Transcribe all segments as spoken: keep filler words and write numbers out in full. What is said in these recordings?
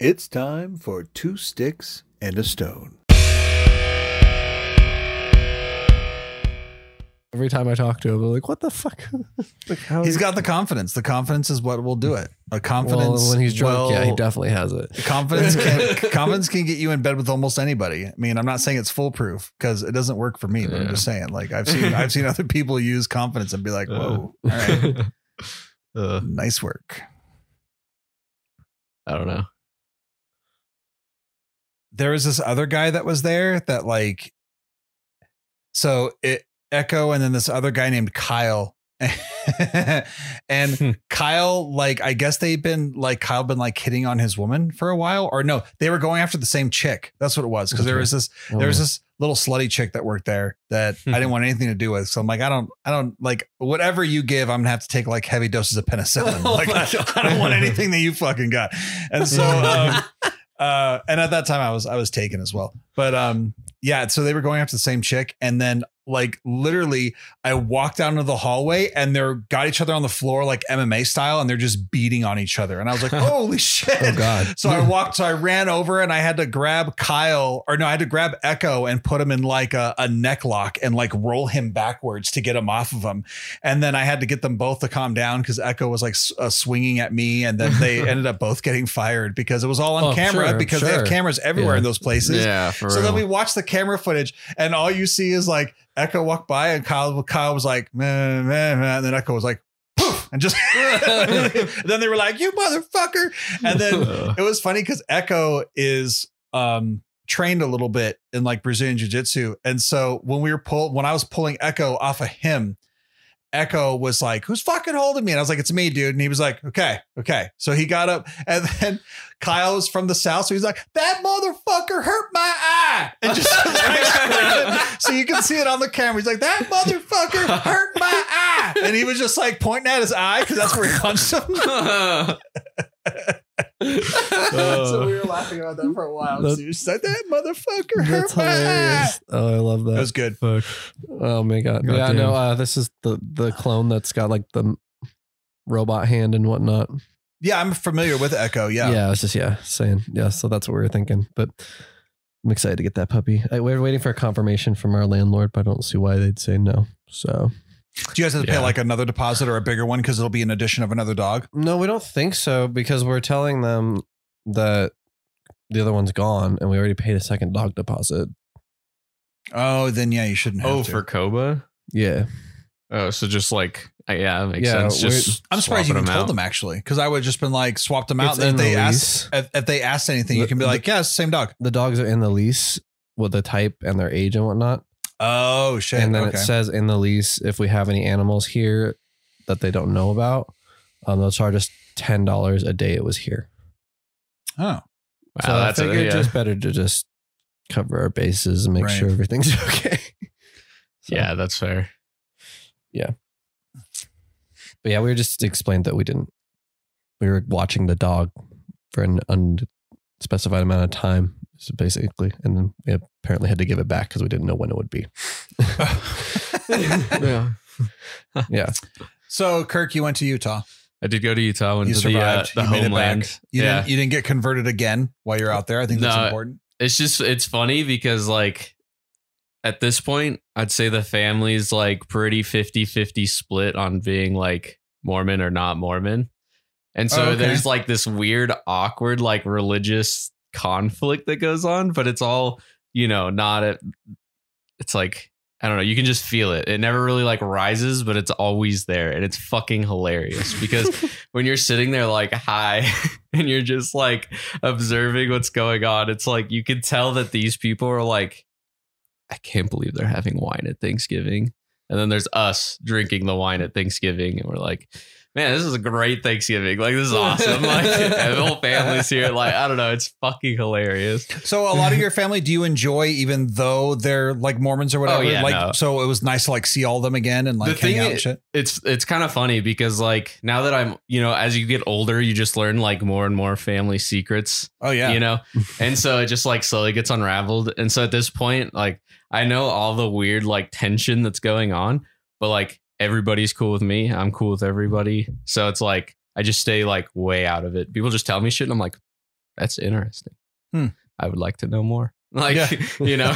It's time for Two Sticks and a Stone. Every time I talk to him, I'm like, what the fuck? Like, how he's got the confidence. The confidence is what will do it. A confidence. Well, when he's drunk, well, yeah, he definitely has it. Confidence can confidence can get you in bed with almost anybody. I mean, I'm not saying it's foolproof because it doesn't work for me, but yeah. I'm just saying, like, I've seen I've seen other people use confidence and be like, whoa, uh, all right. Uh, nice work. I don't know. There was this other guy that was there that, like, so it Echo and then this other guy named Kyle and hmm. Kyle, like, I guess they've been like Kyle been like hitting on his woman for a while, or no, they were going after the same chick. That's what it was, because okay. there was this oh. there was this little slutty chick that worked there that I didn't want anything to do with. So I'm like, I don't I don't like whatever you give, I'm gonna have to take like heavy doses of penicillin. Oh, like I, I don't want anything that you fucking got. And so um, uh and at that time I was I was taken as well. But um yeah, so they were going after the same chick, and then like literally I walked down to the hallway and they're got each other on the floor, like M M A style. And they're just beating on each other. And I was like, holy shit. Oh God. So I walked, so I ran over and I had to grab Kyle or no, I had to grab Echo and put him in like a, a neck lock and like roll him backwards to get him off of him. And then I had to get them both to calm down because Echo was like uh, swinging at me. And then they ended up both getting fired because it was all on oh, camera sure, because sure. they have cameras everywhere yeah. in those places. Yeah. For so real. Then we watched the camera footage and all you see is like, Echo walked by and Kyle, Kyle was like, meh, meh, meh. And then Echo was like, poof, and just, and then they were like, you motherfucker. And then it was funny because Echo is um, trained a little bit in like Brazilian jiu-jitsu. And so when we were pulled, when I was pulling Echo off of him, Echo was like, who's fucking holding me? And I was like, it's me, dude. And he was like, okay, okay. So he got up, and then Kyle was from the South. So he's like, that motherfucker hurt my eye. And just like, so you can see it on the camera. He's like, that motherfucker hurt my eye. And he was just like pointing at his eye because that's where he punched him. So we were laughing about that for a while. That, so she's like, that motherfucker hurt my ass. Oh, I love that. That was good. Fuck. Oh my god. god yeah, damn. no. Uh, this is the the clone that's got like the robot hand and whatnot. Yeah, I'm familiar with Echo. Yeah. Yeah, I was just yeah saying yeah. So that's what we were thinking. But I'm excited to get that puppy. I, we're waiting for a confirmation from our landlord, but I don't see why they'd say no. So. Do you guys have to yeah. pay like another deposit or a bigger one because it'll be an addition of another dog? No, we don't think so, because we're telling them that the other one's gone and we already paid a second dog deposit. Oh, then yeah, you shouldn't have oh, to. For Koba? Yeah. Oh, so just like, yeah, that makes yeah, sense. Just I'm surprised you even them told out. them, actually, because I would have just been like, swapped them out. And if they, the asked, if, if they asked anything, the, you can be the, like, yeah, it's the same dog. The dogs are in the lease with the type and their age and whatnot. Oh, shit. And then okay. it says in the lease, if we have any animals here that they don't know about, um, they'll charge us ten dollars a day it was here. Oh, wow, so that's I figured it's yeah. just better to just cover our bases and make right. sure everything's okay. So, yeah, that's fair. Yeah. But yeah, we were just explained that we didn't. We were watching the dog for an unspecified amount of time. So basically, and then we apparently had to give it back because we didn't know when it would be. yeah. yeah. So, Kirk, you went to Utah. I did go to Utah. Went you to survived. The, uh, the you homeland. You, yeah. didn't, you didn't get converted again while you're out there. I think that's no, important. It's just, it's funny because, like, at this point, I'd say the family's like pretty fifty-fifty split on being like Mormon or not Mormon. And so oh, okay. there's like this weird, awkward, like religious conflict that goes on, but it's all, you know, not at, it's like, I don't know, you can just feel it. It never really like rises, but it's always there, and it's fucking hilarious because when you're sitting there like high and you're just like observing what's going on, it's like you can tell that these people are like, I can't believe they're having wine at Thanksgiving, and then there's us drinking the wine at Thanksgiving, and we're like, man, this is a great Thanksgiving. Like, this is awesome. Like, the whole family's here. Like, I don't know. It's fucking hilarious. So a lot of your family, do you enjoy even though they're like Mormons or whatever? Oh, yeah, like, no. So it was nice to like see all of them again and like the hang thing, out and shit. It's, it's kind of funny because like now that I'm, you know, as you get older, you just learn like more and more family secrets. Oh, yeah. You know, and so it just like slowly gets unraveled. And so at this point, like, I know all the weird like tension that's going on, but like, everybody's cool with me. I'm cool with everybody. So it's like, I just stay like way out of it. People just tell me shit and I'm like, that's interesting. Hmm. I would like to know more. Like, yeah. you know,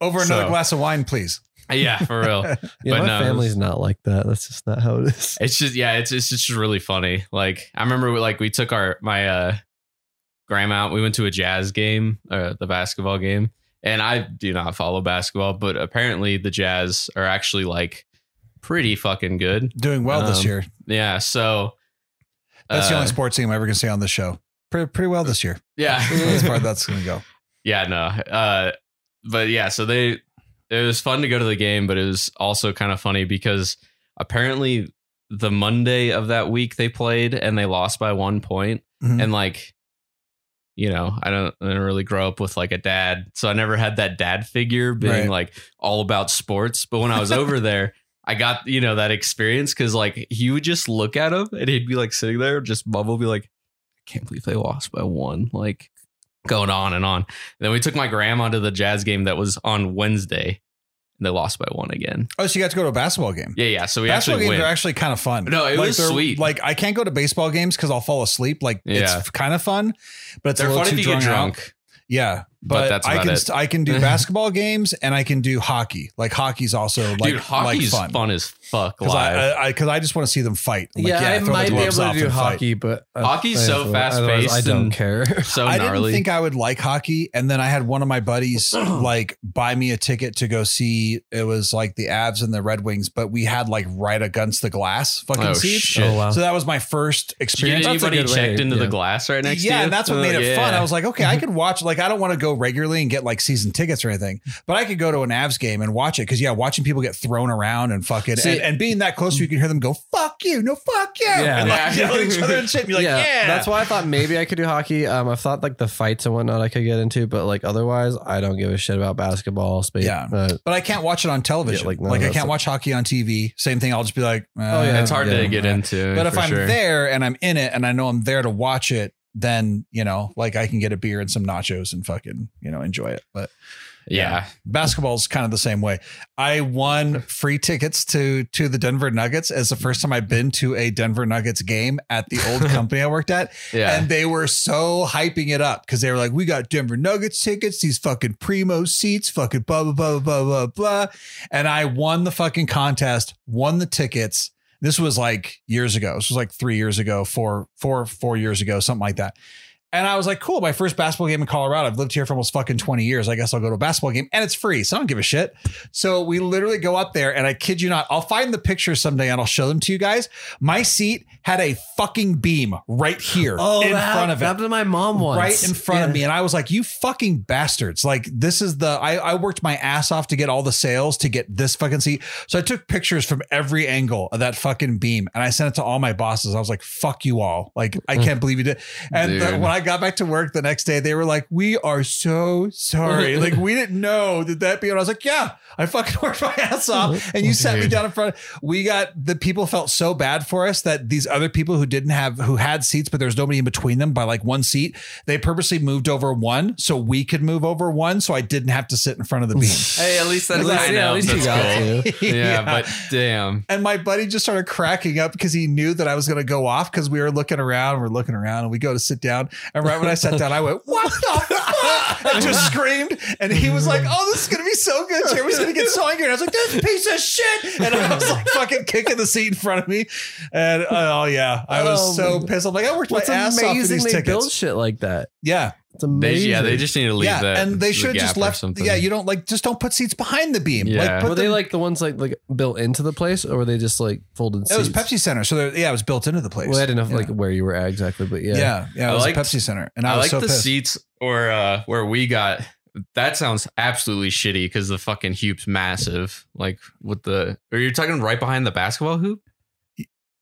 over another so, glass of wine, please. Yeah, for real. Yeah, but my no, family's not like that. That's just not how it is. It's just, yeah, it's, it's just really funny. Like, I remember we, like we took our, my uh, grandma out. We went to a Jazz game, uh, the basketball game. And I do not follow basketball, but apparently the Jazz are actually like pretty fucking good. Doing well um, this year. Yeah. So that's uh, the only sports team I'm ever going to say on this show. Pretty, pretty well this year. Yeah. That's the part that's going to go. Yeah, no. Uh, but yeah, so they, it was fun to go to the game, but it was also kind of funny because apparently the Monday of that week they played and they lost by one point. Mm-hmm. And like, you know, I don't, I don't really grow up with like a dad. So I never had that dad figure being right. like all about sports. But when I was over there, I got, you know, that experience because like he would just look at him and he'd be like sitting there, just bubble, be like, I can't believe they lost by one. Like going on and on. And then we took my grandma to the Jazz game that was on Wednesday. And they lost by one again. Oh, so you got to go to a basketball game. Yeah, yeah. So we basketball actually games win. Are actually kind of fun. No, it like was sweet. Like I can't go to baseball games because I'll fall asleep. Like yeah. it's kind of fun, but it's they're a little fun too if you drunk. Get drunk. Yeah, but, but that's I can st- I can do basketball games and I can do hockey. Like hockey's also like Dude, hockey's like fun. fun as fuck. Because I because I, I, I just want to see them fight. Like, yeah, yeah, I might be able to do hockey, fight. but uh, hockey's so fast paced. I don't care. So I gnarly. didn't think I would like hockey, and then I had one of my buddies like buy me a ticket to go see. It was like the Avs and the Red Wings, but we had like right against the glass fucking oh, seats. Oh, wow. So that was my first experience. Did anybody checked way. into yeah. the glass right next yeah, to you? Yeah, and that's what oh, made it yeah. fun. I was like, okay, I could watch. Like. Like, I don't want to go regularly and get like season tickets or anything, but I could go to an Avs game and watch it because yeah, watching people get thrown around and fucking See, and, and being that close, you can hear them go "fuck you," no "fuck you," yeah, and like yeah. yelling each other and shit. And be like, yeah. yeah, that's why I thought maybe I could do hockey. Um, I thought like the fights and whatnot I could get into, but like otherwise, I don't give a shit about basketball. Space, yeah, uh, but I can't watch it on television. Yeah, like, no, like I can't watch hockey on T V. Same thing. I'll just be like, uh, oh yeah, it's hard yeah, to get right. into. But if I'm sure. there and I'm in it and I know I'm there to watch it. Then, you know, like I can get a beer and some nachos and fucking, you know, enjoy it. But yeah, yeah. basketball's kind of the same way. I won free tickets to to the Denver Nuggets as the first time I've been to a Denver Nuggets game at the old company I worked at. Yeah. And they were so hyping it up because they were like, we got Denver Nuggets tickets, these fucking primo seats, fucking blah, blah, blah, blah, blah, blah. And I won the fucking contest, won the tickets. This was like years ago. This was like three years ago, four, four, four years ago, something like that. And I was like, cool. My first basketball game in Colorado. I've lived here for almost fucking twenty years. I guess I'll go to a basketball game and it's free. So I don't give a shit. So we literally go up there and I kid you not, I'll find the pictures someday and I'll show them to you guys. My seat had a fucking beam right here oh, in that, front of it. Happened to my mom once. Right in front yeah. of me. And I was like, you fucking bastards. Like this is the, I, I worked my ass off to get all the sales to get this fucking seat. So I took pictures from every angle of that fucking beam. And I sent it to all my bosses. I was like, fuck you all. Like, I can't believe you did. And the, when I got back to work the next day, they were like, we are so sorry. Like we didn't know that that be, and I was like, yeah, I fucking worked my ass off and you Dude. sat me down in front. We got the people felt so bad for us that these other people who didn't have, who had seats, but there's nobody in between them by like one seat. They purposely moved over one so we could move over one. So I didn't have to sit in front of the beam. Hey, at least that's, I know, at least you got to. Yeah, but damn. And my buddy just started cracking up because he knew that I was going to go off because we were looking around, we're looking around and we go to sit down. And right when I sat down, I went, what the fuck? And just screamed. And he was like, oh, this is going to be so good. Jeremy's going to get so angry. And I was like, this piece of shit. And I was like fucking kicking the seat in front of me. And oh, yeah, I was um, so pissed. I'm like, I worked my ass off for these tickets. They build shit like that. Yeah. It's amazing. They, yeah, they just need to leave yeah, that. And they should the just left. Yeah, you don't like, just don't put seats behind the beam. Yeah. Like, put were them, they like the ones like like built into the place or were they just like folded it seats? It was Pepsi Center. So yeah, it was built into the place. Well, I didn't know yeah. like where you were at exactly, but yeah. Yeah, yeah, it was like Pepsi Center. And I, I like so the pissed. seats or uh, where we got, that sounds absolutely shitty because the fucking hoop's massive. Like with the, or you're talking right behind the basketball hoop?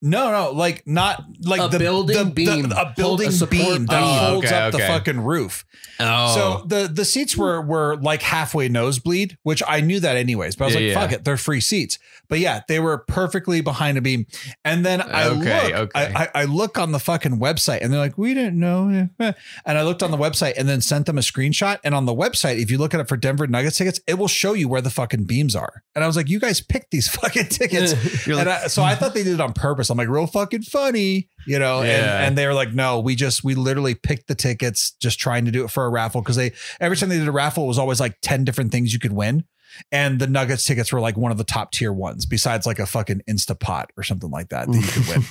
No, no, like not like a the building the, beam, the, a building a beam that oh, holds okay, up okay. the fucking roof. Oh. So the, the seats were, were like halfway nosebleed, which I knew that anyways, but I was yeah, like, yeah. fuck it. They're free seats. But yeah, they were perfectly behind a beam. And then I, okay, look, okay. I, I, I look on the fucking website and they're like, we didn't know. And I looked on the website and then sent them a screenshot. And on the website, if you look at it for Denver Nuggets tickets, it will show you where the fucking beams are. And I was like, you guys picked these fucking tickets. Like, and I, so I thought they did it on purpose. I'm like, real fucking funny, you know? Yeah. And, and they were like, no, we just, we literally picked the tickets just trying to do it for a raffle. Cause they, every time they did a raffle, it was always like ten different things you could win. And the Nuggets tickets were like one of the top tier ones besides like a fucking Instapot or something like that that you could win.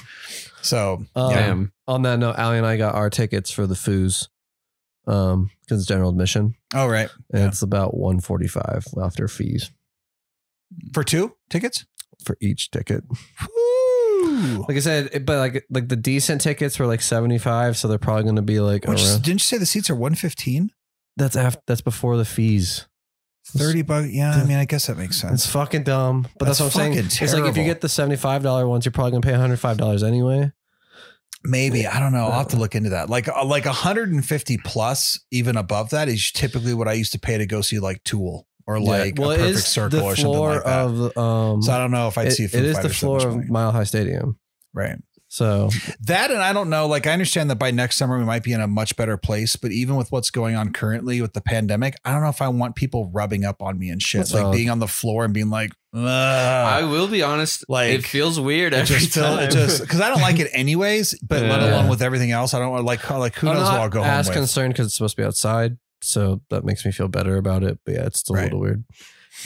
So um, yeah. On that note, Allie and I got our tickets for the Foos um, because it's general admission. Oh, right. And yeah. It's about one forty-five after fees. For two tickets? For each ticket. Woo. Like I said, it, but like like the decent tickets were like seventy-five. So they're probably going to be like, Which, didn't you say the seats are one fifteen? That's after, that's before the fees. thirty bucks. Yeah, I mean, I guess that makes sense. It's fucking dumb, but that's, that's what I'm saying. Terrible. It's like if you get the seventy-five dollars ones, you're probably gonna pay one hundred five dollars anyway. Maybe. I don't know. I'll have to look into that. Like, like one hundred fifty plus, even above that is typically what I used to pay to go see like Tool or like yeah. well, a Perfect Circle or something like that. Of, um, so I don't know if I'd it, see. It is the floor of Mile High Stadium, right? So that, and I don't know, like, I understand that by next summer we might be in a much better place, but even with what's going on currently with the pandemic, I don't know if I want people rubbing up on me and shit, what's like up? Being on the floor and being like, ugh. I will be honest. Like, it feels weird. Every just time. Feel, it just, cause I don't like it anyways, but yeah. let alone with everything else. I don't like, like who I'm knows what I'll go home with. I'm concerned cause it's supposed to be outside. So that makes me feel better about it. But yeah, it's still right. a little weird.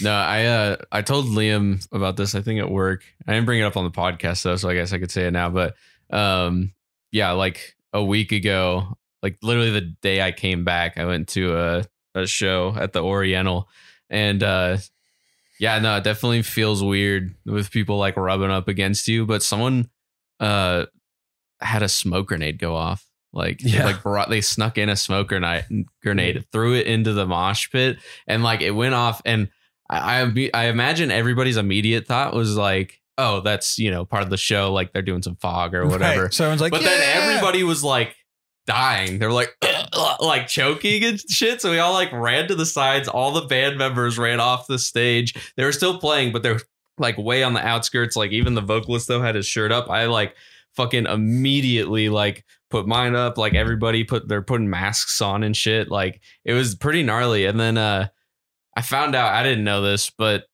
No, I uh, I told Liam about this, I think at work. I didn't bring it up on the podcast though, so I guess I could say it now. But um, yeah, like a week ago, like literally the day I came back, I went to a, a show at the Oriental, and uh, yeah, no, it definitely feels weird with people like rubbing up against you. But someone uh, had a smoke grenade go off. Like, yeah. like brought, they snuck in a smoke grenade, grenade, threw it into the mosh pit, and like it went off. And I I imagine everybody's immediate thought was like, oh, that's, you know, part of the show. Like they're doing some fog or whatever. Right. So everyone's like, but yeah. then everybody was like dying. They're like, like choking and shit. So we all like ran to the sides. All the band members ran off the stage. They were still playing, but they're like way on the outskirts. Like even the vocalist though had his shirt up. I like fucking immediately like put mine up. Like everybody put, they're putting masks on and shit. Like it was pretty gnarly. And then, uh, I found out, I didn't know this, but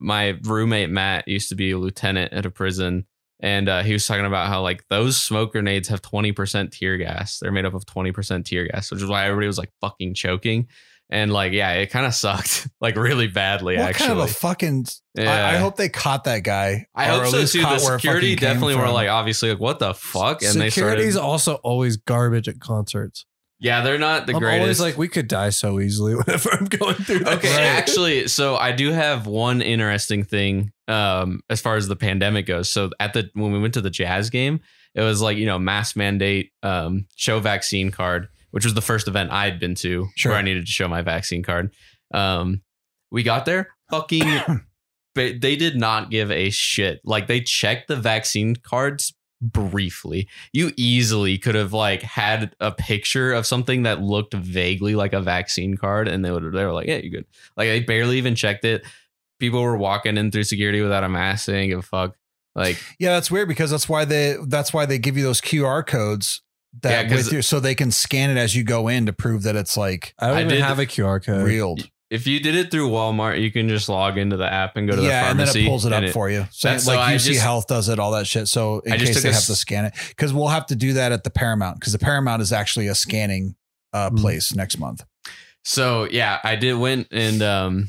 my roommate, Matt, used to be a lieutenant at a prison. And uh, he was talking about how like those smoke grenades have twenty percent tear gas. They're made up of twenty percent tear gas, which is why everybody was like fucking choking. And like, yeah, it kind of sucked like really badly. What actually. Kind of a fucking, yeah. I, I hope they caught that guy. I hope so too. The security definitely were like, obviously like, what the fuck? And they started. Security's also always garbage at concerts. Yeah, they're not the I'm greatest. Always like, we could die so easily whenever I'm going through that. Okay, right. Actually, so I do have one interesting thing um, as far as the pandemic goes. So at the when we went to the Jazz game, it was like, you know, mass mandate, um, show vaccine card, which was the first event I'd been to sure. where I needed to show my vaccine card. Um, we got there, fucking, they did not give a shit. Like they checked the vaccine cards briefly. You easily could have like had a picture of something that looked vaguely like a vaccine card, and they would they were like, yeah, you good. Like they barely even checked it. People were walking in through security without a mask. They didn't give a fuck. Like, yeah, that's weird because that's why they that's why they give you those Q R codes that yeah, with you so they can scan it as you go in to prove that it's like I don't I even did, have a Q R code. Reeled. If you did it through Walmart, you can just log into the app and go to yeah, the pharmacy. Yeah, and then it pulls it up it, for you. So like I U C just, Health does it, all that shit. So in I case they a, have to scan it, because we'll have to do that at the Paramount, because the Paramount is actually a scanning uh, place mm-hmm. next month. So, yeah, I did went and um,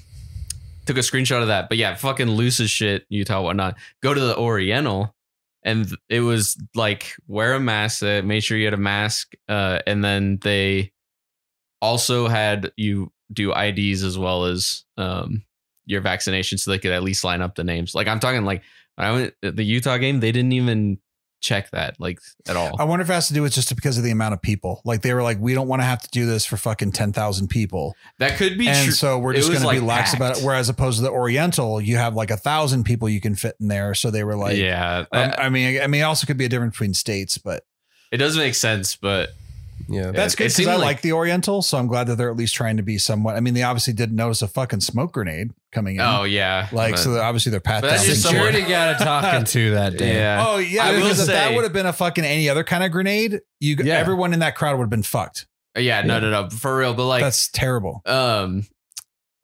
took a screenshot of that. But yeah, fucking loose as shit, Utah, whatnot. Go to the Oriental. And it was like, wear a mask, uh, make sure you had a mask. Uh, and then they also had you do I Ds as well as um, your vaccination, so they could at least line up the names. Like I'm talking like I went at the Utah game, they didn't even check that like at all. I wonder if it has to do with just because of the amount of people. Like they were like, we don't want to have to do this for fucking ten thousand people. That could be. And tr- so we're just going to like be lax packed. About it. Whereas opposed to the Oriental, you have like a thousand people you can fit in there. So they were like, yeah, um, I mean, I mean, it also could be a difference between states, but it does make sense. But yeah, that's good because I like, like the Oriental, so I'm glad that they're at least trying to be somewhat. I mean, they obviously didn't notice a fucking smoke grenade coming in. Oh yeah, like but, so they're obviously they're pat down. That's just somebody got to talking to that day. Yeah. Oh yeah, I because if that would have been a fucking any other kind of grenade, you yeah. everyone in that crowd would have been fucked. Yeah, no, no, no, for real. But like that's terrible. Um,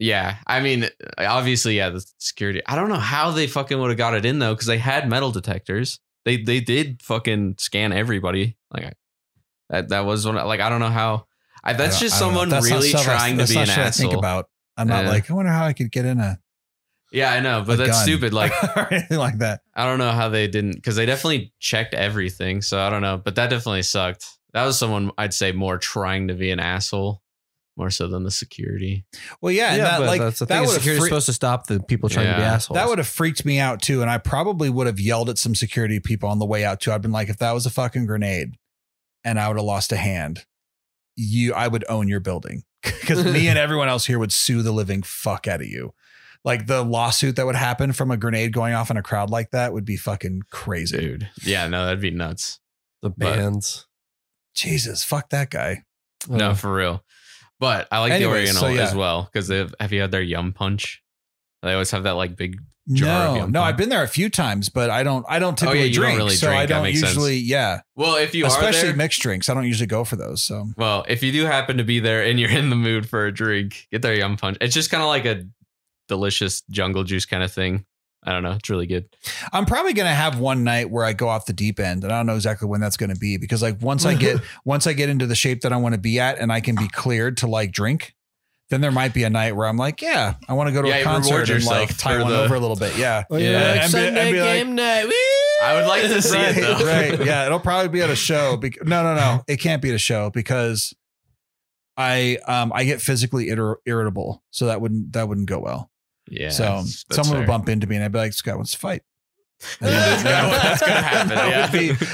yeah, I mean, obviously, yeah, the security. I don't know how they fucking would have got it in though, because they had metal detectors. they they did fucking scan everybody. Like that that was one. Like I don't know how. I, that's I just someone that's really trying to be an asshole. I think about. I'm not uh, like I wonder how I could get in a. Yeah, I know, but that's gun. Stupid. Like anything like that. I don't know how they didn't, because they definitely checked everything. So I don't know, but that definitely sucked. That was someone I'd say more trying to be an asshole. More so than the security. Well, yeah, yeah, and that, but like that's the that thing. Security fre- supposed to stop the people trying yeah. to be assholes. That would have freaked me out too, and I probably would have yelled at some security people on the way out too. I've been like, if that was a fucking grenade, and I would have lost a hand, you, I would own your building because me and everyone else here would sue the living fuck out of you. Like the lawsuit that would happen from a grenade going off in a crowd like that would be fucking crazy, dude. Yeah, no, that'd be nuts. The bands, but, Jesus, fuck that guy. No, uh, for real. But I like Anyways, the Oriental so yeah. as well, because they have, have you had their yum punch? They always have that like big jar. No, of yum no, punch. I've been there a few times, but I don't. I don't typically oh, yeah, drink, don't really so drink. I don't usually. Sense. Yeah. Well, if you especially are especially mixed drinks, I don't usually go for those. So well, if you do happen to be there and you're in the mood for a drink, get their yum punch. It's just kind of like a delicious jungle juice kind of thing. I don't know. It's really good. I'm probably going to have one night where I go off the deep end, and I don't know exactly when that's going to be, because like once I get, once I get into the shape that I want to be at and I can be cleared to like drink, then there might be a night where I'm like, yeah, I want to go to yeah, a concert and like tie one the, over a little bit. Yeah. Well, yeah. Like, and Sunday be, and be game like, night. Woo! I would like to see right, it though. Right. Yeah. It'll probably be at a show. Be- no, no, no. It can't be at a show because I, um, I get physically ir- irritable. So that wouldn't, that wouldn't go well. Yeah. So that's, that's someone fair. Would bump into me and I'd be like, Scott wants to fight. And that's, gonna, that's gonna happen. That yeah. Would be,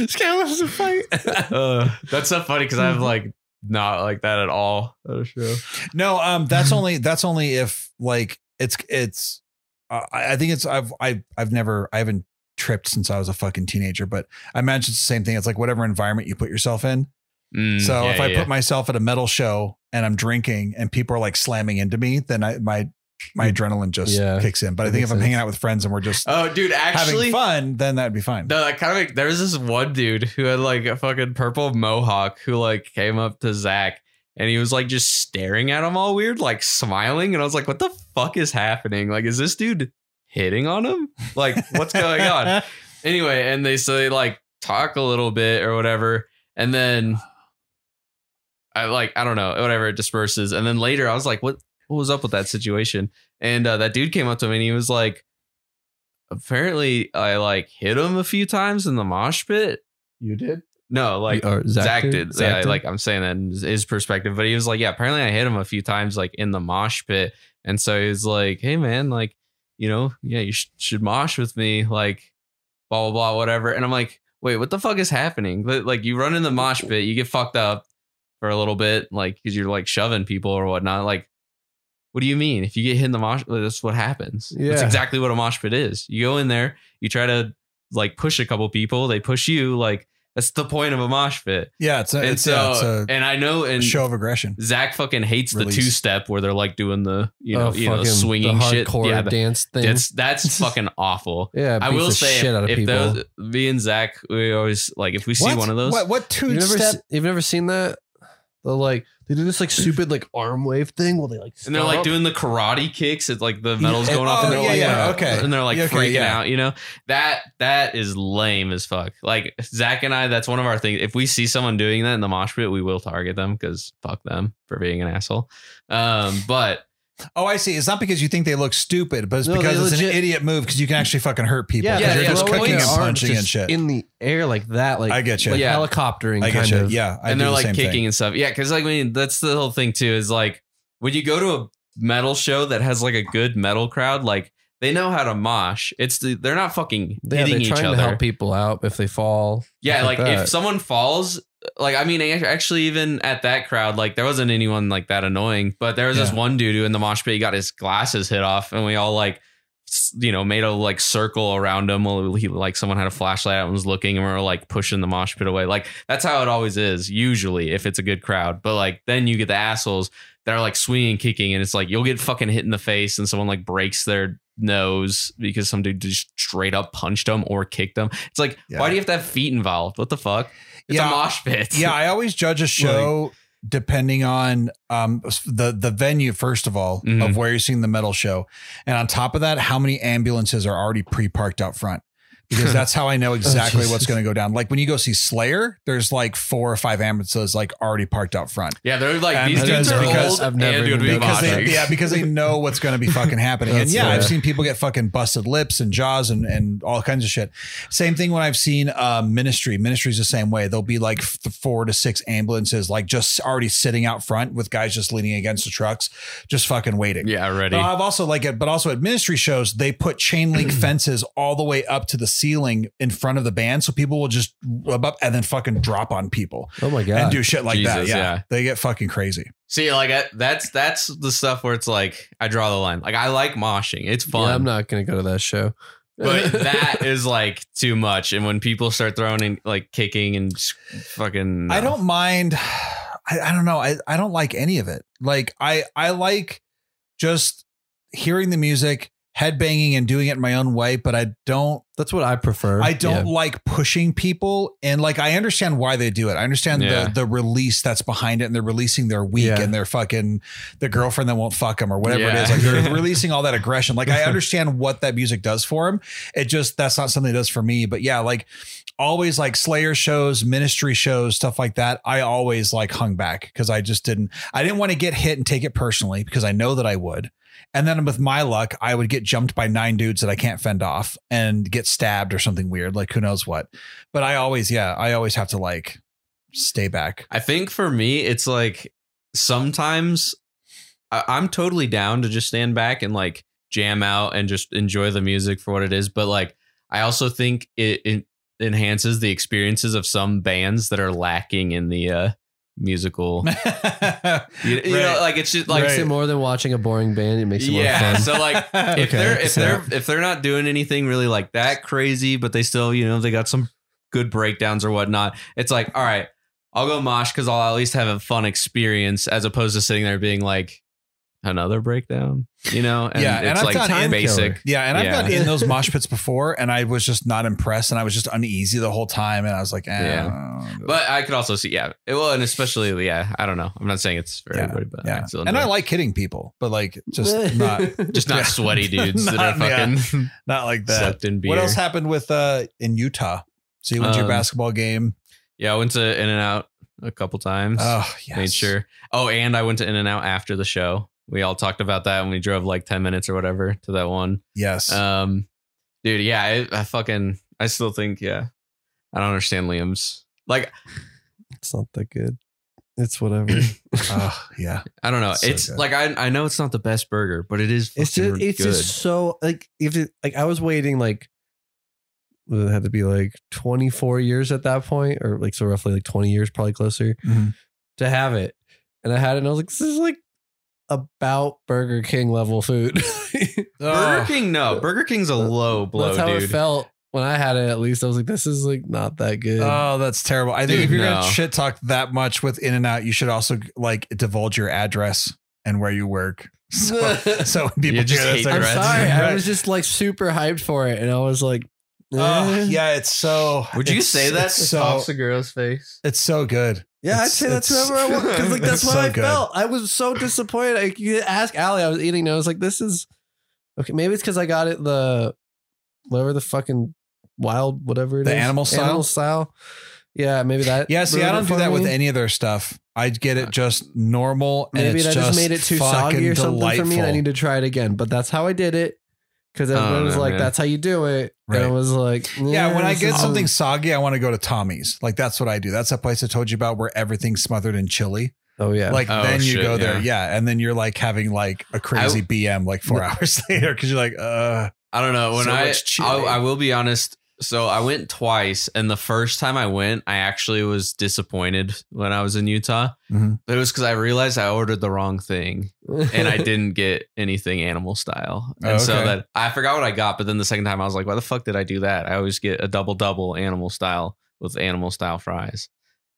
yeah. Scott wants to fight. uh, that's so funny because I'm like not like that at all at a show. No, um, that's only that's only if like it's it's uh, I think it's I've I've I've never I haven't tripped since I was a fucking teenager, but I imagine it's the same thing. It's like whatever environment you put yourself in. Mm, so yeah, if I yeah. put myself at a metal show and I'm drinking and people are like slamming into me, then I my My adrenaline just yeah, kicks in. But I think if I'm sense. hanging out with friends and we're just oh, dude, actually having fun, then that'd be fine. No, that kind of there was this one dude who had like a fucking purple mohawk who like came up to Zach and he was like just staring at him all weird, like smiling. And I was like, what the fuck is happening? Like, is this dude hitting on him? Like, what's going on? Anyway, and they so they like talk a little bit or whatever, and then I like I don't know, whatever, it disperses. And then later I was like, what? What was up with that situation? And uh, that dude came up to me and he was like, apparently I like hit him a few times in the mosh pit. You did? No, like Zach, Zach did. did. Zach yeah, did? Like I'm saying that in his perspective, but he was like, yeah, apparently I hit him a few times like in the mosh pit. And so he was like, hey man, like, you know, yeah, you sh- should mosh with me, like blah, blah, blah, whatever. And I'm like, wait, what the fuck is happening? Like you run in the mosh pit, you get fucked up for a little bit, like, cause you're like shoving people or whatnot. Like, what do you mean? If you get hit in the mosh, that's what happens. Yeah. That's exactly what a mosh pit is. You go in there, you try to like push a couple people, they push you. Like that's the point of a mosh pit. Yeah, it's a, and it's, so yeah, it's a and I know and show of aggression. Zach fucking hates Release. the two step where they're like doing the you know oh, you know swinging the hardcore shit, yeah, dance thing. That's that's fucking awful. Yeah, I will say shit if, if those, me and Zach, we always like if we what? see one of those. What, what two you've step? Never, you've never seen that? The like. They do this like stupid like arm wave thing while they like stop. And they're like doing the karate kicks. It's like the metal's going oh, off and they're yeah, like, yeah, okay. And they're like okay, freaking yeah. out, you know? That that is lame as fuck. Like Zach and I, that's one of our things. If we see someone doing that in the mosh pit, we will target them because fuck them for being an asshole. Um, but oh, I see. It's not because you think they look stupid, but it's no, because it's legit. An idiot move because you can actually fucking hurt people. Yeah, yeah, you're yeah, just kicking and punching and shit in the air like that. Like I get you. Like yeah. helicoptering. I get kind you. Of. Yeah, I and they're the like kicking thing. And stuff. Yeah, because like I mean, that's the whole thing too. Is like when you go to a metal show that has like a good metal crowd, like they know how to mosh. It's the, they're not fucking yeah, hitting each other. They're trying to help people out if they fall. Yeah, like, like if someone falls. Like, I mean, actually, even at that crowd, like there wasn't anyone like that annoying, but there was yeah. this one dude who in the mosh pit, he got his glasses hit off and we all like, you know, made a like circle around him while he like someone had a flashlight and was looking and we were like pushing the mosh pit away. Like that's how it always is, usually if it's a good crowd. But like then you get the assholes that are like swinging, kicking and it's like you'll get fucking hit in the face and someone like breaks their nose because some dude just straight up punched them or kicked them. It's like, yeah. why do you have to have feet involved? What the fuck? It's yeah, a mosh pit. Yeah, I always judge a show like, depending on um, the, the venue, first of all, mm-hmm. of where you're seeing the metal show. And on top of that, how many ambulances are already pre-parked out front? because that's how I know exactly oh, what's going to go down. Like when you go see Slayer, there's like four or five ambulances like already parked out front. Yeah, they're like, and these dudes are old. I've never and be because they, yeah, because they know what's going to be fucking happening. And yeah, fair. I've seen people get fucking busted lips and jaws and, and all kinds of shit. Same thing when I've seen uh, Ministry. Ministry's the same way. There'll be like f- four to six ambulances like just already sitting out front with guys just leaning against the trucks, just fucking waiting. Yeah, ready. But I've also like it, but also at Ministry shows, they put chain link fences all the way up to the ceiling in front of the band, so people will just rub up and then fucking drop on people. Oh my god! And do shit like Jesus, that. Yeah. yeah, they get fucking crazy. See, like I, that's that's the stuff where it's like I draw the line. Like I like moshing; it's fun. Yeah, I'm not gonna go to that show. But that is like too much. And when people start throwing in, like kicking and fucking, uh, I don't mind. I, I don't know. I, I don't like any of it. Like I I like just hearing the music, headbanging and doing it my own way, but I don't. That's what I prefer. I don't yeah. like pushing people, and like I understand why they do it. I understand yeah. the the release that's behind it, and they're releasing their weak yeah. and their fucking the girlfriend that won't fuck them or whatever yeah. it is. Like they're releasing all that aggression. Like I understand what that music does for them. It just that's not something it does for me. But yeah, like always, like Slayer shows, Ministry shows, stuff like that. I always like hung back because I just didn't. I didn't want to get hit and take it personally because I know that I would. And then with my luck, I would get jumped by nine dudes that I can't fend off and get stabbed or something weird. Like who knows what, but I always, yeah, I always have to like stay back. I think for me, it's like sometimes I- I'm totally down to just stand back and like jam out and just enjoy the music for what it is. But like, I also think it, it enhances the experiences of some bands that are lacking in the, uh, musical you, you right. know, like it's just like right. it more than watching a boring band, it makes it yeah more fun. So like if okay, they're if so. they're if they're not doing anything really like that crazy, but they still, you know, they got some good breakdowns or whatnot, it's like, all right, I'll go mosh because I'll at least have a fun experience as opposed to sitting there being like another breakdown, you know. And yeah, it's and like time basic killer. yeah and I've yeah. got in those mosh pits before and I was just not impressed and I was just uneasy the whole time and I was like eh, yeah I but I could also see yeah it, well and especially yeah I don't know, I'm not saying it's for yeah. everybody, but yeah. I and I like hitting people, but like just not just not yeah. sweaty dudes not, that are fucking yeah. not like that slept in beer. What else happened with uh in Utah? So you went um, to your basketball game? Yeah, I went to In-N-Out a couple times. Oh yes. Made sure. Oh, and I went to In-N-Out after the show. We all talked about that when we drove like ten minutes or whatever to that one. Yes. Um, dude. Yeah. I, I fucking, I still think, yeah, I don't understand Liam's like, it's not that good. It's whatever. uh, yeah. I don't know. It's, it's so like, I I know it's not the best burger, but it is. It's just, it's good. Just so like, if it, like I was waiting, like it had to be like twenty-four years at that point, or like, so roughly like twenty years, probably closer mm-hmm. to have it. And I had it and I was like, this is like, about Burger King level food. Burger King, no. Burger King's a low blow, that's how dude. It felt when I had it. At least I was like, this is like not that good. Oh, that's terrible. I think dude, if you're no. gonna shit talk that much with In-N-Out, you should also like divulge your address and where you work. So, so people just hate I'm sorry, right? I was just like super hyped for it, and I was like, eh. uh, yeah, it's so. Would you say that? So off Segura's face. It's so good. Yeah, I'd say that's whoever I want because like that's what so I good. Felt. I was so disappointed. I you ask Allie, I was eating and I was like, this is okay, maybe it's because I got it the whatever the fucking wild whatever it the is. The animal style. Animal style. Yeah, maybe that. Yeah, see, I don't do that with any of their stuff. I get it just normal and maybe it's that just, just made it too soggy or something delightful. For me and I need to try it again. But that's how I did it. Because everyone oh, was no, like, man. That's how you do it. Right. And I was like, yeah, yeah when I get is- something soggy, I want to go to Tommy's. Like, that's what I do. That's that place I told you about where everything's smothered in chili. Oh, yeah. Like, oh, then you shit, go there. Yeah. yeah. And then you're like having like a crazy I, B M like four no. hours later because you're like, uh, I don't know. When so I, I, I will be honest. So I went twice. And the first time I went, I actually was disappointed when I was in Utah. Mm-hmm. But it was because I realized I ordered the wrong thing and I didn't get anything animal style. And oh, okay. so that I forgot what I got. But then the second time I was like, why the fuck did I do that? I always get a double double animal style with animal style fries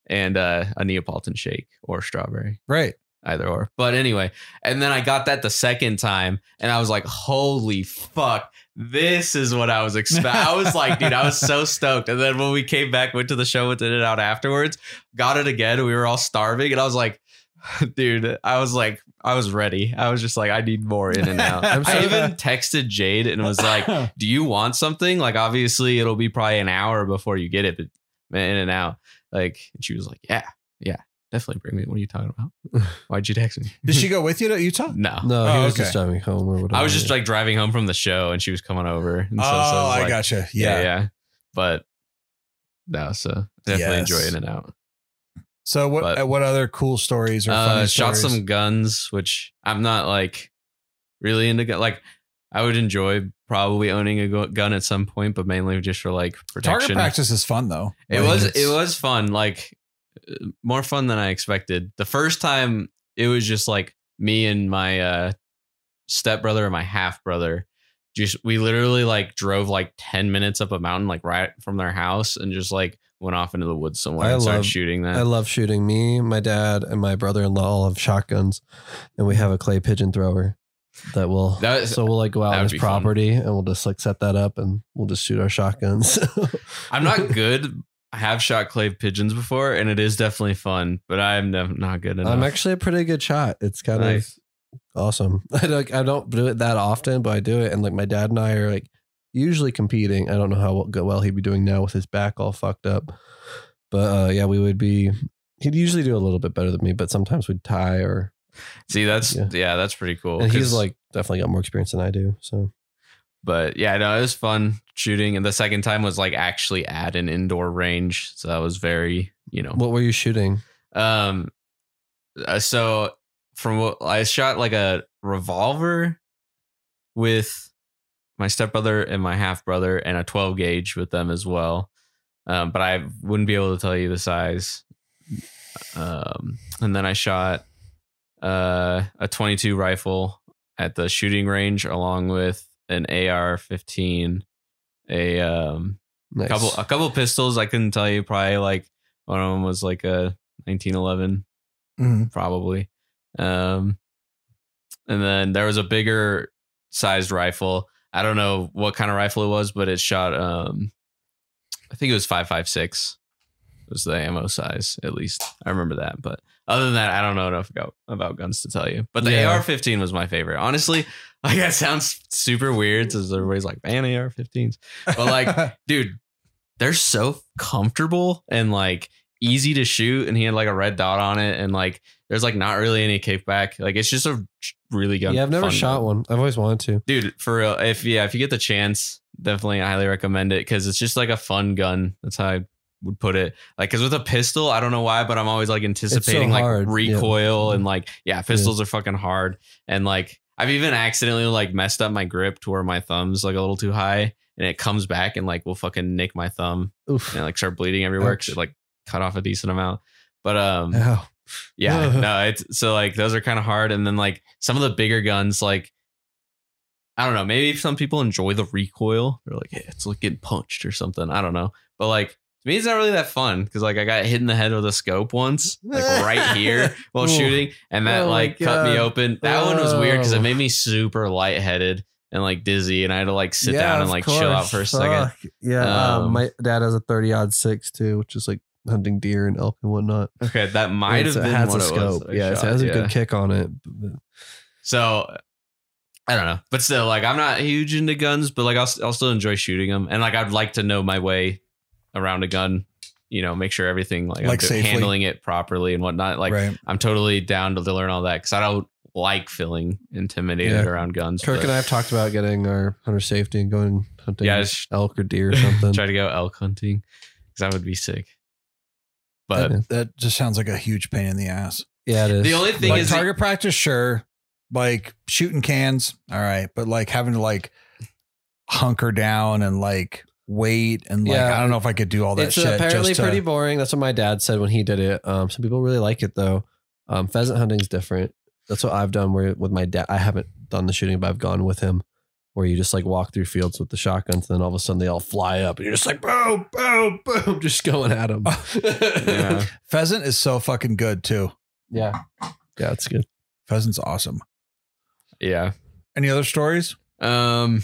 and uh, a Neapolitan shake or strawberry. Right. Either or. But anyway, and then I got that the second time and I was like, holy fuck. This is what I was expecting. I was like, dude, I was so stoked. And then when we came back, went to the show, went to In-N-Out afterwards, got it again. We were all starving. And I was like, Dude, I was like, I was ready. I was just like, I need more In-N-Out. I'm so I even texted Jade and was like, do you want something? Like, obviously, it'll be probably an hour before you get it, but man, In-N-Out. Like, and she was like, yeah, yeah, definitely bring me. What are you talking about? Why'd you text me? Did she go with you to Utah? No. No, oh, he was okay. just driving home or whatever. I was just like driving home from the show and she was coming over. And so, oh, so I, was like, I gotcha. Yeah. yeah. Yeah. But no, so definitely yes. enjoy In-N-Out. So what but, what other cool stories or funny uh, shot stories? Some guns, which I'm not like really into gun. Like I would enjoy probably owning a gun at some point, but mainly just for like protection. Target practice is fun though. It I mean, was it was fun, like more fun than I expected. The first time it was just like me and my uh, stepbrother and my half brother. Just we literally like drove like ten minutes up a mountain, like right from their house, and just like went off into the woods somewhere I and started love, shooting that. I love shooting. Me, my dad, and my brother-in-law all have shotguns, and we have a clay pigeon thrower that will. That is, so we'll like go out on his property fun. And we'll just like set that up and we'll just shoot our shotguns. I'm not good. I have shot clay pigeons before, and it is definitely fun, but I'm not good enough. I'm actually a pretty good shot. It's kind nice. of. Awesome. I don't, I don't do it that often, but I do it. And like my dad and I are like usually competing. I don't know how well he'd be doing now with his back all fucked up. But uh, yeah, we would be, he'd usually do a little bit better than me, but sometimes we'd tie or. See, that's, yeah, yeah that's pretty cool. And he's like definitely got more experience than I do. So, but yeah, no, it was fun shooting. And the second time was like actually at an indoor range. So that was very, you know. What were you shooting? Um, So. From what I shot like a revolver with my stepbrother and my half brother and a twelve gauge with them as well. Um, but I wouldn't be able to tell you the size. Um, and then I shot uh, a twenty-two rifle at the shooting range along with an A R fifteen, a um, nice. couple, a couple of pistols. I couldn't tell you probably like one of them was like a nineteen eleven mm-hmm. probably. Um, and then there was a bigger sized rifle. I don't know what kind of rifle it was, but it shot, um, I think it was five five six was the ammo size. At least I remember that. But other than that, I don't know enough about guns to tell you, but the yeah. A R fifteen was my favorite. Honestly, like that sounds super weird. Cause everybody's like, man, A R fifteens, but like, dude, they're so comfortable and like easy to shoot. And he had like a red dot on it. And like, there's like not really any kickback. Like it's just a really good. Yeah, I've never shot game. one. I've always wanted to, dude. For real, if yeah, if you get the chance, definitely I highly recommend it because it's just like a fun gun. That's how I would put it. Like because with a pistol, I don't know why, but I'm always like anticipating so like recoil yeah. and like yeah, pistols yeah. are fucking hard. And like I've even accidentally like messed up my grip to where my thumb's like a little too high, and it comes back and like will fucking nick my thumb Oof. and like start bleeding everywhere. Cause it like cut off a decent amount, but um. Ow. Yeah, no, it's so like those are kind of hard. And then like some of the bigger guns, like, I don't know, maybe some people enjoy the recoil. They're like, hey, it's like getting punched or something. I don't know. But like to me, it's not really that fun because like I got hit in the head with a scope once, like right here while shooting. And that oh like cut me open. That oh. one was weird because it made me super lightheaded and like dizzy. And I had to like sit yeah, down and like course. chill out for a Fuck. second. Yeah, um, um, my dad has a thirty odd six too, which is like hunting deer and elk and whatnot. Okay, that might have been what it was. Yeah, it has a good kick on it. So I don't know, but still, like I'm not huge into guns, but like I'll, I'll still enjoy shooting them, and like I'd like to know my way around a gun. You know, make sure everything like, like I'm handling it properly and whatnot. Like right. I'm totally down to learn all that because I don't like feeling intimidated yeah. around guns. Kirk but. and I have talked about getting our hunter safety and going hunting yeah, elk or deer or something. Try to go elk hunting because that would be sick. But that, that just sounds like a huge pain in the ass. Yeah, it is. The only thing like is target it, practice, sure. Like shooting cans, all right. But like having to like hunker down and like wait and like yeah, I don't know if I could do all that it's shit. It's apparently just to, pretty boring. That's what my dad said when he did it. Um, some people really like it though. Um, pheasant hunting is different. That's what I've done where with my dad. I haven't done the shooting, but I've gone with him. Where you just like walk through fields with the shotguns, and then all of a sudden they all fly up, and you're just like boom, boom, boom, just going at them. yeah. Pheasant is so fucking good too. Yeah, yeah, it's good. Pheasant's awesome. Yeah. Any other stories? Um,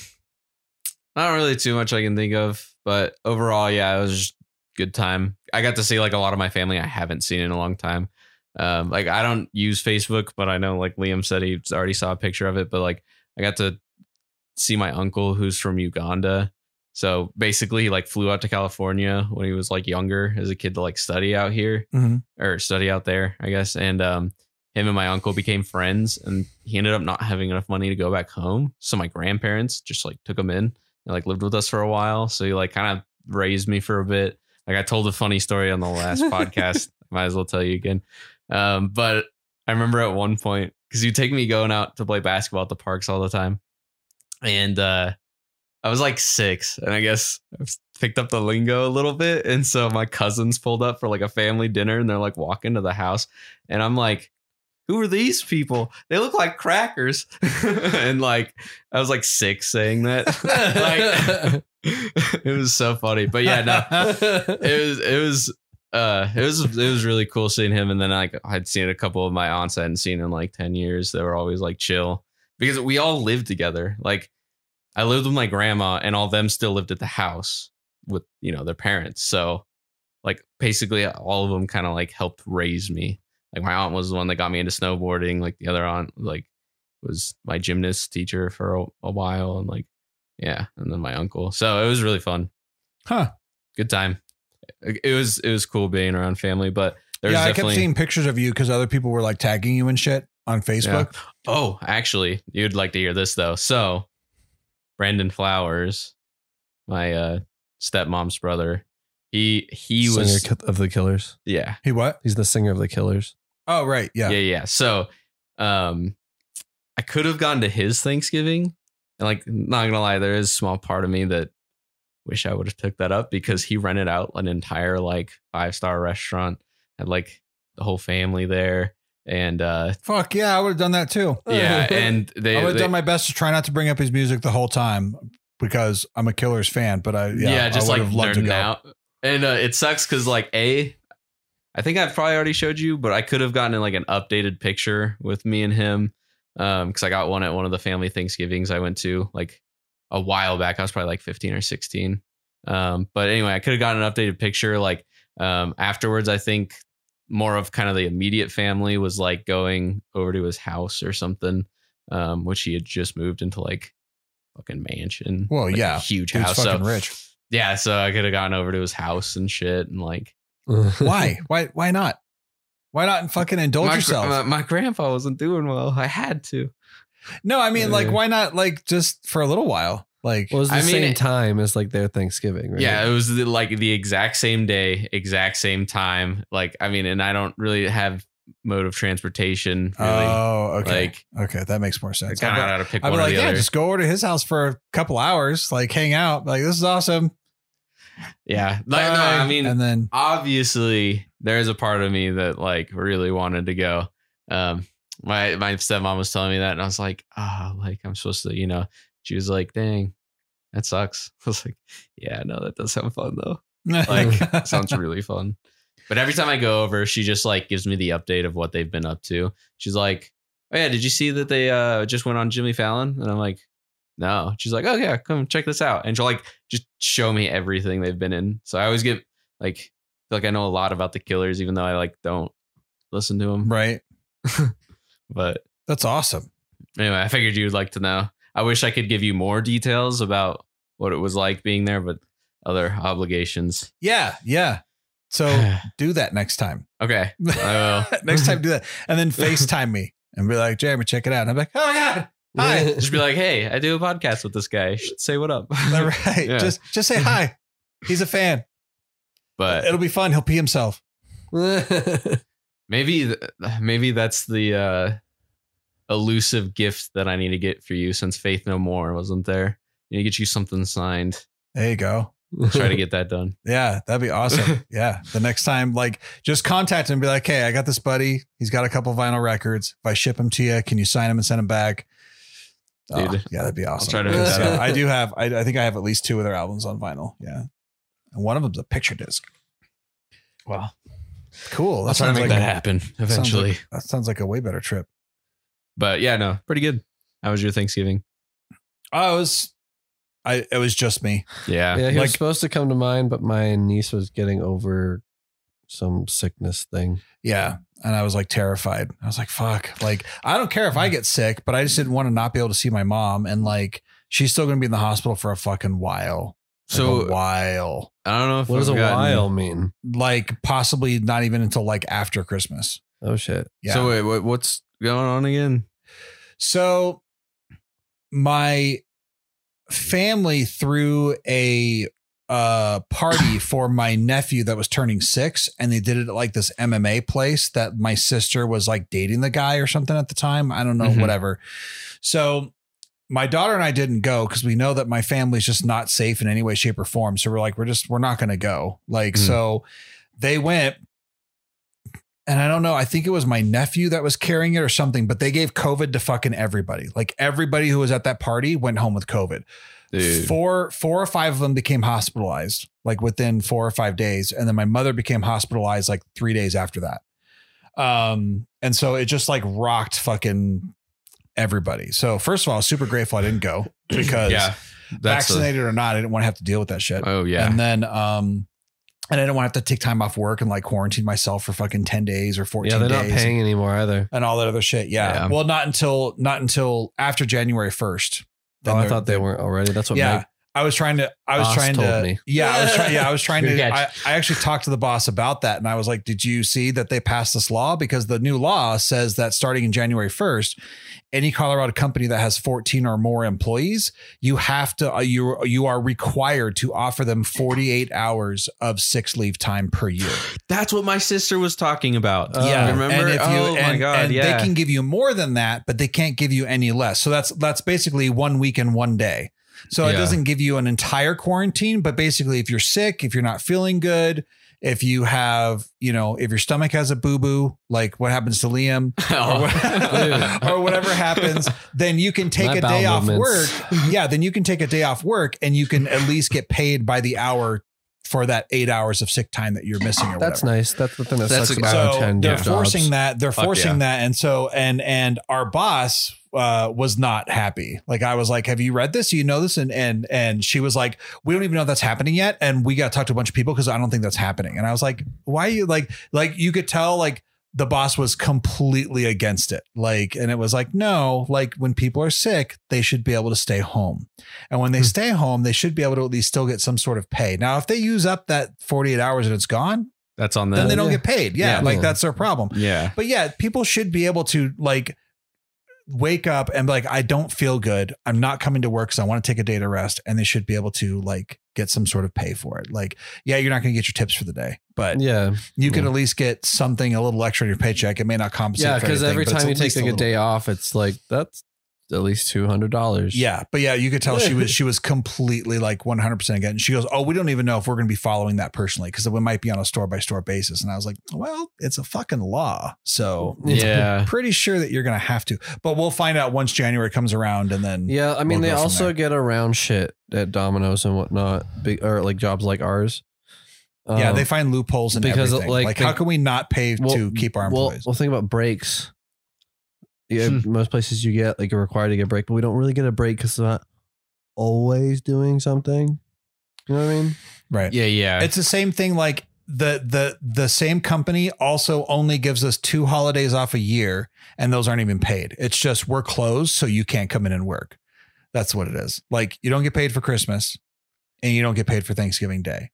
not really too much I can think of, but overall, yeah, it was just a good time. I got to see like a lot of my family I haven't seen in a long time. Um, like I don't use Facebook, but I know like Liam said he already saw a picture of it. But like I got to see my uncle who's from Uganda. So basically he like flew out to California when he was like younger as a kid to like study out here mm-hmm. or study out there, I guess. And um, him and my uncle became friends, and he ended up not having enough money to go back home. So my grandparents just like took him in and like lived with us for a while. So he like kind of raised me for a bit. Like I told a funny story on the last podcast. Might as well tell you again. Um, but I remember at one point, because you take me going out to play basketball at the parks all the time. And uh, I was like six, and I guess I picked up the lingo a little bit. And so my cousins pulled up for like a family dinner, and they're like walking to the house. And I'm like, who are these people? They look like crackers. And like, I was like six saying that. Like, it was so funny. But yeah, no, it was, it was. Uh, it was it was really cool seeing him, and then I I'd seen a couple of my aunts I hadn't seen in like ten years. They were always like chill because we all lived together. Like I lived with my grandma, and all of them still lived at the house with you know their parents. So like basically all of them kind of like helped raise me. Like my aunt was the one that got me into snowboarding. Like the other aunt like was my gymnast teacher for a, a while, and like yeah, and then my uncle. So it was really fun. Huh? Good time. It was it was cool being around family, but there's yeah, I kept seeing pictures of you because other people were like tagging you and shit on Facebook. Yeah. Oh, actually, you'd like to hear this though. So, Brandon Flowers, my uh, stepmom's brother, he he singer was of the Killers. Yeah, he what? He's the singer of the Killers. Oh right, yeah, yeah, yeah. So, um, I could have gone to his Thanksgiving, and like, not gonna lie, there is a small part of me that. Wish I would have took that up because he rented out an entire like five star restaurant, had like the whole family there, and uh, fuck yeah, I would have done that too. Yeah, and they I would have done my best to try not to bring up his music the whole time because I'm a Killers fan. But I yeah, yeah just I like loved to go. Out. And uh, it sucks because like a, I think I've probably already showed you, but I could have gotten in like an updated picture with me and him um, because I got one at one of the family Thanksgivings I went to like. A while back. I was probably like fifteen or sixteen. Um, but anyway, I could have gotten an updated picture. Like um, afterwards, I think more of kind of the immediate family was like going over to his house or something, um, which he had just moved into like fucking mansion. Well, like yeah. Huge house. So, rich. Yeah. So I could have gotten over to his house and shit. And like, why? Why? Why not? Why not fucking indulge my, yourself? My, my grandpa wasn't doing well. I had to. No, I mean, like, why not, like, just for a little while? Like, well, it was the I same mean, time as, like, their Thanksgiving, right? Yeah, it was, the, like, the exact same day, exact same time. Like, I mean, and I don't really have mode of transportation, really. Oh, okay. Like, okay, that makes more sense. I kind of got to pick I'd one be like, or the yeah, other. Just go over to his house for a couple hours, like, hang out. Like, this is awesome. Yeah. Like, uh, no, I mean, and then obviously, there is a part of me that, like, really wanted to go. Um My my stepmom was telling me that, and I was like, ah, oh, like I'm supposed to, you know. She was like, dang, that sucks. I was like, yeah, no, that does sound fun though. Like, sounds really fun. But every time I go over, she just like gives me the update of what they've been up to. She's like, oh yeah, did you see that they uh just went on Jimmy Fallon? And I'm like, no. She's like, oh yeah, come check this out. And she'll like just show me everything they've been in. So I always get like feel like I know a lot about the Killers, even though I like don't listen to them. Right. But that's awesome. Anyway, I figured you'd like to know. I wish I could give you more details about what it was like being there, but other obligations. Yeah. Yeah. So do that next time. Okay. I will. Next time do that. And then FaceTime me and be like, Jeremy, check it out. And I'm like, oh my God. Hi. Just be like, hey, I do a podcast with this guy. You should say what up. All right. Yeah. Just, just say hi. He's a fan. But it'll be fun. He'll pee himself. Maybe maybe that's the uh, elusive gift that I need to get for you since Faith No More wasn't there. I need to get you something signed. There you go. I'll try to get that done. Yeah, that'd be awesome. Yeah. The next time, like, just contact him and be like, hey, I got this buddy. He's got a couple vinyl records. If I ship him to you, can you sign him and send him back? Dude, oh, yeah, that'd be awesome. I'll try to hook that up. I do have, I, I think I have at least two of their albums on vinyl. Yeah. And one of them's a picture disc. Wow. Cool. That I'll try to make like that a, happen eventually. Sounds like, that sounds like a way better trip. But yeah, no, pretty good. How was your Thanksgiving? I was, I it was just me. Yeah, yeah. He like, was supposed to come to mine, but my niece was getting over some sickness thing. Yeah, And I was like terrified. I was like, fuck, like, I don't care if I get sick, but I just didn't want to not be able to see my mom. And like, she's still going to be in the hospital for a fucking while. Like so a while. I don't know. If what does a while mean? Like possibly not even until like after Christmas. Oh shit. Yeah. So wait, wait, what's going on again? So my family threw a uh party for my nephew that was turning six, and they did it at like this M M A place that my sister was like dating the guy or something at the time. I don't know, mm-hmm. whatever. So my daughter and I didn't go because we know that my family's just not safe in any way, shape or form. So we're like, we're just, we're not going to go. Like, mm. so they went, and I don't know, I think it was my nephew that was carrying it or something, but they gave COVID to fucking everybody. Like everybody who was at that party went home with COVID. Dude. Four, four or five of them became hospitalized like within four or five days. And then my mother became hospitalized like three days after that. Um, and so it just like rocked fucking everybody. So first of all, I was super grateful I didn't go because yeah, vaccinated a- or not, I didn't want to have to deal with that shit. Oh yeah. And then, um, and I didn't want to have to take time off work and like quarantine myself for fucking ten days or fourteen days. Yeah, they're days not paying and, anymore either. And all that other shit. Yeah. yeah. Well, not until, not until after January first. Oh, I thought they weren't already. That's what. Yeah, Meg I was trying to. I was boss trying to. Me. Yeah, I was trying. Yeah, I was trying to. I, I actually talked to the boss about that, and I was like, "Did you see that they passed this law? Because the new law says that starting in January first, any Colorado company that has fourteen or more employees, you have to. Uh, you you are required to offer them forty-eight hours of sick leave time per year. That's what my sister was talking about. Uh, yeah, remember? And if oh you, and, my god! And yeah, they can give you more than that, but they can't give you any less. So that's that's basically one week and one day. So yeah. it doesn't give you an entire quarantine, but basically if you're sick, if you're not feeling good, if you have, you know, if your stomach has a boo-boo, like what happens to Liam oh. or, whatever, or whatever happens, then you can take My a day off movements. work. Yeah. Then you can take a day off work and you can at least get paid by the hour for that eight hours of sick time that you're missing. Or that's whatever. nice. That's the thing that that's sucks about so ten They're forcing jobs. that. They're Fuck forcing yeah. that. And so, and, and our boss uh, was not happy. Like I was like, have you read this? Do you know this? And, and, and she was like, we don't even know if that's happening yet. And we got to talk to a bunch of people because I don't think that's happening. And I was like, why are you like, like you could tell like the boss was completely against it. Like, and it was like, no, like when people are sick, they should be able to stay home. And when they mm-hmm. stay home, they should be able to at least still get some sort of pay. Now, if they use up that forty-eight hours and it's gone, that's on them. Then they don't yeah. get paid. Yeah, yeah. Like yeah. that's their problem. Yeah. But yeah, people should be able to like wake up and be like, I don't feel good. I'm not coming to work because I want to take a day to rest. And they should be able to like get some sort of pay for it. Like, yeah, you're not going to get your tips for the day, but yeah, you can yeah. at least get something a little extra in your paycheck. It may not compensate. Yeah, because every time you take like a, a day off, it's like that's at least two hundred dollars. Yeah, but yeah, you could tell she was she was completely like one hundred percent again. And she goes, oh, we don't even know if we're going to be following that personally because it might be on a store by store basis. And I was like, well, it's a fucking law, so yeah, I'm pretty sure that you're going to have to. But we'll find out once January comes around, and then yeah, I mean we'll they also get around shit at Domino's and whatnot, or like jobs like ours. Yeah, um, they find loopholes in because everything. Like, like they, how can we not pay well, to keep our employees? Well, well, think about breaks. Yeah, hmm. most places you get like you're required to get a break, but we don't really get a break because they're not always doing something. You know what I mean? Right. Yeah, yeah. It's the same thing. Like the the the same company also only gives us two holidays off a year, and those aren't even paid. It's just we're closed, so you can't come in and work. That's what it is. Like you don't get paid for Christmas, and you don't get paid for Thanksgiving Day.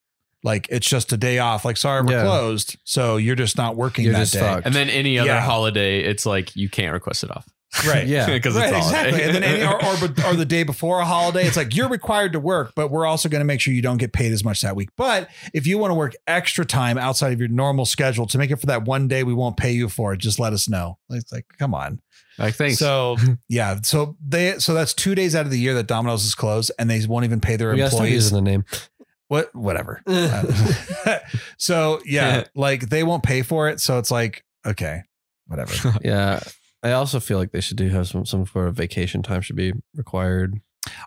Like it's just a day off. Like, sorry, we're yeah. closed. So you're just not working you're that day. Fucked. And then any other yeah. holiday, it's like you can't request it off. Right. Yeah. Because right, it's holiday. Exactly. And then any or, or or the day before a holiday, it's like you're required to work, but we're also going to make sure you don't get paid as much that week. But if you want to work extra time outside of your normal schedule to make it for that one day, we won't pay you for it. Just let us know. It's like, come on. I think so. Yeah. So they so that's two days out of the year that Domino's is closed, and they won't even pay their you employees in the name. What, whatever. Uh, so yeah, like they won't pay for it. So it's like, okay, whatever. Yeah. I also feel like they should do have some, some sort of vacation time should be required.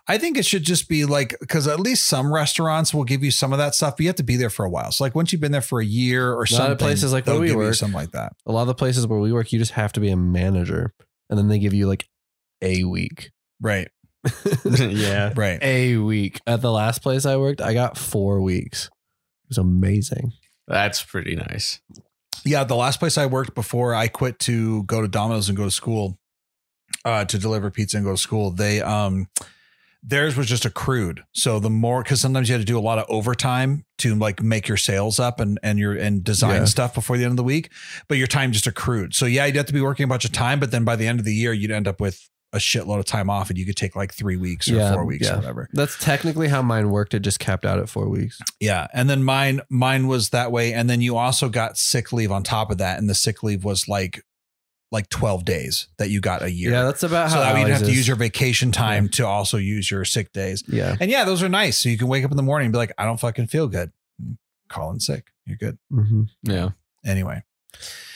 I think it should just be like, cause at least some restaurants will give you some of that stuff, but you have to be there for a while. So like once you've been there for a year or something, a lot of places like where we work, something like that. A lot of the places where we work, you just have to be a manager, and then they give you like a week. Right. Yeah, right. A week at the last place I worked, I got four weeks. It was amazing. That's pretty nice. yeah, the last place I worked before I quit to go to Domino's and go to school, uh, to deliver pizza and go to school, they, um, theirs was just accrued. So the more, because sometimes you had to do a lot of overtime to like make your sales up and, and your and design yeah. stuff before the end of the week, but your time just accrued. So yeah, you'd have to be working a bunch of time, but then by the end of the year, you'd end up with a shitload of time off and you could take like three weeks or yeah, four weeks yeah. or whatever. That's technically how mine worked. It just capped out at four weeks. Yeah. And then mine, mine was that way. And then you also got sick leave on top of that. And the sick leave was like, like twelve days that you got a year. Yeah. That's about how, so that you'd have is. to use your vacation time yeah. to also use your sick days. Yeah. And yeah, those are nice. So you can wake up in the morning and be like, I don't fucking feel good. Call in sick. You're good. Mm-hmm. Yeah. Anyway.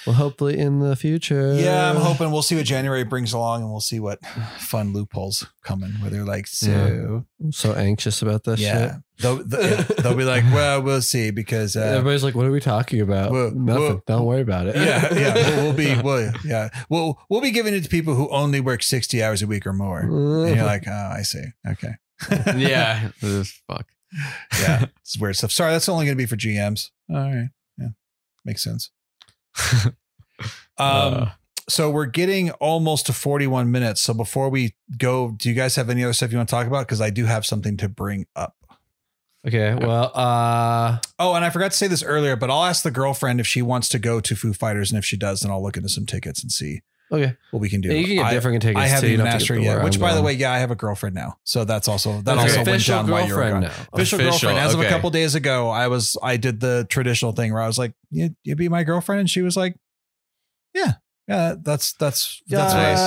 Well, hopefully in the future. Yeah, I'm hoping we'll see what January brings along, and we'll see what fun loopholes come in where they're like, so yeah. I'm so anxious about this yeah. shit. They'll, they'll, yeah. they'll be like, well, we'll see, because uh, everybody's like, what are we talking about? We'll, Nothing. We'll, Don't worry about it. Yeah, yeah. We'll, we'll be we'll, yeah. We'll we'll be giving it to people who only work sixty hours a week or more. And you're like, oh, I see. Okay. yeah. Fuck. Yeah. It's weird stuff. Sorry, that's only gonna be for G Ms. All right. Yeah. Makes sense. um uh, so we're getting almost to forty-one minutes, so before we go, do you guys have any other stuff you want to talk about? Because I do have something to bring up. Okay, well, uh oh, and I forgot to say this earlier, but I'll ask the girlfriend if she wants to go to Foo Fighters, and if she does, then I'll look into some tickets and see okay what we can do. Yeah, you can get I, different tickets. I haven't even asked her yet, which I'm by going. the way, yeah, I have a girlfriend now, so that's also that that's also went down while you were gone. Now. Official, official girlfriend. As okay. of a couple days ago, I was I did the traditional thing where I was like, you you be my girlfriend, and she was like, yeah, yeah, that's that's yeah. that's nice.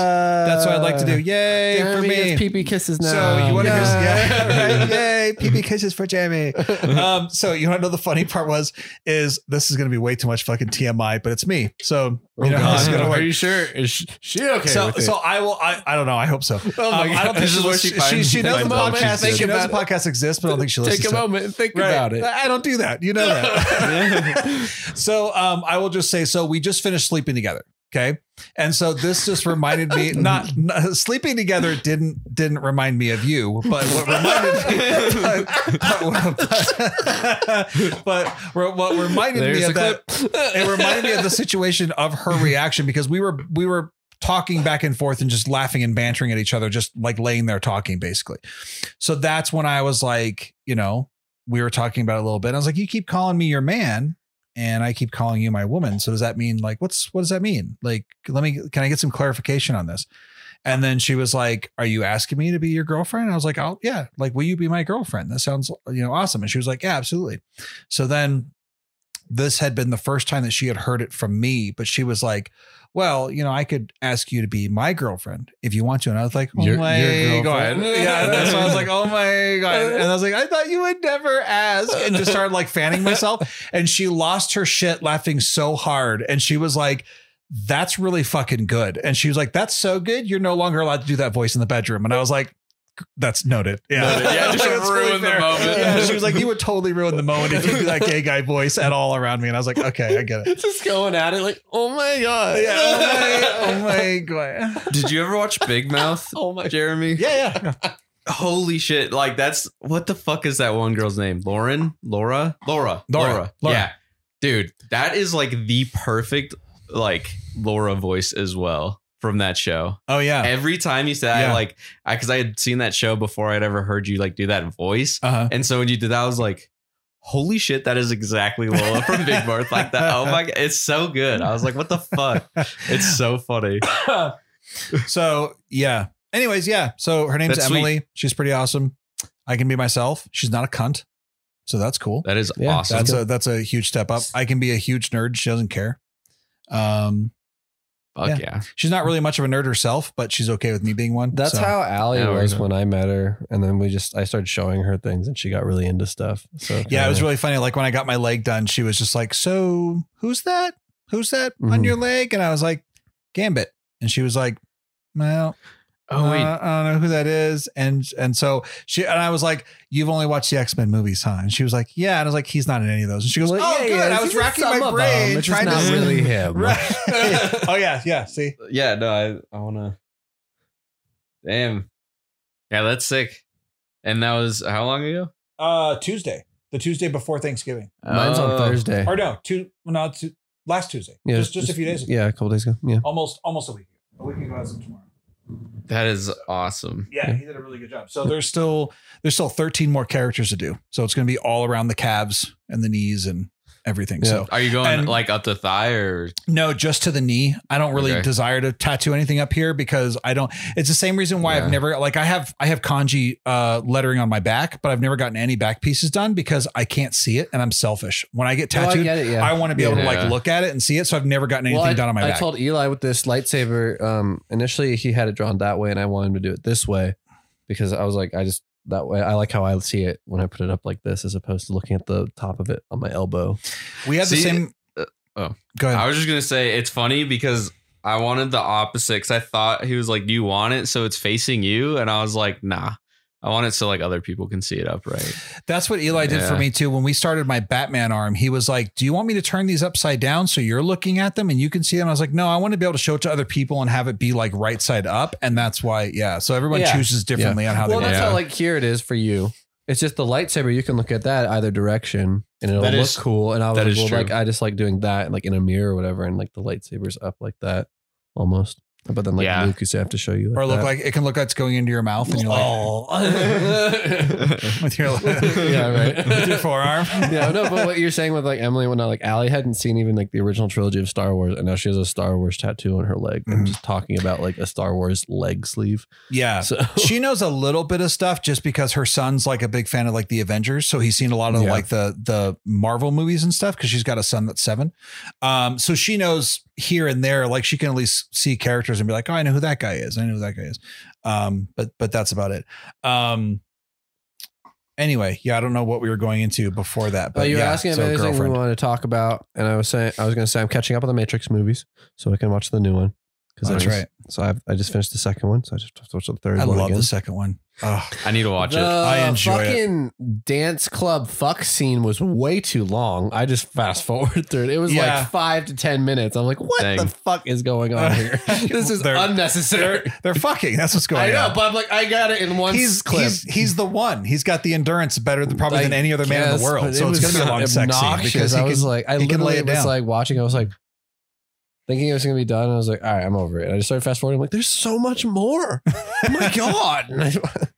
That's what I'd like to do. Yay Jeremy for me! Pee pee kisses now. So you want to yeah. yeah, right? Yay pee pee kisses for Jamie. um, so you want to know the funny part was is this is going to be way too much fucking T M I, but it's me. So. You know, oh, gonna work. Are you sure? Is she, she okay? So, with so it? I will. I, I don't know. I hope so. Oh my um, God. I don't think this is where she, she, she, she knows the podcast. She, she knows the podcast exists, but I don't think she listens to it. Take a moment and think right. about it. I don't do that. You know that. So um, I will just say. So we just finished sleeping together. Okay, and so this just reminded me. Not, not sleeping together didn't didn't remind me of you, but what reminded me. But, but, but what reminded There's me of that? Clip. It reminded me of the situation of her reaction, because we were we were talking back and forth and just laughing and bantering at each other, just like laying there talking basically. So that's when I was like, you know, we were talking about it a little bit. I was like, you keep calling me your man. And I keep calling you my woman. So does that mean like, what's, what does that mean? Like, let me, can I get some clarification on this? And then she was like, are you asking me to be your girlfriend? And I was like, oh yeah. Like, will you be my girlfriend? That sounds, you know, awesome. And she was like, yeah, absolutely. So then this had been the first time that she had heard it from me, but she was like, well, you know, I could ask you to be my girlfriend if you want to. And I was like, oh your, my your God. Yeah. That's so I was like, oh my God. And I was like, I thought you would never ask. And just started like fanning myself. And she lost her shit laughing so hard. And she was like, that's really fucking good. And she was like, that's so good. You're no longer allowed to do that voice in the bedroom. And I was like, that's noted. Yeah. Noted. Yeah, just like, ruin really the fair. moment. Yeah, she was like, you would totally ruin the moment if you do that gay guy voice at all around me. And I was like, okay, I get it. Just going at it like, oh my God. Yeah, oh, my, oh my God. Did you ever watch Big Mouth? Oh my Jeremy. Yeah, yeah. Holy shit. Like that's what the fuck is that one girl's name? Lauren? Laura? Laura. Laura. Laura. Laura. Yeah. Dude, that is like the perfect like Laura voice as well. From that show. Oh yeah. Every time you said yeah. I like I because I had seen that show before I'd ever heard you like do that voice. Uh-huh. And so when you did that, I was like, holy shit, that is exactly Lola from Big Mouth like that. Oh my God. It's so good. I was like, what the fuck? It's so funny. So yeah. Anyways, yeah. So her name's that's Emily. Sweet. She's pretty awesome. I can be myself. She's not a cunt. So that's cool. That is yeah, awesome. That's cool. a that's a huge step up. I can be a huge nerd. She doesn't care. Um Fuck yeah. yeah. She's not really much of a nerd herself, but she's okay with me being one. That's so. how Allie I was know. when I met her. And then we just, I started showing her things and she got really into stuff. So yeah, kinda. It was really funny. Like when I got my leg done, she was just like, so who's that? Who's that mm-hmm. on your leg? And I was like, Gambit. And she was like, well, oh, uh, wait. I don't know who that is. And, and so she, and I was like, you've only watched the X-Men movies, huh? And she was like, yeah. And I was like, he's not in any of those. And she goes, like, oh, yeah, good. Yeah, I was racking my brain. It's not to really him. Right. Oh yeah. Yeah. See? Yeah. No, I, I want to. Damn. Yeah. That's sick. And that was how long ago? Uh, Tuesday, the Tuesday before Thanksgiving. Mine's oh. on Thursday. Or no, two, no, two, Last Tuesday. Yeah, just, just just a few days ago. Yeah, a couple days ago. Yeah. Almost almost a week ago. A week ago as of tomorrow. That is awesome. Yeah, yeah, he did a really good job. So there's still there's still thirteen more characters to do. So it's going to be all around the calves and the knees and everything. Yeah. So are you going and, like up to thigh or no? Just to the knee. I don't really okay. desire to tattoo anything up here because I don't. It's the same reason why yeah. I've never like I have I have kanji uh, lettering on my back, but I've never gotten any back pieces done because I can't see it and I'm selfish. When I get tattooed, oh, I, get it, yeah. I want to be yeah. able to like look at it and see it. So I've never gotten anything well, I, done on my I back. I told Eli with this lightsaber. Um, initially he had it drawn that way, and I wanted him to do it this way because I was like I just. That way, I like how I see it when I put it up like this, as opposed to looking at the top of it on my elbow. We have see, the same. Uh, oh, go ahead. I was just gonna say it's funny because I wanted the opposite because I thought he was like, "Do you want it so it's facing you?" And I was like, "Nah, I want it so like other people can see it upright." That's what Eli did yeah. for me too. When we started my Batman arm, he was like, "Do you want me to turn these upside down so you're looking at them and you can see them?" I was like, "No, I want to be able to show it to other people and have it be like right side up." And that's why, yeah. So everyone yeah. chooses differently yeah. on how well, they. Well, that's yeah. how like here it is for you. It's just the lightsaber. You can look at that either direction and it'll that look is, cool. And I was like, well, like, I just like doing that like in a mirror or whatever, and like the lightsaber's up like that almost. But then, like yeah. Luke, you have to show you, like or look that. Like it can look like it's going into your mouth, and you're like, oh, with your yeah, right, with your forearm. Yeah, no, but what you're saying with like Emily, when I like Allie hadn't seen even like the original trilogy of Star Wars, and now she has a Star Wars tattoo on her leg. Mm-hmm. I'm just talking about like a Star Wars leg sleeve. Yeah, so she knows a little bit of stuff just because her son's like a big fan of like the Avengers, so he's seen a lot of yeah. like the the Marvel movies and stuff because she's got a son that's seven, um, so she knows here and there. Like she can at least see characters and be like, oh, I know who that guy is. I know who that guy is. Um, but but that's about it. Um, anyway, yeah, I don't know what we were going into before that. But well, you were yeah, asking if so anything we wanted to talk about, and I was saying I was going to say I'm catching up on the Matrix movies, so I can watch the new one. Because that's just, right. So I've, I just finished the second one, so I just have to watch the third I one. I love again. the second one. Oh, I need to watch the it. I enjoy fucking it. Dance club fuck scene was way too long. I just fast forward through it. It was yeah. like five to ten minutes. I'm like, what Dang. the fuck is going on here? This is they're, unnecessary. They're, they're fucking. That's what's going on. I know, on. but I'm like, I got it in one he's, clip. He's, he's the one. He's got the endurance better than probably I than any other guess, man in the world. So it was it's gonna be a long sex scene because he I was can, like, I literally was like watching. I was like. Thinking it was going to be done. I was like, all right, I'm over it. And I just started fast forwarding. I'm like, there's so much more. Oh my God. And I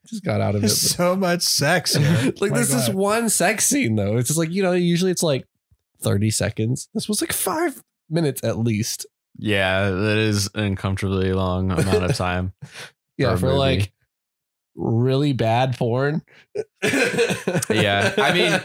just got out of there's it. But. So much sex. Like this God. is one sex scene though. It's just like, you know, usually it's like thirty seconds. This was like five minutes at least. Yeah. That is an uncomfortably long amount of time. Yeah. For, for like really bad porn. Yeah. I mean,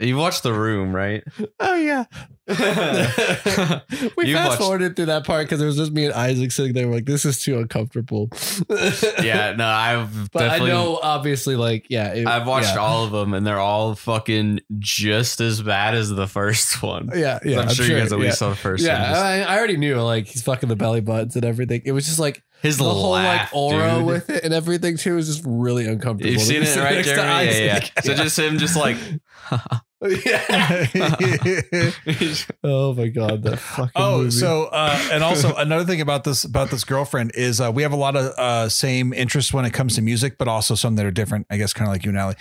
you watched The Room, right? Oh, yeah. We fast forwarded through that part because it was just me and Isaac sitting there like, this is too uncomfortable. Yeah, no, I've but definitely... I know, obviously, like, yeah. It, I've watched yeah. all of them, and they're all fucking just as bad as the first one. Yeah, yeah. I'm, I'm sure, sure you guys at least yeah. saw the first yeah, one. Yeah, just... I, I already knew, like, he's fucking the belly buttons and everything. It was just like, his the laugh, whole like aura dude. with it and everything, too, was just really uncomfortable. You've seen it, right, Jeremy? Yeah, yeah. So yeah. just him just like... Yeah. Oh my God, that fucking oh movie. So uh and also another thing about this about this girlfriend is uh we have a lot of uh same interests when it comes to music, but also some that are different, I guess, kind of like you and Allie.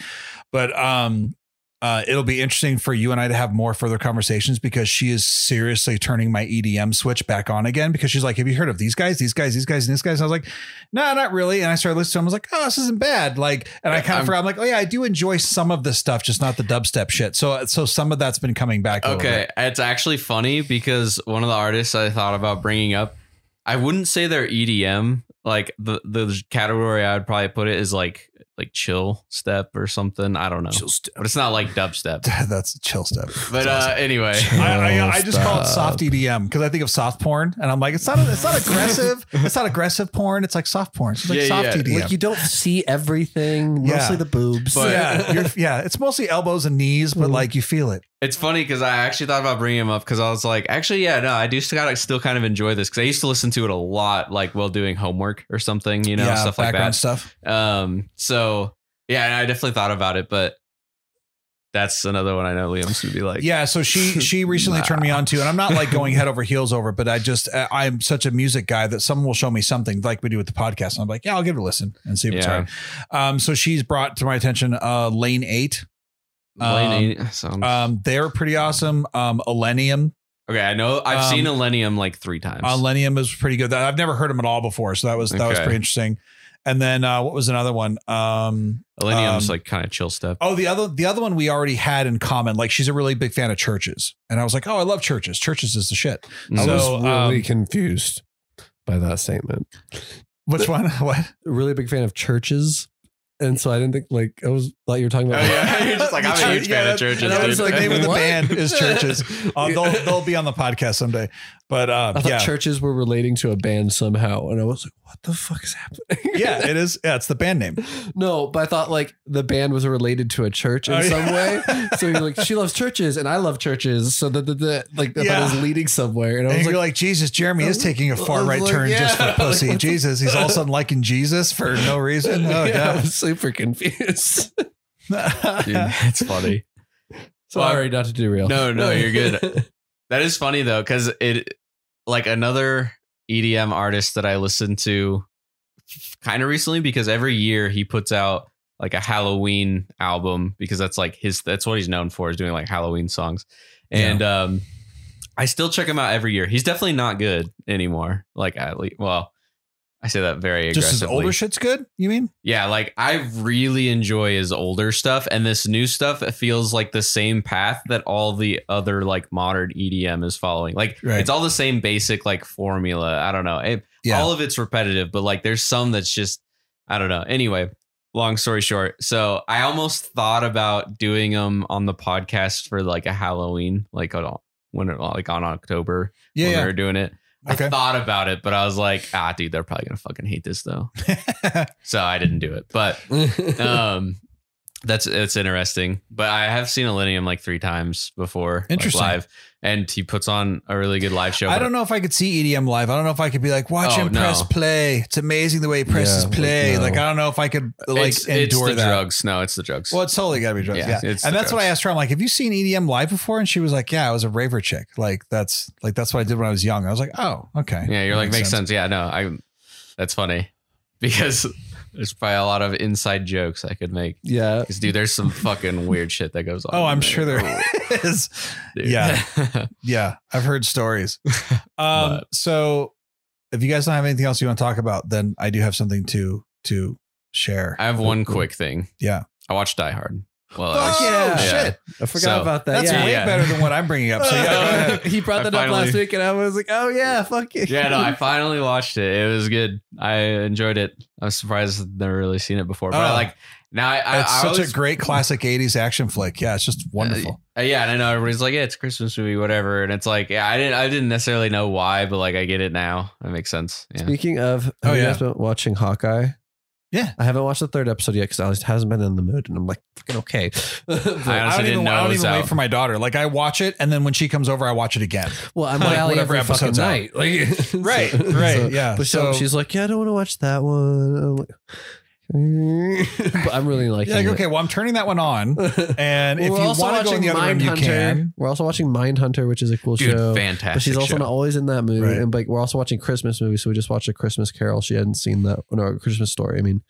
But um uh it'll be interesting for you and I to have more further conversations because she is seriously turning my E D M switch back on again because she's like, have you heard of these guys these guys these guys and these guys? And I was like, no, nah, not really. And I started listening to them. I was like, oh, this isn't bad. Like, and I kind of forgot. I'm like, oh yeah, I do enjoy some of this stuff, just not the dubstep shit. So so some of that's been coming back. Okay, it's actually funny because one of the artists I thought about bringing up, I wouldn't say they're E D M. Like the the category I would probably put it is like like chill step or something. I don't know. Chill step. But it's not like dubstep. That's chill step. But uh, anyway, I, I, I just call it soft E D M because I think of soft porn and I'm like, it's not, it's not aggressive. It's not aggressive porn. It's like soft porn. It's like yeah, soft yeah. E D M. Like you don't see everything. Yeah. Mostly the boobs. But yeah, you're, yeah, it's mostly elbows and knees, but mm. like you feel it. It's funny because I actually thought about bringing him up because I was like, actually, yeah, no, I do still, I still kind of enjoy this because I used to listen to it a lot, like while doing homework or something, you know, yeah, stuff like that. Stuff. Um, so, yeah, and I definitely thought about it, but that's another one I know Liam's would be like. Yeah, so she she recently nah. turned me on to, and I'm not like going head over heels over, but I just, I'm such a music guy that someone will show me something like we do with the podcast. And I'm like, yeah, I'll give it a listen and see if yeah. it's right. Um, so she's brought to my attention uh, Lane eight. Um, um, they're pretty awesome. Um, Illenium Okay, I know I've um, seen Illenium like three times. Illenium is pretty good. I've never heard them at all before, so that was that okay. was pretty interesting. And then uh, what was another one? Um, Illenium's um, like kind of chill stuff. Oh, the other the other one we already had in common. Like she's a really big fan of Chvrches, and I was like, oh, I love Chvrches. Chvrches is the shit. Mm-hmm. I was so, really um, confused by that statement. Which one? What? Really big fan of Chvrches. And so I didn't think, like, I was thought you were talking about. Oh, yeah. You're just like, I'm a huge yeah, fan of Chvrches. And I was like, the name of the band is Chvrches. Uh, they'll they'll be on the podcast someday. But uh, I thought yeah. Chvrches were relating to a band somehow, and I was like, what the fuck is happening? Yeah, it is. Yeah, it's the band name. No, but I thought like the band was related to a church in oh, yeah. some way. So you're like, she loves Chvrches, and I love Chvrches. So that the, the like that yeah. was leading somewhere, and I was and like, you're like, Jesus, Jeremy is taking a far right like, turn yeah. just for pussy. Like, Jesus, he's all of a sudden liking Jesus for no reason. Oh yeah. God. Super confused. Dude, that's funny. Sorry, well, not to derail. No, no, you're good. That is funny though, because it like another E D M artist that I listened to kind of recently, because every year he puts out like a Halloween album, because that's like his that's what he's known for, is doing like Halloween songs. And yeah. um I still check him out every year. He's definitely not good anymore. Like at least well. I say that very aggressively. Just his older shit's good, you mean? Yeah, like I really enjoy his older stuff, and this new stuff, it feels like the same path that all the other like modern E D M is following. Like right. it's all the same basic like formula. I don't know. It, yeah. All of it's repetitive, but like there's some that's just, I don't know. Anyway, long story short. So I almost thought about doing them on the podcast for like a Halloween, like on, when it, like on October yeah, when yeah. we were doing it. Okay. I thought about it, but I was like, ah, dude, they're probably going to fucking hate this, though. So I didn't do it. But um, that's it's interesting. But I have seen Illenium like three times before. Interesting. Like, live. And he puts on a really good live show. I don't know if I could see E D M live. I don't know if I could be like, watch oh, him no. press play. It's amazing the way he presses yeah, play. No. Like, I don't know if I could like it's, endure that. It's the that. drugs. No, it's the drugs. Well, it's totally got to be drugs. Yeah, yeah. And that's drugs. What I asked her. I'm like, have you seen E D M live before? And she was like, yeah, I was a raver chick. Like, that's like that's what I did when I was young. I was like, oh, okay. Yeah, you're that like, makes, makes sense. sense. Yeah, no, I. That's funny because there's probably a lot of inside jokes I could make. Yeah. Because, dude, there's some fucking weird shit that goes on. Oh, I'm there. sure there is. Dude. Yeah. Yeah. I've heard stories. Um, but. So if you guys don't have anything else you want to talk about, then I do have something to to share. I have one quick thing. Yeah. I watched Die Hard. Well, oh, was, yeah. yeah. Shit. I forgot so, about that. That's yeah. way yeah. better than what I'm bringing up. So yeah, go ahead. He brought that I up finally, last week, and I was like, oh, yeah, fuck it. Yeah, no, I finally watched it. It was good. I enjoyed it. I was surprised I've never really seen it before. But oh, I like now I, I, it's I such always, a great classic eighties action flick. Yeah, it's just wonderful. Uh, yeah, and I know everybody's like, yeah, it's a Christmas movie, whatever. And it's like, yeah, I didn't I didn't necessarily know why, but like I get it now. That makes sense. Yeah. Speaking of oh, yeah. guys been watching Hawkeye. Yeah, I haven't watched the third episode yet because I just hasn't been in the mood, and I'm like, fucking okay. I honestly I don't didn't even, know I don't even wait for my daughter. Like, I watch it, and then when she comes over, I watch it again. Well, I'm like, whatever every episode's night. Like, right, so, right, so, yeah. But so, she's like, yeah, I don't want to watch that one. I'm like, but I'm really liking like, it. Okay, well, I'm turning that one on, and if you want to go in the other room, you can. We're also watching Mindhunter, which is a cool Dude, show. Fantastic! But she's also show. not always in that movie, right. and like we're also watching Christmas movies. So we just watched A Christmas Carol. She hadn't seen that. No, Christmas Story. I mean,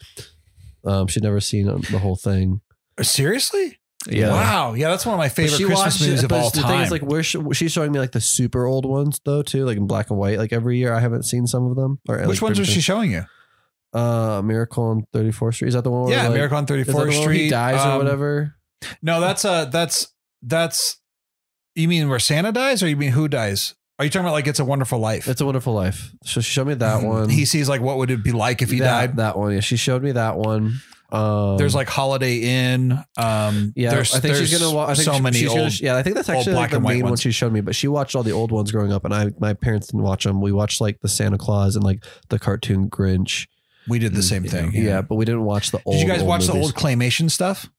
um, she'd never seen the whole thing. Seriously? Yeah. Wow. Yeah, that's one of my favorite Christmas movies it, of all the time. Thing is, like, we're sh- she's showing me like the super old ones though, too, like in black and white. Like every year, I haven't seen some of them. Or, Which like, ones is she showing you? Uh, Miracle on Thirty Fourth Street. Is that the one? Where yeah, like, Miracle on Thirty Fourth Street. He dies um, or whatever. No, that's uh that's that's. You mean where Santa dies, or you mean who dies? Are you talking about like It's a Wonderful Life? It's a Wonderful Life. So she showed me that mm-hmm. one. He sees like what would it be like if he that, died. That one. Yeah, she showed me that one. Um, there's like Holiday Inn. Um, yeah, there's, I think there's she's gonna watch. I think so she, many she's old. Gonna, yeah, I think that's actually like the main one she showed me. But she watched all the old ones growing up, and I my parents didn't watch them. We watched like the Santa Claus and like the cartoon Grinch. We did the same thing. Yeah, yeah, but we didn't watch the old. Did you guys old watch movies. the old claymation stuff?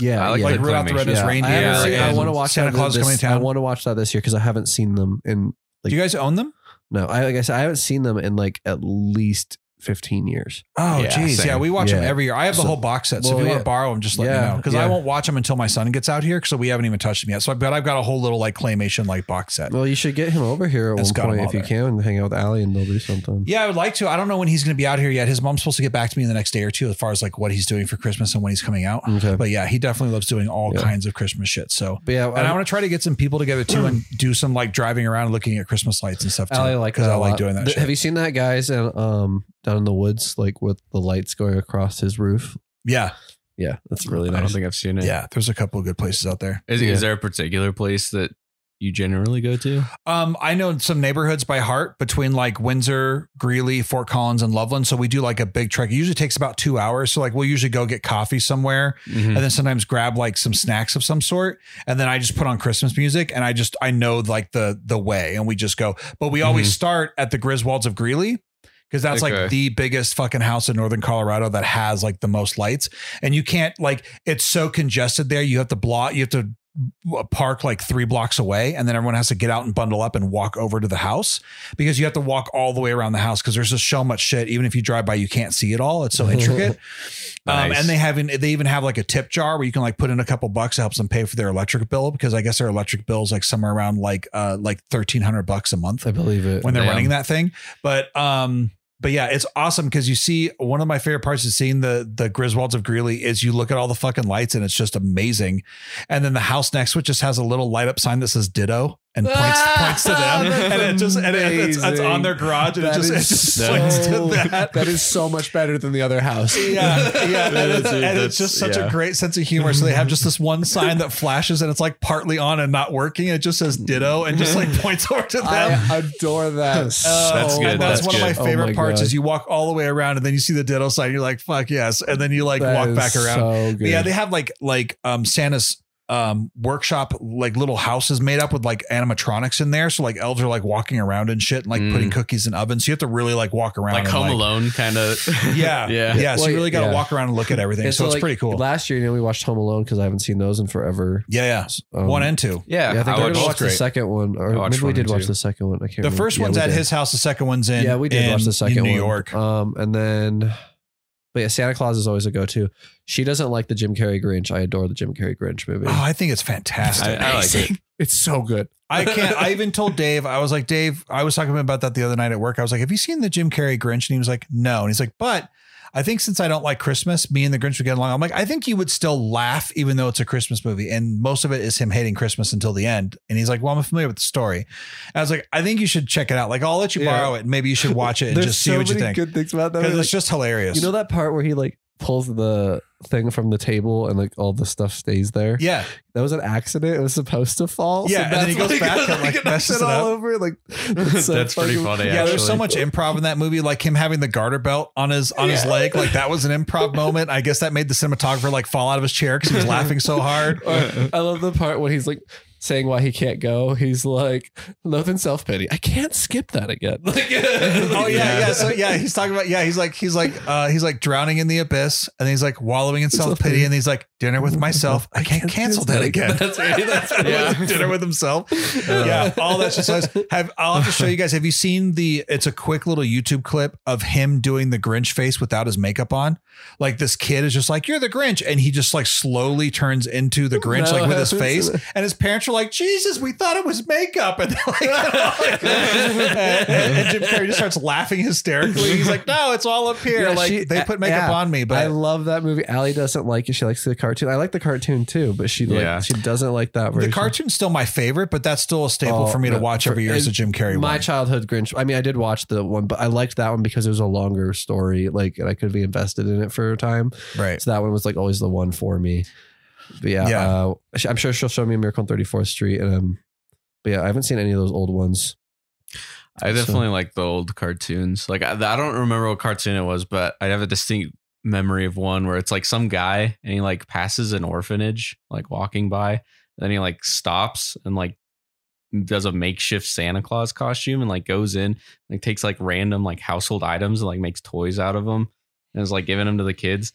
Yeah, I like, yeah. like Rudolph the Red-Nosed yeah. Reindeer. I, seen, I want to watch Santa Claus this, Coming to Town. I want to watch that this year because I haven't seen them in. Like, do you guys own them? No, I like I said I haven't seen them in like at least fifteen years. Oh, yeah, geez. Same. Yeah, we watch yeah. them every year. I have the so, whole box set. So well, if you yeah. want to borrow them, just let yeah. me know. Because yeah. I won't watch them until my son gets out here. So we haven't even touched them yet. So I bet I've got a whole little like claymation like box set. Well, you should get him over here at That's one point if there. you can and hang out with Allie and they'll do something. Yeah, I would like to. I don't know when he's going to be out here yet. His mom's supposed to get back to me in the next day or two as far as like what he's doing for Christmas and when he's coming out. Okay. But yeah, he definitely loves doing all yeah. kinds of Christmas shit. So but yeah, and I, I want to try to get some people together too and do some like driving around looking at Christmas lights and stuff too. Allie likes that. Because I like doing that shit. Have you seen that, guys? And um, down in the woods, like with the lights going across his roof. Yeah. Yeah. That's really nice. I don't think I've seen it. Yeah. There's a couple of good places out there. Is, yeah. is there a particular place that you generally go to? Um, I know some neighborhoods by heart between like Windsor, Greeley, Fort Collins, and Loveland. So we do like a big trek. It usually takes about two hours. So like we'll usually go get coffee somewhere mm-hmm. and then sometimes grab like some snacks of some sort. And then I just put on Christmas music and I just, I know like the, the way and we just go, but we always mm-hmm. start at the Griswolds of Greeley. Because that's okay. like the biggest fucking house in Northern Colorado that has like the most lights. And you can't like, it's so congested there. You have to block, you have to park like three blocks away. And then everyone has to get out and bundle up and walk over to the house because you have to walk all the way around the house. Cause there's just so much shit. Even if you drive by, you can't see it all. It's so intricate. Nice. Um, and they have, they even have like a tip jar where you can like put in a couple bucks to help them pay for their electric bill. Because I guess their electric bill is like somewhere around like, uh, like thirteen hundred bucks a month. I believe it when they're Damn. running that thing. But, um, But yeah, it's awesome because you see one of my favorite parts of seeing the the Griswolds of Greeley is you look at all the fucking lights and it's just amazing. And then the house next to it just has a little light up sign that says Ditto and points, ah, points to them. And it just and it, it's, it's on their garage and that it just, it just so, points to that. That is so much better than the other house. Yeah, yeah. And, it's, and it's just such yeah. a great sense of humor. So they have just this one sign that flashes and it's like partly on and not working. And it just says Ditto and just like points over to them. I adore that. So that's good. And that's, that's one good. of my favorite oh my parts. Is you walk all the way around and then you see the Ditto sign, you're like, fuck yes. And then you like that walk back around. So yeah, they have like like um Santa's um workshop, like little houses made up with like animatronics in there. So like elves are like walking around and shit and like mm. putting cookies in ovens. So you have to really like walk around. Like and, Home like, Alone kind of. Yeah. Yeah. Yeah. So well, you really got to yeah. walk around and look at everything. So, so it's like, pretty cool. Last year, you know, we watched Home Alone because I haven't seen those in forever. Yeah. Yeah. Um, one and two. Yeah. yeah I think I, I watched watch the second one. Or maybe we did watch two. the second one. I can't remember. The first remember. one's yeah, at did. his house. The second one's in. Yeah, we did in, watch the second in New one. New York. Um, and then. But yeah, Santa Claus is always a go-to. She doesn't like the Jim Carrey Grinch. I adore the Jim Carrey Grinch movie. Oh, I think it's fantastic. I, I like it. It's so good. I can't. I even told Dave, I was like, Dave, I was talking about that the other night at work. I was like, have you seen the Jim Carrey Grinch? And he was like, no. And he's like, but I think since I don't like Christmas, me and the Grinch would get along. I'm like, I think you would still laugh, even though it's a Christmas movie. And most of it is him hating Christmas until the end. And he's like, well, I'm familiar with the story. And I was like, I think you should check it out. Like, I'll let you yeah. borrow it. And maybe you should watch it and just see so what you think. Good things about that. Because it's like, just hilarious. You know that part where he like pulls the thing from the table and like all the stuff stays there? Yeah. That was an accident. It was supposed to fall. Yeah. So and then he goes like, back and like messes it all up. over. Like that's, so that's pretty funny. Yeah. Actually. There's so much improv in that movie. Like him having the garter belt on his, on yeah. his leg. Like that was an improv moment. I guess that made the cinematographer like fall out of his chair because he was laughing so hard. Or, I love the part when he's like saying why he can't go. He's like, love and self-pity. I can't skip that again. Like, oh yeah, yeah. So yeah, he's talking about, yeah, he's like, he's like, uh, he's like drowning in the abyss and he's like wallowing in self-pity and he's like, dinner with myself. I can't cancel that again. That's right. That's right. Yeah. Dinner with himself. Uh, yeah. All that's just nice. Have, I'll have to show you guys. Have you seen the, it's a quick little YouTube clip of him doing the Grinch face without his makeup on. Like this kid is just like, you're the Grinch. And he just like slowly turns into the Grinch, no, like with his face and his parents were like, Jesus, we thought it was makeup. And, like, like, and, and Jim Carrey just starts laughing hysterically. He's like, no, it's all up here. Yeah, like she, they put makeup yeah, on me, but I love that movie. Allie doesn't like it. She likes the cartoon. I like the cartoon too, but she yeah. like, she doesn't like that version. The cartoon's still my favorite, but that's still a staple oh, for me to watch for, every year is a Jim Carrey My one. Childhood Grinch. I mean, I did watch the one, but I liked that one because it was a longer story. Like, and I could be invested in it for a time. Right. So that one was like always the one for me. But yeah, yeah. Uh, I'm sure she'll show me Miracle on Thirty Fourth Street, and um, but yeah, I haven't seen any of those old ones. I definitely so. like the old cartoons. Like I, I don't remember what cartoon it was, but I have a distinct memory of one where it's like some guy and he like passes an orphanage, like walking by, and then he like stops and like does a makeshift Santa Claus costume and like goes in and like, takes like random like household items and like makes toys out of them and is like giving them to the kids.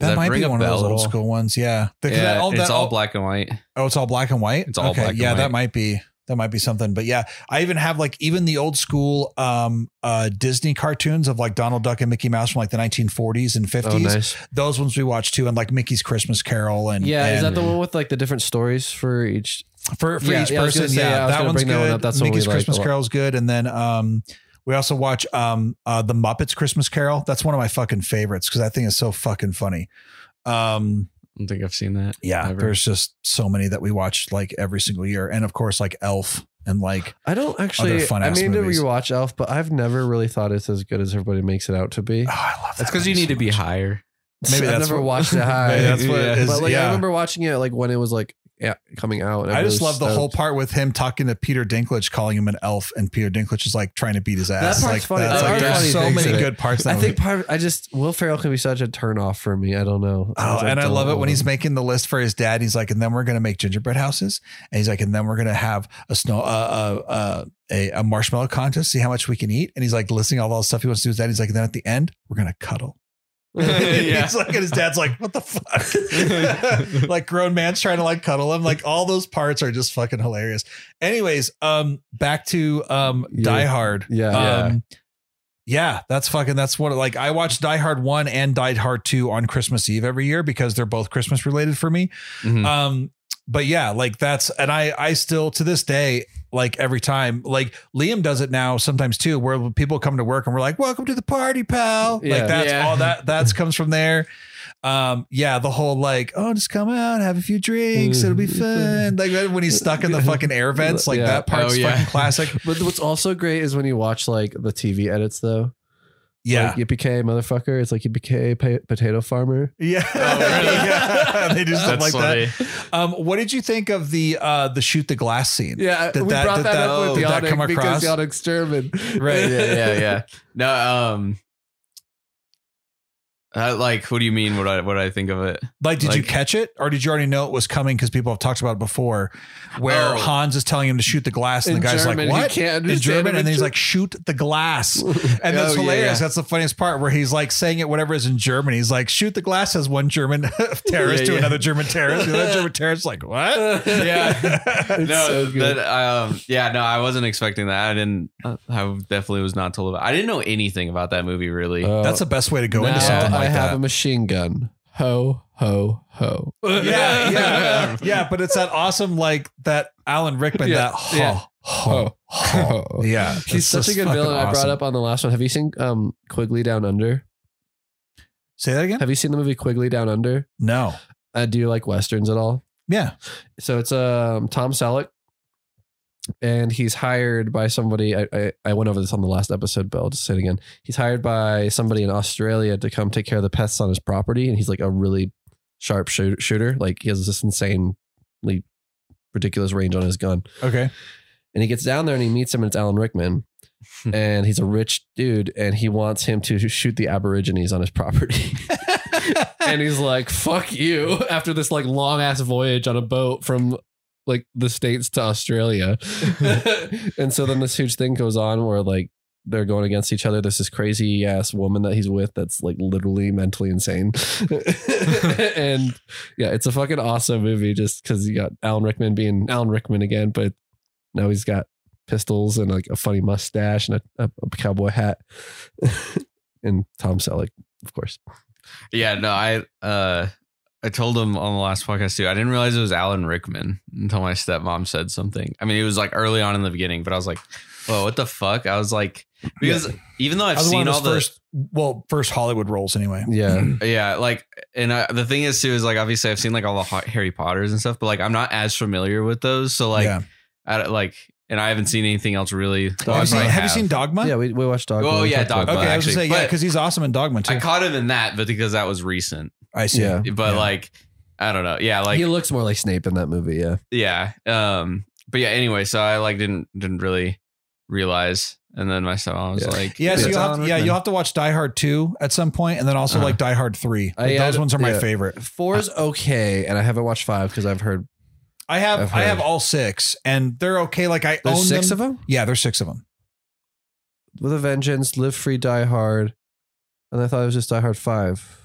That, that might be one of those old school ones. Yeah. The, yeah that, all, it's that, all black and white. Oh, it's all black and white. It's all okay, black and yeah, white. Yeah, that might be. that might be something. But yeah, I even have like even the old school um, uh, Disney cartoons of like Donald Duck and Mickey Mouse from like the nineteen forties and fifties. Oh, nice. Those ones we watched too. And like Mickey's Christmas Carol. And yeah, and, is that the one with like the different stories for each? For, for yeah, each yeah, person. Say, yeah, yeah that one's good. That one up. That's Mickey's one Christmas Carol's good. And then um, we also watch um, uh, The Muppets Christmas Carol. That's one of my fucking favorites because that thing is so fucking funny. Um, I don't think I've seen that. Yeah. Ever. There's just so many that we watch like every single year. And of course, like Elf and like, I don't actually, other fun I mean, movies. To rewatch Elf, but I've never really thought it's as good as everybody makes it out to be. Oh, I love that. That's because you need so to be higher. Maybe I've never what, watched it high. That's what yeah. it is. But like, yeah. I remember watching it like when it was like, yeah, coming out. And I just love the whole part with him talking to Peter Dinklage, calling him an elf, and Peter Dinklage is like trying to beat his ass. That part's like, funny. That's like, there's so many good parts. I think part. I just Will Ferrell can be such a turnoff for me. I don't know. Oh, and I love it when he's making the list for his dad. He's like, and then we're gonna make gingerbread houses, and he's like, and then we're gonna have a snow, uh, uh, uh a, a marshmallow contest, see how much we can eat. And he's like listing all the stuff he wants to do with that. He's like, and then at the end, we're gonna cuddle. Yeah. He's like, and his dad's like, what the fuck? Like grown man's trying to like cuddle him. Like all those parts are just fucking hilarious. Anyways, um, back to um, yeah. Die Hard. Yeah, um, yeah, yeah. That's fucking. That's what. Like I watched Die Hard one and Die Hard two on Christmas Eve every year because they're both Christmas related for me. Mm-hmm. Um, but yeah, like that's and I I still to this day. Like every time, like Liam does it now sometimes too, where people come to work and we're like, welcome to the party, pal. Yeah, like that's yeah. all that that's comes from there. Um, yeah, the whole like, oh, just come out, have a few drinks. It'll be fun. Like when he's stuck in the fucking air vents, like yeah. that part's oh, yeah. fucking classic. But what's also great is when you watch like the T V edits though. Yeah. Like, yippee-ki-yay, motherfucker. It's like yippee-ki-yay, pa- potato farmer. Yeah. Oh, really? Yeah. They do something like funny. That. Um, what did you think of the uh, the shoot the glass scene? Yeah. Did we that, brought did that, that up with the come because the Yonik's German. Right. Yeah. Yeah. Yeah. No. Um. I, like, what do you mean? What I what I think of it? Like, did like, you catch it, or did you already know it was coming? Because people have talked about it before, where oh. Hans is telling him to shoot the glass, and the guy's German, like, "What?" He can't in German, and then he's like, "Shoot the glass," and oh, that's hilarious. Yeah, yeah. That's the funniest part, where he's like saying it whatever is in German. He's like, "Shoot the glass," says one German terrorist yeah, to yeah. another German terrorist. The other German terrorist is like, "What?" Yeah, no, so that, um, yeah, no, I wasn't expecting that. I didn't. I definitely was not told about. I didn't know anything about that movie. Really, uh, that's the best way to go no, into something. Like I have that. A machine gun. Ho, ho, ho. Yeah, yeah, yeah. But it's that awesome, like that Alan Rickman, yeah, that ho, yeah. ho, ho, ho. Yeah. He's such a good villain. Awesome. I brought up on the last one. Have you seen um, Quigley Down Under? Say that again. Have you seen the movie Quigley Down Under? No. Uh, do you like Westerns at all? Yeah. So it's um, Tom Selleck. And he's hired by somebody. I, I, I went over this on the last episode, but I'll just say it again. He's hired by somebody in Australia to come take care of the pests on his property. And he's like a really sharp shoot, shooter. Like he has this insanely ridiculous range on his gun. Okay. And he gets down there and he meets him and it's Alan Rickman. And he's a rich dude and he wants him to shoot the Aborigines on his property. And he's like, fuck you. After this like long ass voyage on a boat from like the States to Australia. And so then this huge thing goes on where like they're going against each other. There's this crazy ass woman that he's with that's like literally mentally insane. And yeah, it's a fucking awesome movie just because you got Alan Rickman being Alan Rickman again, but now he's got pistols and like a funny mustache and a, a cowboy hat. And Tom Selleck, of course. Yeah, no, I, uh, I told him on the last podcast too. I didn't realize it was Alan Rickman until my stepmom said something. I mean, it was like early on in the beginning, but I was like, "Whoa, what the fuck?" I was like, because yeah. even though I've seen all the first, well, first Hollywood roles anyway. Yeah, yeah. Like, and I, the thing is too is like obviously I've seen like all the Harry Potters and stuff, but like I'm not as familiar with those. So like, yeah. I, like, and I haven't seen anything else really. Well, have, you seen, have, have you seen Dogma? Yeah, we, we watched Dogma. Oh yeah, Dogma. Okay, actually. I was gonna say yeah, because he's awesome in Dogma too. I caught him in that, but because that was recent. I see. Yeah. But yeah. like, I don't know. Yeah. Like he looks more like Snape in that movie. Yeah. Yeah. Um, but yeah, anyway, so I like didn't, didn't really realize. And then myself, I was yeah. like, yeah, so you'll have to, yeah, you'll have to watch Die Hard two at some point. And then also uh-huh. like Die Hard three. Like, uh, yeah, those ones are my yeah. favorite. Four is okay. And I haven't watched five cause I've heard, I have, I've heard. I have all six and they're okay. Like I there's own six them. Of them. Yeah. There's six of them. With a Vengeance, Live Free, Die Hard. And I thought it was just Die Hard five.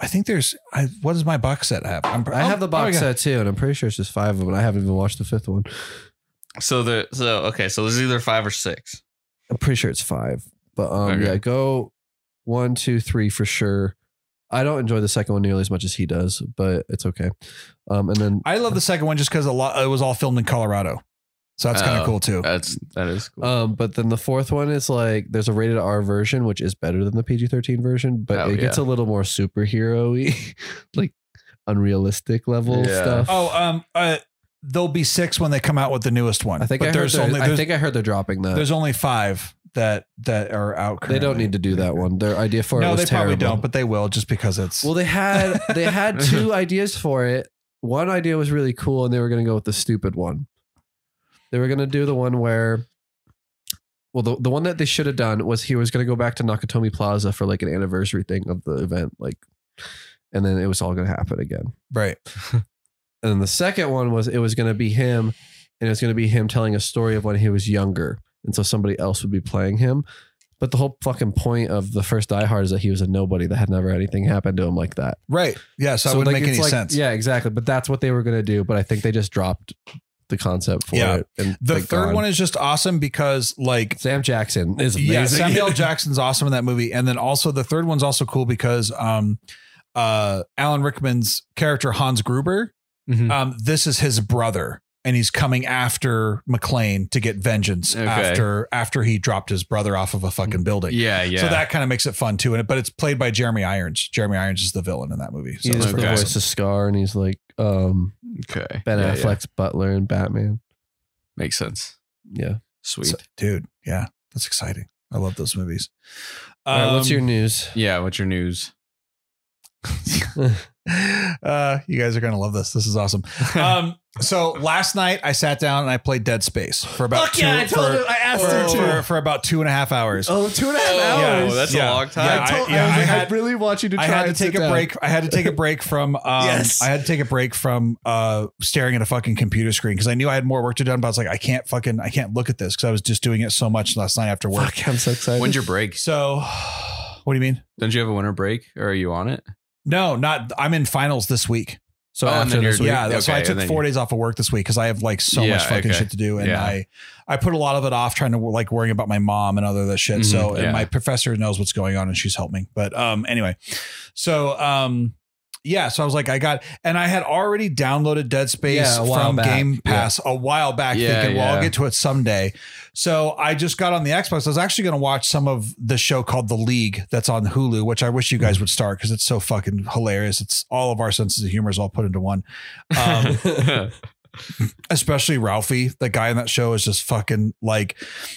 I think there's, I, what does my box set have? I'm, I have the box oh, set too, and I'm pretty sure it's just five of them. And I haven't even watched the fifth one. So the so okay, so there's either five or six. I'm pretty sure it's five, but um, okay. yeah, go one, two, three for sure. I don't enjoy the second one nearly as much as he does, but it's okay. Um, and then I love the second one just because a lot it was all filmed in Colorado, so that's oh, kind of cool too. That's that is cool. Um, but then the fourth one is like there's a rated R version, which is better than the P G thirteen version, but oh, it yeah. gets a little more superhero-y, like unrealistic level yeah. stuff. Oh, um, uh, there'll be six when they come out with the newest one. I think but I there's only there's, I think I heard they're dropping that. There's only five that that are out currently. They don't need to do that one. Their idea for no, it was terrible. No, they probably don't, but they will just because it's Well, they had they had two ideas for it. One idea was really cool and they were going to go with the stupid one. They were going to do the one where well, the, the one that they should have done was he was going to go back to Nakatomi Plaza for like an anniversary thing of the event like and then it was all going to happen again. Right. And then the second one was it was going to be him and it was going to be him telling a story of when he was younger. And so somebody else would be playing him. But the whole fucking point of the first Die Hard is that he was a nobody that had never had anything happen to him like that. Right. Yeah. So, so it wouldn't like, make any like, sense. Yeah, exactly. But that's what they were going to do. But I think they just dropped the concept for yeah. it. And the third God. one is just awesome because like Sam Jackson is amazing. Yeah, Samuel Jackson's awesome in that movie. And then also the third one's also cool because um, uh, Alan Rickman's character, Hans Gruber. Mm-hmm. Um, this is his brother and he's coming after McClane to get vengeance okay. after, after he dropped his brother off of a fucking building. Yeah. Yeah. So that kind of makes it fun too. And it, but it's played by Jeremy Irons. Jeremy Irons is the villain in that movie. So he's the voice awesome. of Scar and he's like, um, okay. Ben yeah, Affleck's yeah. butler in Batman. Makes sense. Yeah. Sweet. So, dude. Yeah. That's exciting. I love those movies. Um, All right, what's your news? Yeah. What's your news? uh you guys are gonna love this this is awesome. Um so last night I sat down and I played Dead Space for about two, yeah, I, for, her, I asked for, her for, for, for about two and a half hours oh two and a half oh, hours yeah, that's yeah. a long time. yeah, I, told, yeah, I, like, I, had, I really want you to try I had to take a down. break I had to take a break from um yes. I had to take a break from uh staring at a fucking computer screen because I knew I had more work to do, but I was like I can't fucking I can't look at this because I was just doing it so much last night after work. Fuck, I'm so excited. When's your break? So what do you mean? Don't you have a winter break or are you on it? No, not. I'm in finals this week. So oh, after this week. Yeah, okay, so I took four days off of work this week because I have like so yeah, much fucking okay. shit to do. And yeah. I, I put a lot of it off trying to like worrying about my mom and other that shit. Mm-hmm, so yeah. and my professor knows what's going on and she's helping. But um, anyway, so um, yeah, so I was like, I got and I had already downloaded Dead Space yeah, from back. Game Pass yeah. a while back. Yeah, thinking, yeah. well, I'll get to it someday. So I just got on the Xbox. I was actually going to watch some of the show called The League that's on Hulu, which I wish you guys would start because it's so fucking hilarious. It's all of our senses of humor is all put into one. Um, especially Ralphie. The guy in that show is just fucking like,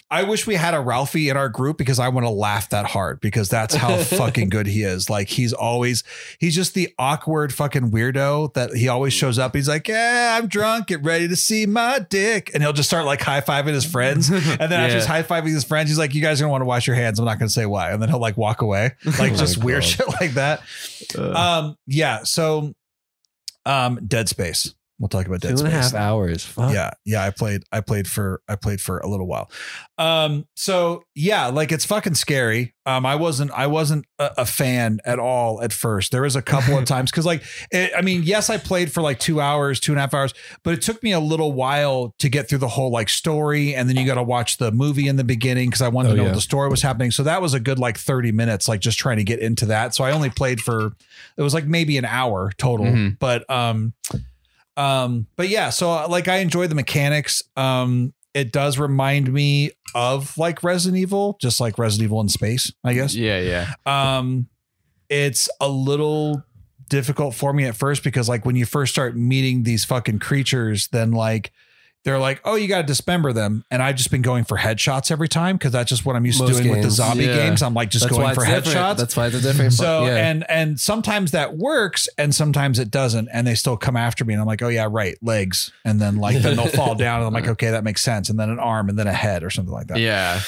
I wish we had a Ralphie in our group because I want to laugh that hard because that's how fucking good he is. Like he's always, he's just the awkward fucking weirdo that he always shows up. He's like, yeah, I'm drunk. Get ready to see my dick. And he'll just start like high-fiving his friends. And then yeah. after high-fiving his friends, he's like, you guys are gonna want to wash your hands. I'm not going to say why. And then he'll like walk away. Like oh just weird shit like that. Uh, um, yeah. So um, Dead Space. We'll talk about Dead Space. Two and a half hours. Fuck. Yeah. Yeah. I played, I played for, I played for a little while. Um, so yeah, like it's fucking scary. Um, I wasn't, I wasn't a, a fan at all at first. There was a couple of times. Cause like, it, I mean, yes, I played for like two hours, two and a half hours, but it took me a little while to get through the whole like story. And then you got to watch the movie in the beginning. Cause I wanted oh, to know yeah. what the story was happening. So that was a good, like thirty minutes, like just trying to get into that. So I only played for, it was like maybe an hour total, mm-hmm. but, um, Um, but yeah, so like I enjoy the mechanics. Um, it does remind me of like Resident Evil, just like Resident Evil in space, I guess. Yeah. Yeah. Um, it's a little difficult for me at first because like when you first start meeting these fucking creatures, then like, they're like, oh, you got to dismember them. And I've just been going for headshots every time because that's just what I'm used Most to doing games. with the zombie yeah. games. I'm like just that's going for headshots. Different. That's why they're different. So yeah. and and sometimes that works and sometimes it doesn't. And they still come after me. And I'm like, oh, yeah, right. Legs. And then like then they'll fall down. And I'm like, OK, that makes sense. And then an arm and then a head or something like that. Yeah.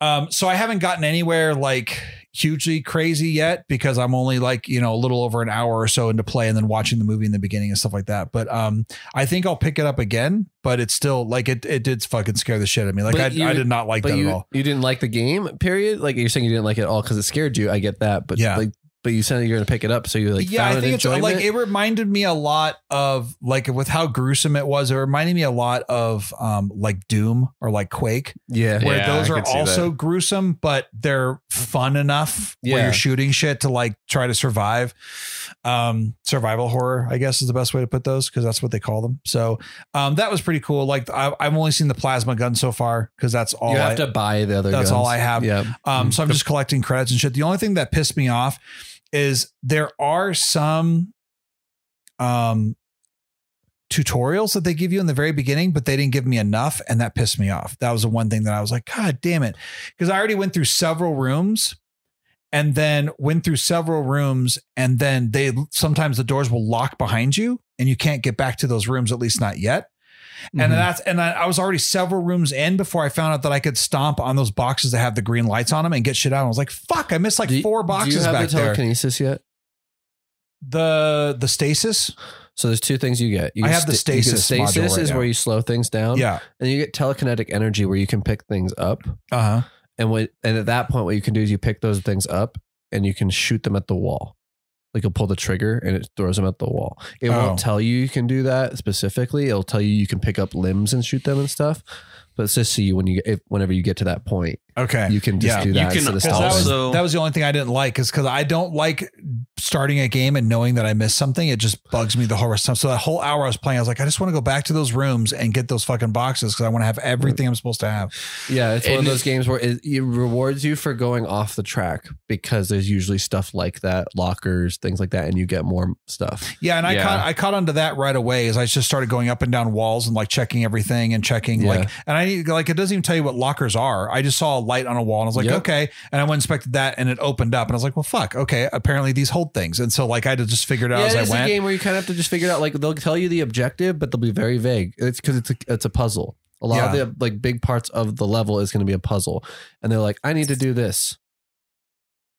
Um, so I haven't gotten anywhere like hugely crazy yet because I'm only like, you know, a little over an hour or so into play and then watching the movie in the beginning and stuff like that. But um, I think I'll pick it up again, but it's still like it, it did fucking scare the shit out of me. Like I, you, I did not like that you, at all. You didn't like the game, period. Like you're saying you didn't like it at all because it scared you. I get that. But yeah. like. but you said you're going to pick it up. So you like, yeah, found I think it's enjoyment? Like, it reminded me a lot of like, with how gruesome it was, it reminded me a lot of um, like Doom or like Quake. Yeah. Where yeah, those I are also gruesome, but they're fun enough yeah. where you're shooting shit to like try to survive. Um, survival horror, I guess, is the best way to put those, because that's what they call them. So um, that was pretty cool. Like I, I've only seen the plasma gun so far, because that's all you have I, to buy the other. That's guns. All I have. Yeah. Um, so I'm just collecting credits and shit. The only thing that pissed me off is there are some um, tutorials that they give you in the very beginning, but they didn't give me enough. And that pissed me off. That was the one thing that I was like, God damn it. Because I already went through several rooms and then went through several rooms. And then they, sometimes the doors will lock behind you and you can't get back to those rooms, at least not yet. And mm-hmm. that's, and I, I was already several rooms in before I found out that I could stomp on those boxes that have the green lights on them and get shit out. I was like, fuck, I missed like do, four boxes do you have back the telekinesis there. Yet? The, the stasis. So there's two things you get. You I have st- the stasis. Stasis module right is now. Where you slow things down. Yeah. And you get telekinetic energy where you can pick things up. Uh huh. And what, and at that point, what you can do is you pick those things up and you can shoot them at the wall. Like you'll pull the trigger and it throws them at the wall. It oh. won't tell you you can do that specifically. It'll tell you you can pick up limbs and shoot them and stuff. But it's just so you when you if, whenever you get to that point, okay, you can just yeah. do that. You can, of that, was, that was the only thing I didn't like, is because I don't like starting a game and knowing that I missed something. It just bugs me the whole rest of the time. So that whole hour I was playing, I was like, I just want to go back to those rooms and get those fucking boxes because I want to have everything I'm supposed to have. Yeah, it's and one of those games where it, it rewards you for going off the track, because there's usually stuff like that, lockers, things like that, and you get more stuff. Yeah, and I yeah. caught I caught onto that right away as I just started going up and down walls and like checking everything and checking yeah. like, and I need like, it doesn't even tell you what lockers are. I just saw a light on a wall and I was like, yep. okay. And I went and inspected that and it opened up and I was like, well, fuck. Okay. Apparently these hold things. And so like, I had to just figure it out yeah, as I went. It's a game where you kind of have to just figure it out. Like they'll tell you the objective, but they'll be very vague. It's cause it's a, it's a puzzle. A lot yeah. of the like big parts of the level is going to be a puzzle. And they're like, I need to do this.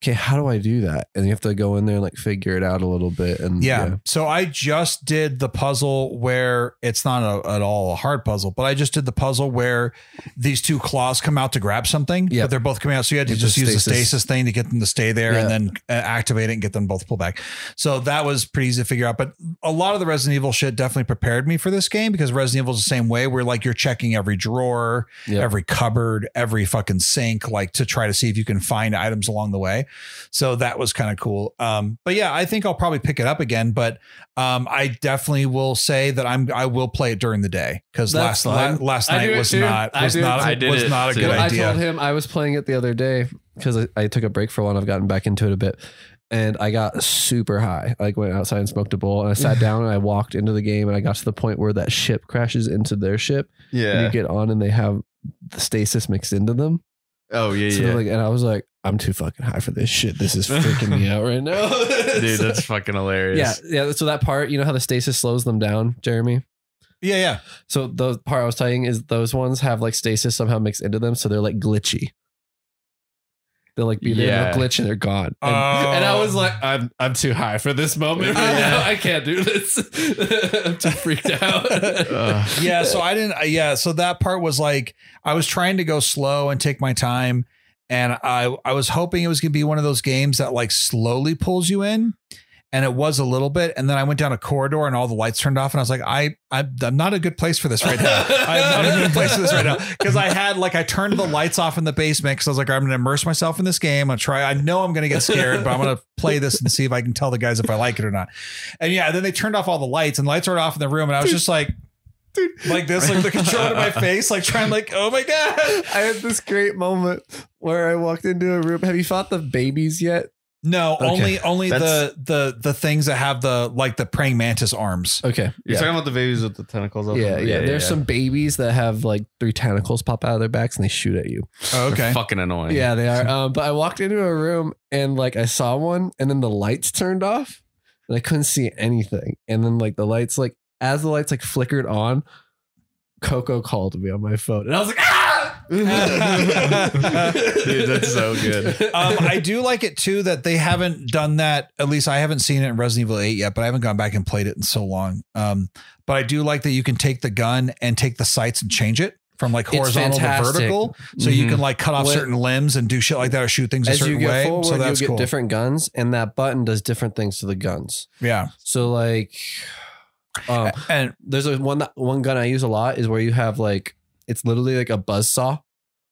Okay. How do I do that? And you have to go in there and like figure it out a little bit. And yeah. yeah. So I just did the puzzle where it's not a, at all a hard puzzle, but I just did the puzzle where these two claws come out to grab something, yeah. but they're both coming out. So you had to it's just use stasis. The stasis thing to get them to stay there yeah. and then activate it and get them both pulled back. So that was pretty easy to figure out. But a lot of the Resident Evil shit definitely prepared me for this game, because Resident Evil is the same way, where like you're checking every drawer, yep. every cupboard, every fucking sink, like to try to see if you can find items along the way. So that was kind of cool. Um, but yeah, I think I'll probably pick it up again, but um, I definitely will say that I'm, I will play it during the day, because last, la- last night was not, was not, was not, was not a good idea. I told him I was playing it the other day because I, I took a break for a while and I've gotten back into it a bit, and I got super high. I like went outside and smoked a bowl and I sat down and I walked into the game and I got to the point where that ship crashes into their ship. Yeah. And you get on and they have the stasis mixed into them. Oh yeah, so yeah. Like, and I was like, I'm too fucking high for this shit. This is freaking me out right now, dude. That's fucking hilarious. Yeah, yeah. So that part, you know how the stasis slows them down, Jeremy? Yeah, yeah. So the part I was telling you is those ones have like stasis somehow mixed into them, so they're like glitchy. They'll like be yeah. there, they'll glitch and they're gone. And, oh. and I was like, I'm I'm too high for this moment right now. I can't do this. I'm too freaked out. uh. Yeah, so I didn't. Yeah, so that part was like, I was trying to go slow and take my time, and I I was hoping it was gonna be one of those games that like slowly pulls you in. And it was a little bit. And then I went down a corridor and all the lights turned off. And I was like, I, I I'm not a good place for this right now. I'm not a good place for this right now. Because I had like, I turned the lights off in the basement because I was like, I'm going to immerse myself in this game. I'm going to try. I know I'm going to get scared, but I'm going to play this and see if I can tell the guys if I like it or not. And yeah, then they turned off all the lights and lights were off in the room. And I was just like, dude, like this, like the controller to my face, like trying like, oh my God. I had this great moment where I walked into a room. Have you fought the babies yet? No, okay. only only That's, the the the things that have the like the praying mantis arms. Okay, you're yeah. talking about the babies with the tentacles. Up yeah, yeah, yeah. There's yeah. some babies that have like three tentacles pop out of their backs and they shoot at you. Oh, okay, they're fucking annoying. Yeah, they are. Um, but I walked into a room and like I saw one, and then the lights turned off, and I couldn't see anything. And then like the lights, like as the lights like flickered on, Coco called me on my phone, and I was like, ah. Dude, that's so good. um, I do like it too that they haven't done that, at least I haven't seen it in Resident Evil eight yet, but I haven't gone back and played it in so long. Um, but I do like that you can take the gun and take the sights and change it. from like horizontal to vertical. So mm-hmm. you can like cut off what, certain limbs and do shit like that or shoot things a certain way. As you go forward, so that's you get cool. different guns, and that button does different things to the guns. Yeah. So like, um, and there's a one, that, one gun I use a lot is where you have like, it's literally like a buzzsaw,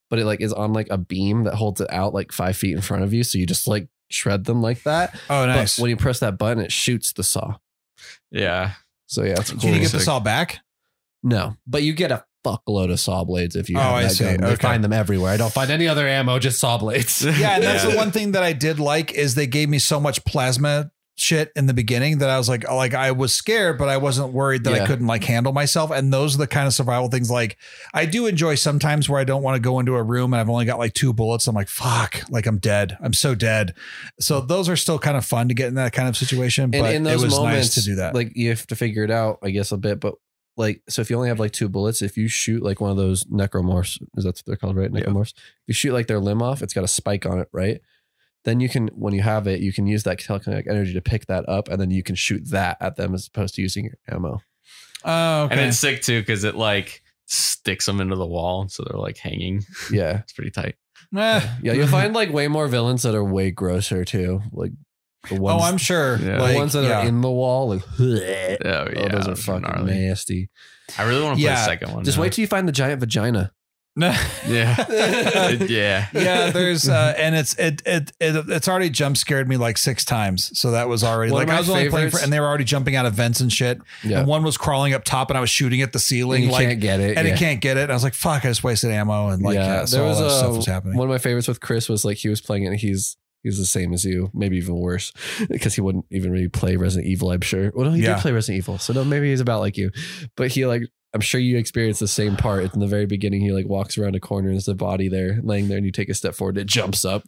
but it like is on like a beam that holds it out like five feet in front of you. So you just like shred them like that. Oh, nice. But when you press that button, it shoots the saw. Yeah. So yeah, it's cool. Can you get the saw back? No, but you get a fuckload of saw blades if you oh, have that I see. gun. Okay. I find them everywhere. I don't find any other ammo, just saw blades. Yeah, and that's yeah. the one thing that I did like is they gave me so much plasma shit in the beginning that I was like, like I was scared, but I wasn't worried that yeah. I couldn't like handle myself. And those are the kind of survival things like I do enjoy sometimes where I don't want to go into a room and I've only got like two bullets. I'm like, fuck, like I'm dead. I'm so dead. So those are still kind of fun to get in that kind of situation. But and in those it was moments, nice to do that. Like you have to figure it out, I guess, a bit, but like, so if you only have like two bullets, if you shoot like one of those necromorphs, is that what they're called, right? Necromorphs. Yeah. If you shoot like their limb off, it's got a spike on it, right? Then you can, when you have it, you can use that telekinetic energy to pick that up, and then you can shoot that at them as opposed to using your ammo. Oh, okay. And it's sick too because it like sticks them into the wall, so they're like hanging. Yeah, it's pretty tight. Yeah, you'll find like way more villains that are way grosser too. Like the ones, oh, I'm sure. Yeah. The like, ones that yeah. are in the wall, like oh, yeah, oh, those are fucking gnarly. Nasty. I really want to play yeah. a second one. Just now. Wait till you find the giant vagina. No. yeah. yeah. Yeah. There's uh, and it's it, it it it's already jump scared me like six times. So that was already one like I was favorites. only playing for and they were already jumping out of vents and shit. Yeah. And one was crawling up top and I was shooting at the ceiling. And you like, can't get it. And yeah. it can't get it. And I was like, fuck, I just wasted ammo. And like yeah, yeah so there was all that a, stuff was happening. One of my favorites with Chris was like he was playing it and he's he's the same as you, maybe even worse, because he wouldn't even really play Resident Evil, I'm sure. Well, no, he yeah. did play Resident Evil. So no, maybe he's about like you. But he like I'm sure you experienced the same part. It's in the very beginning. He like walks around a corner and there's a body there laying there and you take a step forward. It jumps up.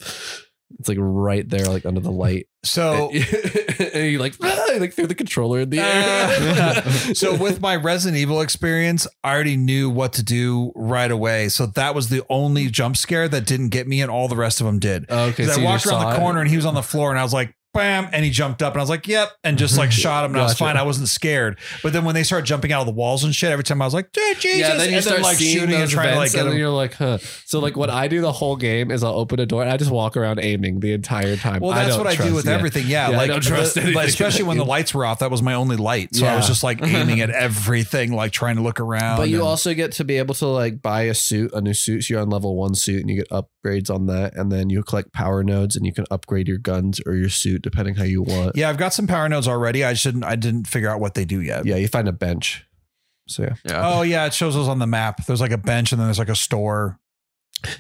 It's like right there, like under the light. So and you like, ah, like threw the controller in the air. Uh, so with my Resident Evil experience, I already knew what to do right away. So that was the only jump scare that didn't get me and all the rest of them did. Okay. So I walked around the corner it. and he was on the floor and I was like, bam, and he jumped up and I was like, yep, and just like shot him and gotcha. I was fine. I wasn't scared. But then when they started jumping out of the walls and shit, every time I was like, Jesus, yeah, then you and start then like shooting and trying to like get and him. You're like, huh. So like what I do the whole game is I'll open a door and I just walk around aiming the entire time. Well, that's I what I trust, do with yeah. everything. Yeah, yeah like, I don't trust the, like especially when the lights were off, that was my only light. So yeah. I was just like aiming at everything, like trying to look around. But you and, also get to be able to like buy a suit, a new suit. So you're on level one suit and you get upgrades on that, and then you collect power nodes and you can upgrade your guns or your suit, depending how you want. Yeah, I've got some power nodes already. I shouldn't. I didn't figure out what they do yet. Yeah, you find a bench. So yeah. yeah. Oh yeah, it shows those on the map. There's like a bench, and then there's like a store.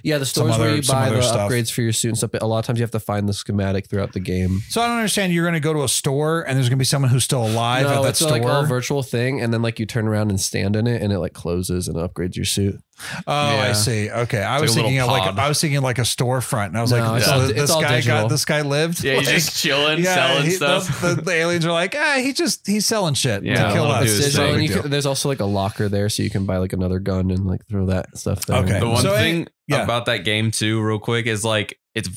Yeah, the stores other, where you buy the stuff. upgrades for your suit and stuff. But a lot of times you have to find the schematic throughout the game. So I don't understand. You're going to go to a store, and there's going to be someone who's still alive no, at that it's store. Like a virtual thing, and then like you turn around and stand in it, and it like closes and upgrades your suit. Oh, yeah. I see. Okay, I it's was like thinking like I was thinking like a storefront, and I was no, like, so all, this guy digital. got this guy lived. Yeah, he's like, just chilling, yeah, selling he, stuff. The, the aliens are like, ah, he just he's selling shit. Yeah, to kill us. So and you can, there's also like a locker there, so you can buy like another gun and like throw that stuff there. Okay, the one so thing it, yeah. about that game too, real quick, is like it's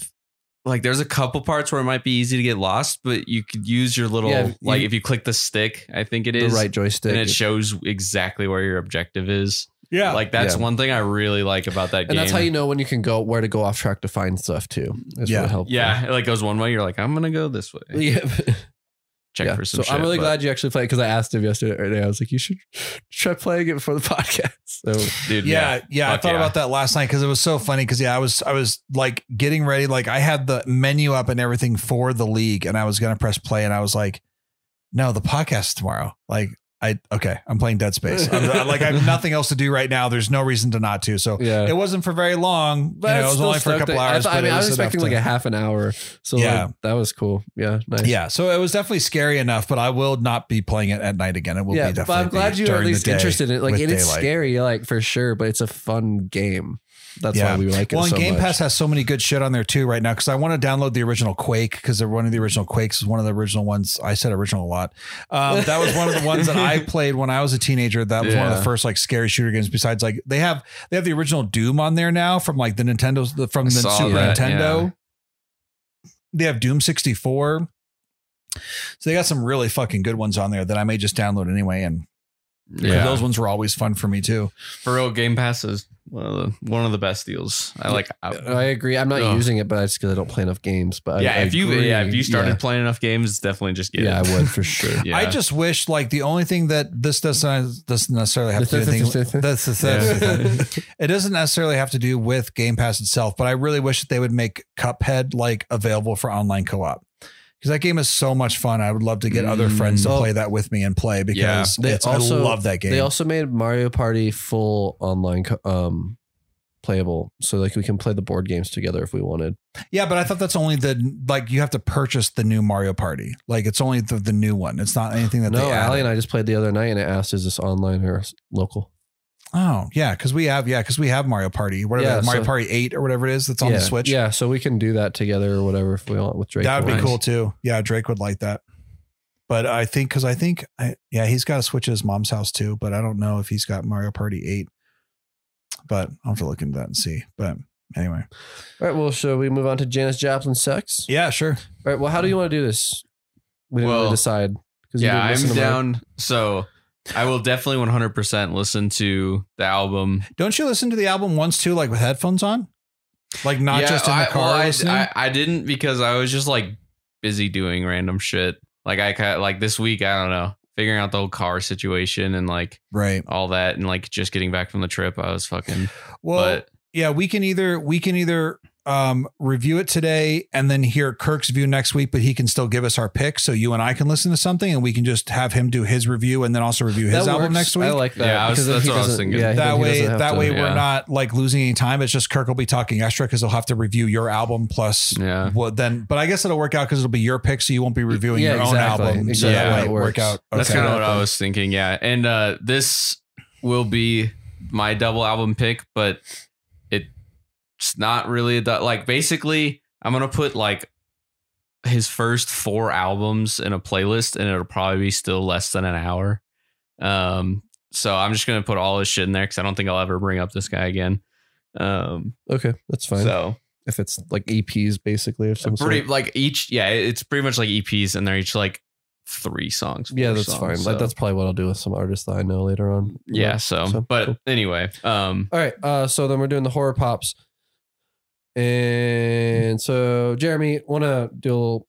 like there's a couple parts where it might be easy to get lost, but you could use your little yeah, like you, if you click the stick, I think it is the right joystick, and it shows exactly where your objective is. Yeah, like that's yeah. one thing I really like about that and game. And that's how you know when you can go where to go off track to find stuff too. That's yeah, really yeah. It like goes one way. You're like, I'm gonna go this way. Yeah, check yeah. for some. So shit, I'm really but. glad you actually played because I asked him yesterday. I was like, you should try playing it before the podcast. So, dude, yeah, yeah. yeah I thought yeah. about that last night because it was so funny. Because yeah, I was I was like getting ready. Like I had the menu up and everything for the league, and I was gonna press play, and I was like, no, the podcast tomorrow. Like. I okay. I'm playing Dead Space. I'm, like I have nothing else to do right now. There's no reason to not to. So yeah. it wasn't for very long. But you know, it was only for a couple to, hours. I, thought, I mean, I was expecting to, like a half an hour. So yeah, like, that was cool. Yeah, nice. Yeah. So it was definitely scary enough. But I will not be playing it at night again. It will yeah, be definitely. But I'm glad you are at least interested in it. Like it is scary, like for sure. But it's a fun game. That's yeah. why we like it. Well, and so Game Pass much. has so many good shit on there too right now because I want to download the original Quake because one of the original Quakes is one of the original ones. I said original a lot. Um, that was one of the ones that I played when I was a teenager. That was yeah. one of the first like scary shooter games. Besides, like they have they have the original Doom on there now from like the Nintendo's the, from I the Super that, Nintendo. Yeah. They have Doom sixty-four, so they got some really fucking good ones on there that I may just download anyway and Yeah, those ones were always fun for me too. For real, Game Pass is one of the, one of the best deals. I like. I, I agree. I'm not uh, using it, but it's because I don't play enough games. But yeah, I, I if you agree. yeah if you started yeah. playing enough games, definitely just get yeah, it. Yeah, I would for sure. Yeah. I just wish like the only thing that this doesn't doesn't necessarily have to do anything. That's the It doesn't necessarily have to do with Game Pass itself, but I really wish that they would make Cuphead like available for online co-op. Because that game is so much fun. I would love to get other friends to play that with me and play because yeah. it's, also, I love that game. They also made Mario Party full online um, playable. So like we can play the board games together if we wanted. Yeah, but I thought that's only the, like you have to purchase the new Mario Party. Like it's only the, the new one. It's not anything that no, they No, Allie and I just played the other night and it asked, is this online or local? Oh, yeah, because we have, yeah, because we have Mario Party, whatever, yeah, Mario so, Party eight or whatever it is that's on yeah, the Switch. Yeah, so we can do that together or whatever if we want with Drake. That would be cool, too. Yeah, Drake would like that. But I think, because I think, I, yeah, he's got a Switch at his mom's house, too, but I don't know if he's got Mario Party eight. But I'll have to look into that and see. But anyway. All right, well, shall we move on to Janis Joplin Sex? Yeah, sure. All right, well, how do you want to do this? We didn't well, really decide. Yeah, I'm down. Right. So... I will definitely one hundred percent listen to the album. Don't you listen to the album once too, like with headphones on? Like not yeah, just in the I, car well, listening? I, I didn't because I was just like busy doing random shit. Like I like this week, I don't know, figuring out the whole car situation and like right. all that and like just getting back from the trip. I was fucking. Well, but, yeah, we can either we can either. Um, review it today and then hear Kirk's view next week, but he can still give us our pick. So you and I can listen to something and we can just have him do his review and then also review his that album works. Next week. I like that. Yeah, I was, that's what I was thinking. Yeah, that way, that to, way yeah. we're not like losing any time. It's just Kirk will be talking extra because he'll have to review your album plus yeah. what then, but I guess it'll work out because it'll be your pick. So you won't be reviewing yeah, your exactly. own album. Exactly. So yeah, that way it work out. Okay. That's kind of what I was thinking. Yeah. And uh, this will be my double album pick, but it's not really a, like basically I'm going to put like his first four albums in a playlist and it'll probably be still less than an hour. Um, so I'm just going to put all his shit in there because I don't think I'll ever bring up this guy again. Um, OK, that's fine. So if it's like E Ps, basically, or something pretty sort. Like each. Yeah, it's pretty much like E Ps and they're each like three songs. Yeah, that's songs, fine. So. Like, that's probably what I'll do with some artists that I know later on. Yeah. So, so but cool. anyway. Um, all right. Uh, so then we're doing the Horrorpops. And so, Jeremy, want to do a little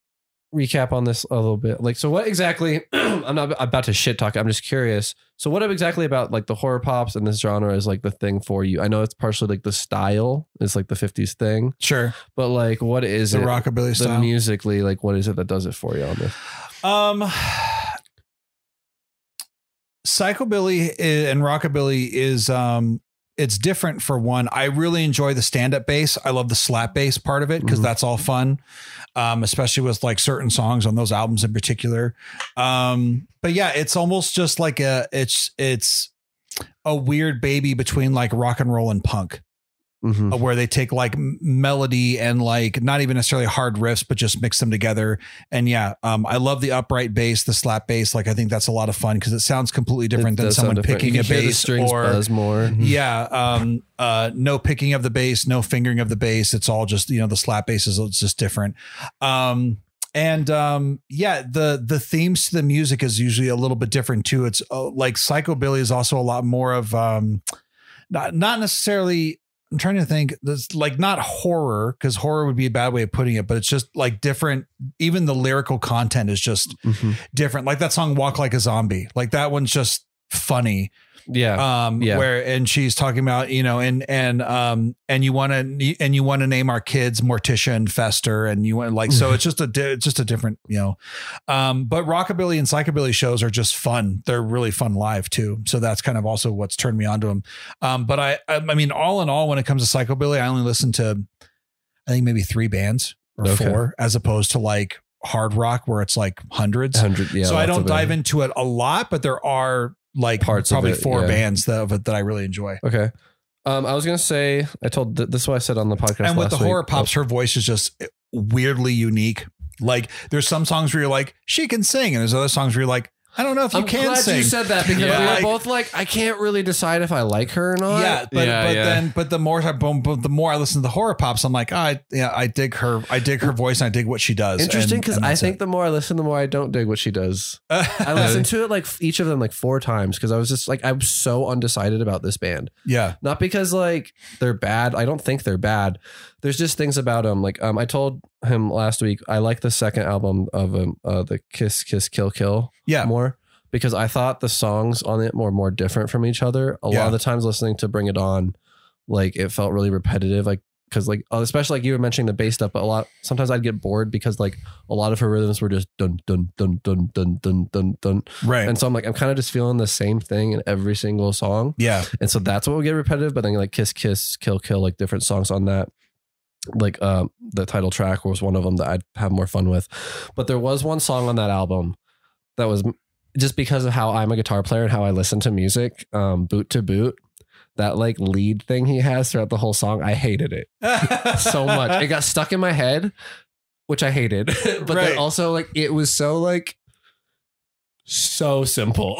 recap on this a little bit? Like, so what exactly? I'm not about to shit talk. I'm just curious. So, what exactly about like the Horrorpops and this genre is like the thing for you? I know it's partially like the style is like the fifties thing, sure. But like, what is the it? Rockabilly the style musically? Like, what is it that does it for you on this? Um, psychobilly and rockabilly is um. It's different for one. I really enjoy the stand-up bass. I love the slap bass part of it because mm-hmm. that's all fun, um, especially with like certain songs on those albums in particular. Um, but yeah, it's almost just like a it's it's a weird baby between like rock and roll and punk, mm-hmm. where they take like melody and like not even necessarily hard riffs, but just mix them together. And yeah, um, I love the upright bass, the slap bass. Like I think that's a lot of fun because it sounds completely different it than someone picking a bass or buzz more. Yeah, um, uh, no picking of the bass, no fingering of the bass. It's all just you know the slap bass is it's just different. Um, and um, yeah, the the themes to the music is usually a little bit different too. It's uh, like psychobilly is also a lot more of um, not not necessarily. I'm trying to think this like not horror because horror would be a bad way of putting it, but it's just like different. Even the lyrical content is just mm-hmm. different. Like that song, Walk Like a Zombie, like that one's just funny. Yeah. Um, yeah. Where and she's talking about, you know, and and um and you want to and you want to name our kids Morticia and Fester and you want like so it's just a it's just a different, you know, um, but rockabilly and psychobilly shows are just fun. They're really fun live, too. So that's kind of also what's turned me on to them. Um, but I I mean, all in all, when it comes to psychobilly, I only listen to, I think, maybe three bands or okay. four, as opposed to like hard rock, where it's like hundreds. Hundred, yeah, so I don't dive into it a lot, but there are. Like parts probably of it, four yeah. bands that, of it that I really enjoy. Okay. Um, I was going to say, I told th- this is what I said on the podcast. And with the Horrorpops, her voice is just weirdly unique. Like there's some songs where you're like, she can sing. And there's other songs where you're like, I don't know if you I'm can glad sing. You said that because yeah. we were both like, I can't really decide if I like her or not. Yeah, but, yeah, but yeah. then, but the more I but the more I listen to the Horrorpops, I'm like, oh, I yeah, I dig her, I dig her voice, and I dig what she does. Interesting, because I think it. the more I listen, the more I don't dig what she does. I listened to it like each of them like four times because I was just like, I'm so undecided about this band. Yeah, not because like they're bad. I don't think they're bad. There's just things about them. Like um, I told him last week, I like the second album of um, uh, the Kiss, Kiss, Kill, Kill. Yeah. More because I thought the songs on it were more different from each other. A yeah. lot of the times listening to Bring It On, like it felt really repetitive. Like, cause like, especially like you were mentioning the bass stuff, but a lot, sometimes I'd get bored because like a lot of her rhythms were just dun, dun, dun, dun, dun, dun, dun, dun. Right. And so I'm like, I'm kind of just feeling the same thing in every single song. Yeah. And so that's what would get repetitive, but then like Kiss, Kiss, Kill, Kill, like different songs on that. Like um, the title track was one of them that I'd have more fun with. But there was one song on that album that was just because of how I'm a guitar player and how I listen to music, um, Boot to Boot, that like lead thing he has throughout the whole song. I hated it so much. It got stuck in my head, which I hated. But right. then also like it was so like. So simple.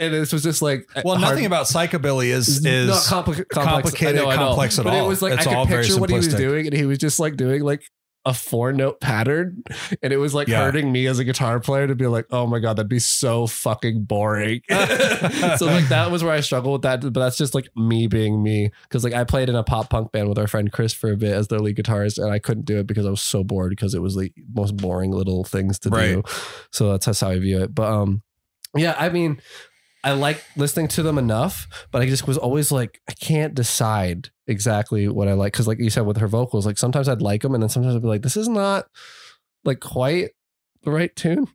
And this was just like, well, hard. Nothing about psychobilly is, is not compli- complex, complicated, know, complex at but all. But it was like, it's I could picture what he was doing and he was just like doing like a four note pattern. And it was like yeah. hurting me as a guitar player to be like, oh my God, that'd be so fucking boring. So like that was where I struggled with that. But that's just like me being me. Cause like I played in a pop punk band with our friend Chris for a bit as their lead guitarist. And I couldn't do it because I was so bored because it was the most boring little things to right. do. So that's just how I view it. But um, yeah, I mean, I like listening to them enough, but I just was always like, I can't decide exactly what I like. Cause like you said with her vocals, like sometimes I'd like them and then sometimes I'd be like, this is not like quite the right tune.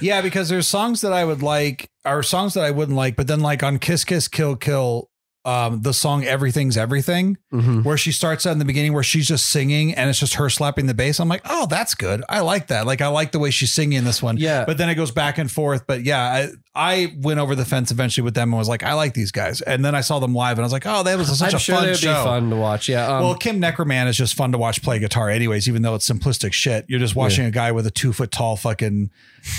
Yeah. Because there's songs that I would like or songs that I wouldn't like, but then like on Kiss, Kiss, Kill, Kill, um, the song Everything's Everything, mm-hmm. where she starts out in the beginning where she's just singing and it's just her slapping the bass. I'm like, oh, that's good. I like that. Like, I like the way she's singing in this one. Yeah. But then it goes back and forth. But yeah, I, I went over the fence eventually with them and was like, I like these guys. And then I saw them live and I was like, oh, that was such I'm a sure fun be show. Fun to watch. Yeah. Um, well, Kim Neckerman is just fun to watch play guitar anyways, even though it's simplistic shit. You're just watching yeah. a guy with a two foot tall fucking,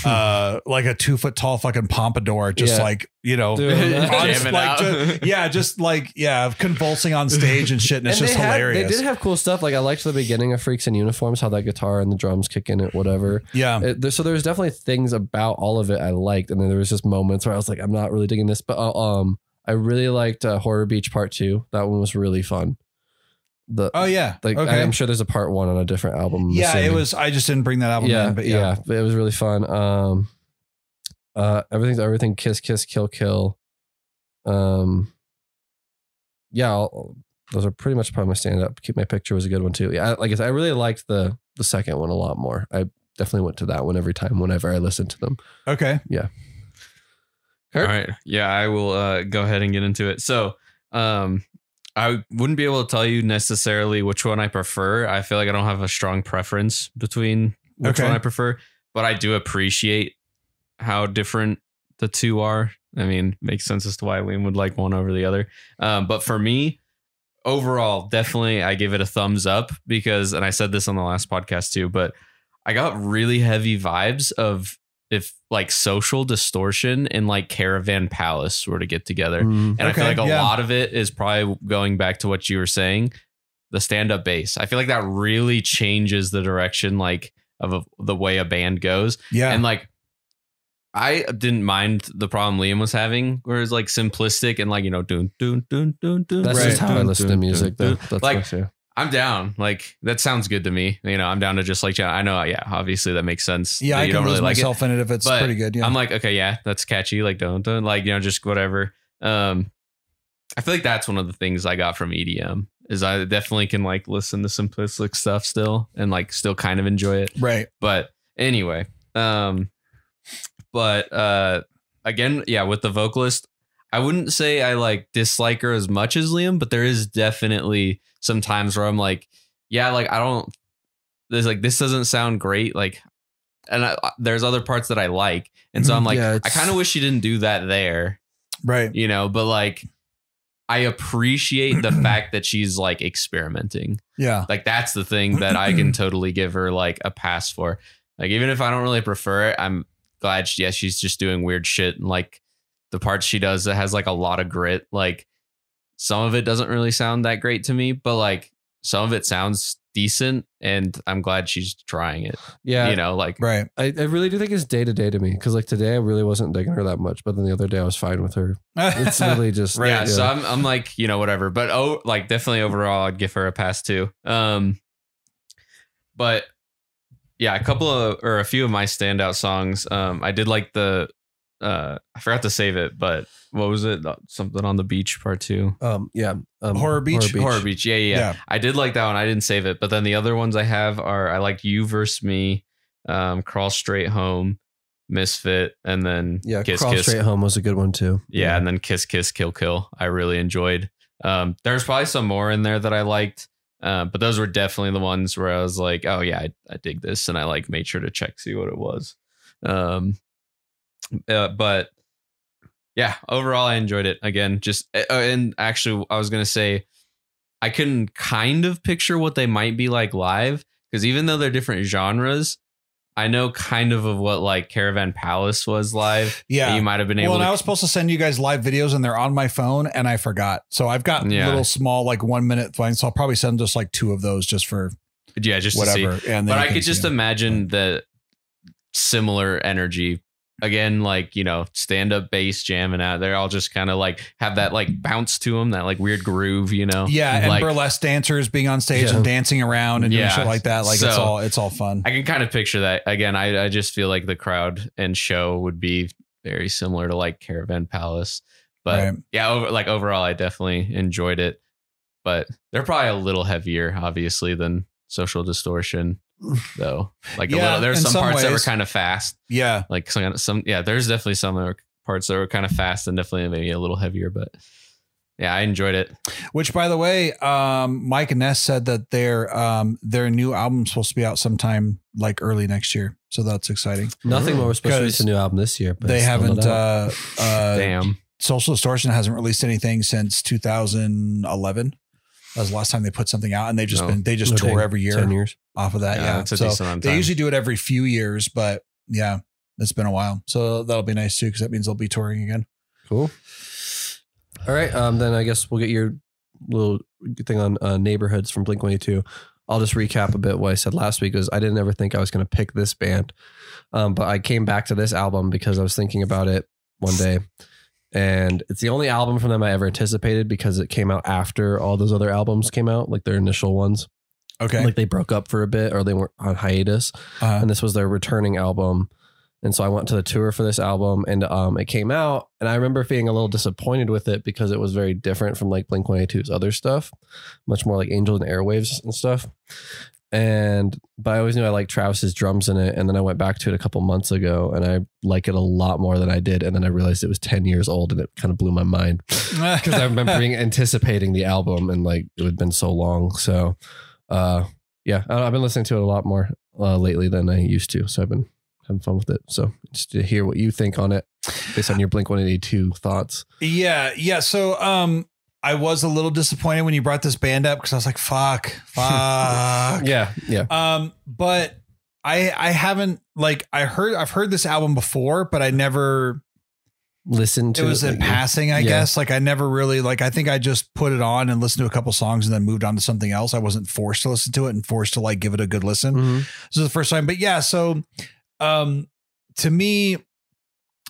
uh, like a two foot tall fucking pompadour, just yeah. like, you know, honest, like, just, yeah, just like, yeah, convulsing on stage and shit. And, and it's just had, hilarious. They did have cool stuff. Like I liked the beginning of Freaks in Uniforms, how that guitar and the drums kick in it, whatever. Yeah. It, there, so there was definitely things about all of it I liked. And then there was just moments where I was like, I'm not really digging this, but uh, um, I really liked uh, Horror Beach Part Two. That one was really fun. The, oh yeah. Like okay. I'm sure there's a part one on a different album. I'm yeah. Assuming. It was, I just didn't bring that album yeah, in, but yeah. yeah, it was really fun. Um, Uh, everything's everything. Kiss, kiss, kill, kill. Um, yeah, I'll, those are pretty much probably my stand up. Keep My Picture was a good one too. Yeah, I, like I said, I really liked the the second one a lot more. I definitely went to that one every time whenever I listened to them. Okay, yeah. Kurt? All right, yeah, I will uh, go ahead and get into it. So, um, I wouldn't be able to tell you necessarily which one I prefer. I feel like I don't have a strong preference between which okay. one I prefer, but I do appreciate how different the two are. I mean, makes sense as to why Liam would like one over the other. Um, but for me, overall, definitely I give it a thumbs up because, and I said this on the last podcast too, but I got really heavy vibes of if like Social Distortion and like Caravan Palace were to get together. Mm, and okay, I feel like a yeah. lot of it is probably going back to what you were saying, the stand-up bass. I feel like that really changes the direction like of a, the way a band goes. Yeah. And like, I didn't mind the problem Liam was having, where it's like simplistic and like, you know, doon, doon, doon, doon, doon. That's right. just how doon, I listen doon, to music, doon, though. That's like, what I'm down. Like, that sounds good to me. You know, I'm down to just like, I know, yeah, obviously that makes sense. Yeah, I can really lose like myself it, in it if it's pretty good. Yeah. I'm like, okay, yeah, that's catchy. Like, don't, don't, like, you know, just whatever. Um, I feel like that's one of the things I got from E D M is I definitely can like listen to simplistic stuff still and like still kind of enjoy it. Right. But anyway, um, But uh, again, yeah, with the vocalist, I wouldn't say I like dislike her as much as Liam, but there is definitely some times where I'm like, yeah, like I don't there's like this doesn't sound great. Like and I, there's other parts that I like. And so I'm like, yeah, I kind of wish she didn't do that there. Right. You know, but like I appreciate the fact that she's like experimenting. Yeah, like that's the thing that I can totally give her like a pass for. Like even if I don't really prefer it, I'm glad she, yeah, she's just doing weird shit. And like the parts she does that has like a lot of grit, like some of it doesn't really sound that great to me, but like some of it sounds decent, and I'm glad she's trying it. Yeah. You know, like, right. I, I really do think it's day to day to me. Cause like today I really wasn't digging her that much, but then the other day I was fine with her. It's really just, right. Yeah, yeah. So I'm, I'm like, you know, whatever, but oh, like definitely overall I'd give her a pass too. Um, but yeah, a couple of, or a few of my standout songs. Um, I did like the, uh, I forgot to save it, but what was it? Something on the beach part two. Um, yeah. Um, Horror Beach. Horror Beach. Horror Beach. Yeah, yeah, yeah. I did like that one. I didn't save it. But then the other ones I have are, I liked You Versus Me, um, Crawl Straight Home, Misfit, and then yeah, Kiss Crawl Kiss. Straight Home was a good one too. Yeah, yeah. And then Kiss Kiss Kill Kill. I really enjoyed. Um, there's probably some more in there that I liked. Uh, but those were definitely the ones where I was like, oh yeah, I, I dig this. And I like made sure to check, see what it was. Um, uh, but yeah, overall, I enjoyed it again. Just uh, and actually, I was going to say I can kind of picture what they might be like live, because even though they're different genres, I know kind of of what like Caravan Palace was live. Yeah. You might have been able well, to. Well, I was supposed to send you guys live videos and they're on my phone and I forgot. So I've got yeah. little small like one minute things. So I'll probably send just like two of those just for. Yeah, just whatever. To see. And but I could just imagine the similar energy again, like, you know, stand up bass jamming out. They're all just kind of like have that like bounce to them, that like weird groove, you know? Yeah. And like, burlesque dancers being on stage yeah. and dancing around and yeah. doing shit like that. Like so, it's all it's all fun. I can kind of picture that again. I, I just feel like the crowd and show would be very similar to like Caravan Palace. But right. yeah, over, like overall, I definitely enjoyed it. But they're probably a little heavier, obviously, than Social Distortion. Though like yeah, a little, there's some, some parts ways. That were kind of fast yeah like some, some yeah there's definitely some parts that were kind of fast and definitely maybe a little heavier, but yeah, I enjoyed it. Which by the way, um Mike and Ness said that their um their new album's supposed to be out sometime like early next year, so that's exciting. Nothing more supposed to release a new album this year, but they haven't uh uh damn Social Distortion hasn't released anything since two thousand eleven. That was the last time they put something out, and they've just no. been, they just no, tour they, every year ten years. Off of that. Yeah. yeah. So they usually do it every few years, but yeah, it's been a while. So that'll be nice too, because that means they'll be touring again. Cool. All right. Um, then I guess we'll get your little thing on uh, Neighborhoods from Blink one eighty-two. I'll just recap a bit what I said last week, because I didn't ever think I was going to pick this band. Um, but I came back to this album because I was thinking about it one day. And it's the only album from them I ever anticipated, because it came out after all those other albums came out, like their initial ones. Okay. Like they broke up for a bit, or they were on hiatus. Uh-huh. And this was their returning album. And so I went to the tour for this album, and um, it came out, and I remember being a little disappointed with it because it was very different from like Blink one eighty-two's other stuff, much more like Angel and Airwaves and stuff. And but I always knew I liked Travis's drums in it. And then I went back to it a couple months ago, and I like it a lot more than I did. And then I realized it was ten years old, and it kind of blew my mind because I remember being anticipating the album, and like it had been so long. So uh, yeah, I've been listening to it a lot more uh, lately than I used to. So I've been having fun with it. So just to hear what you think on it based on your Blink one eighty-two thoughts. Yeah. Yeah. So um I was a little disappointed when you brought this band up, because I was like, fuck, fuck. yeah. Yeah. Um, but I, I haven't like, I heard, I've heard this album before, but I never listened to it. It was in passing, I yeah. guess. Like I never really, like, I think I just put it on and listened to a couple songs and then moved on to something else. I wasn't forced to listen to it and forced to like, give it a good listen. Mm-hmm. This is the first time, but yeah. So, um, to me,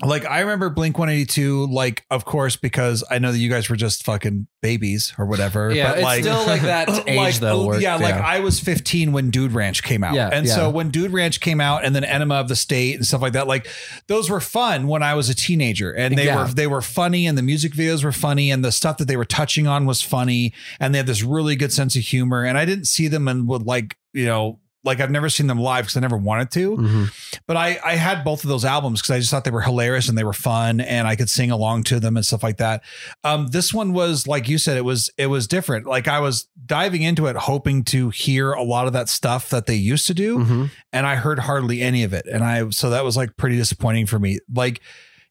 like I remember Blink one eighty-two, like, of course, because I know that you guys were just fucking babies or whatever. Yeah, but it's like, still like that age like, though. Worked, yeah, yeah, like I was fifteen when Dude Ranch came out. Yeah, and yeah. so when Dude Ranch came out, and then Enema of the State and stuff like that, like those were fun when I was a teenager, and they yeah. were they were funny, and the music videos were funny, and the stuff that they were touching on was funny, and they had this really good sense of humor. And I didn't see them and would like, you know, like I've never seen them live because I never wanted to, mm-hmm. but I, I had both of those albums because I just thought they were hilarious and they were fun and I could sing along to them and stuff like that. Um, this one was, like you said, it was, it was different. Like I was diving into it, hoping to hear a lot of that stuff that they used to do. Mm-hmm. And I heard hardly any of it. And I, so that was like pretty disappointing for me. Like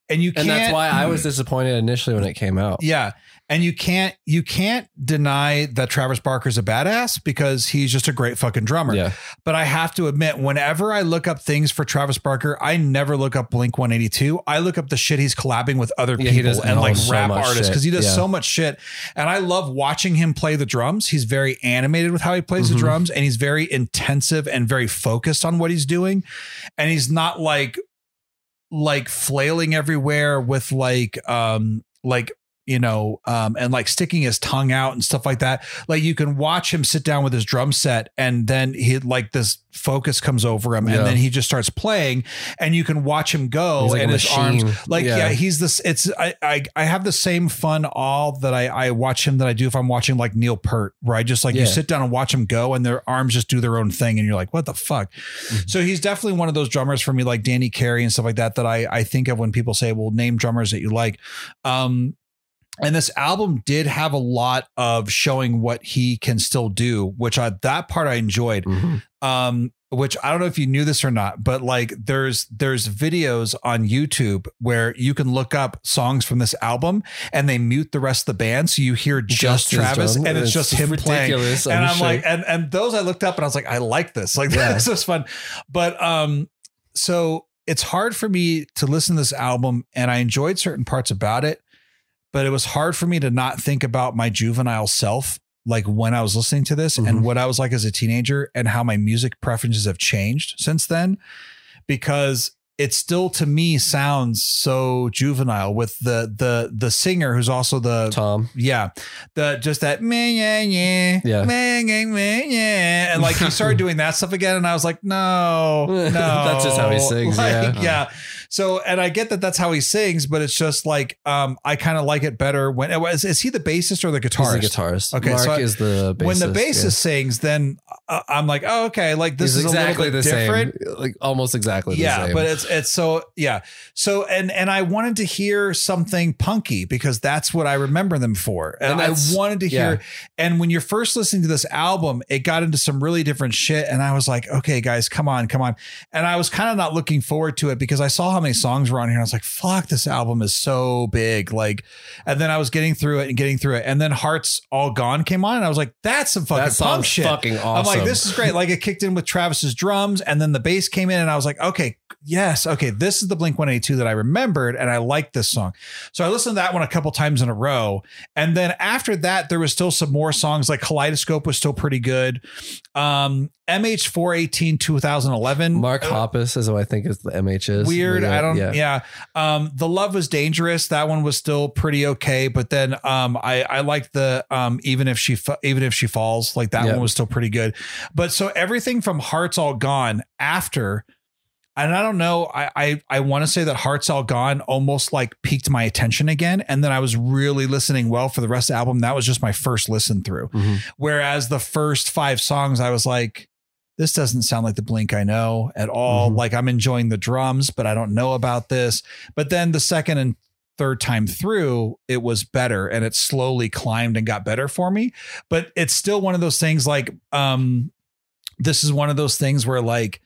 And you can't, and that's why I was disappointed initially when it came out. Yeah. And you can't, you can't deny that Travis Barker's a badass, because he's just a great fucking drummer. Yeah. But I have to admit, whenever I look up things for Travis Barker, I never look up Blink one eighty-two. I look up the shit he's collabing with other yeah, people and like so rap artists, because he does yeah. so much shit. And I love watching him play the drums. He's very animated with how he plays mm-hmm. the drums, and he's very intensive and very focused on what he's doing. And he's not like, like flailing everywhere with like, um, like, you know, um, and like sticking his tongue out and stuff like that. Like you can watch him sit down with his drum set, and then he like this focus comes over him, and yeah. then he just starts playing, and you can watch him go like and his arms like, yeah. yeah, he's this, it's, I, I, I have the same fun all that I, I watch him that I do if I'm watching like Neil Peart, where I just like, yeah. you sit down and watch him go, and their arms just do their own thing. And you're like, what the fuck? Mm-hmm. So he's definitely one of those drummers for me, like Danny Carey and stuff like that, that I, I think of when people say, well, name drummers that you like. Um, And this album did have a lot of showing what he can still do, which I, that part I enjoyed, mm-hmm. um, which I don't know if you knew this or not, but like there's, there's videos on YouTube where you can look up songs from this album, and they mute the rest of the band. So you hear just, just Travis and it's, it's just him ridiculous, playing. And I'm, I'm like, and, and those I looked up and I was like, I like this, like, yeah. this is fun. But um, so it's hard for me to listen to this album, and I enjoyed certain parts about it. But it was hard for me to not think about my juvenile self, like when I was listening to this mm-hmm. and what I was like as a teenager, and how my music preferences have changed since then, because it still to me sounds so juvenile with the the the singer who's also the Tom. Yeah. The just that meh, yeah, yeah, yeah. Meh, meh, meh, yeah. And like he started doing that stuff again, and I was like, no, no. That's just how he sings. Like, yeah. yeah. So, and I get that that's how he sings, but it's just like, um, I kind of like it better when it was, is he the bassist or the guitarist? He's the guitarist. Okay. Mark so I, is the bassist. When the bassist yeah. sings, then uh, I'm like, oh, okay. Like this He's is exactly a little bit the different. Same. Like almost exactly. The yeah. Same. But it's, it's so, yeah. So, and, and I wanted to hear something punky, because that's what I remember them for. And, and I wanted to hear, yeah. and when you're first listening to this album, it got into some really different shit. And I was like, okay, guys, come on, come on. And I was kind of not looking forward to it, because I saw how many songs were on here, and I was like, fuck, this album is so big. Like, and then I was getting through it and getting through it. And then Hearts All Gone came on, and I was like, that's some fucking punk shit. Fucking awesome. I'm like, this is great. Like it kicked in with Travis's drums, and then the bass came in, and I was like, okay, yes. Okay. This is the Blink one eighty-two that I remembered, and I liked this song. So I listened to that one a couple times in a row. And then after that, there was still some more songs, like Kaleidoscope was still pretty good. Um, M H four eighteen two thousand eleven. Mark Hoppus is who I think is the M H is. Weird. I don't. Yeah. yeah. Um, the Love Was Dangerous. That one was still pretty okay. But then um, I I liked the um, even if she even if she falls, like that yep. one was still pretty good. But so everything from Hearts All Gone after. And I don't know, I I, I want to say that Hearts All Gone almost like piqued my attention again. And then I was really listening well for the rest of the album. That was just my first listen through. Mm-hmm. Whereas the first five songs, I was like, this doesn't sound like the Blink I know at all. Mm-hmm. Like I'm enjoying the drums, but I don't know about this. But then the second and third time through, it was better, and it slowly climbed and got better for me. But it's still one of those things like, um, this is one of those things where like,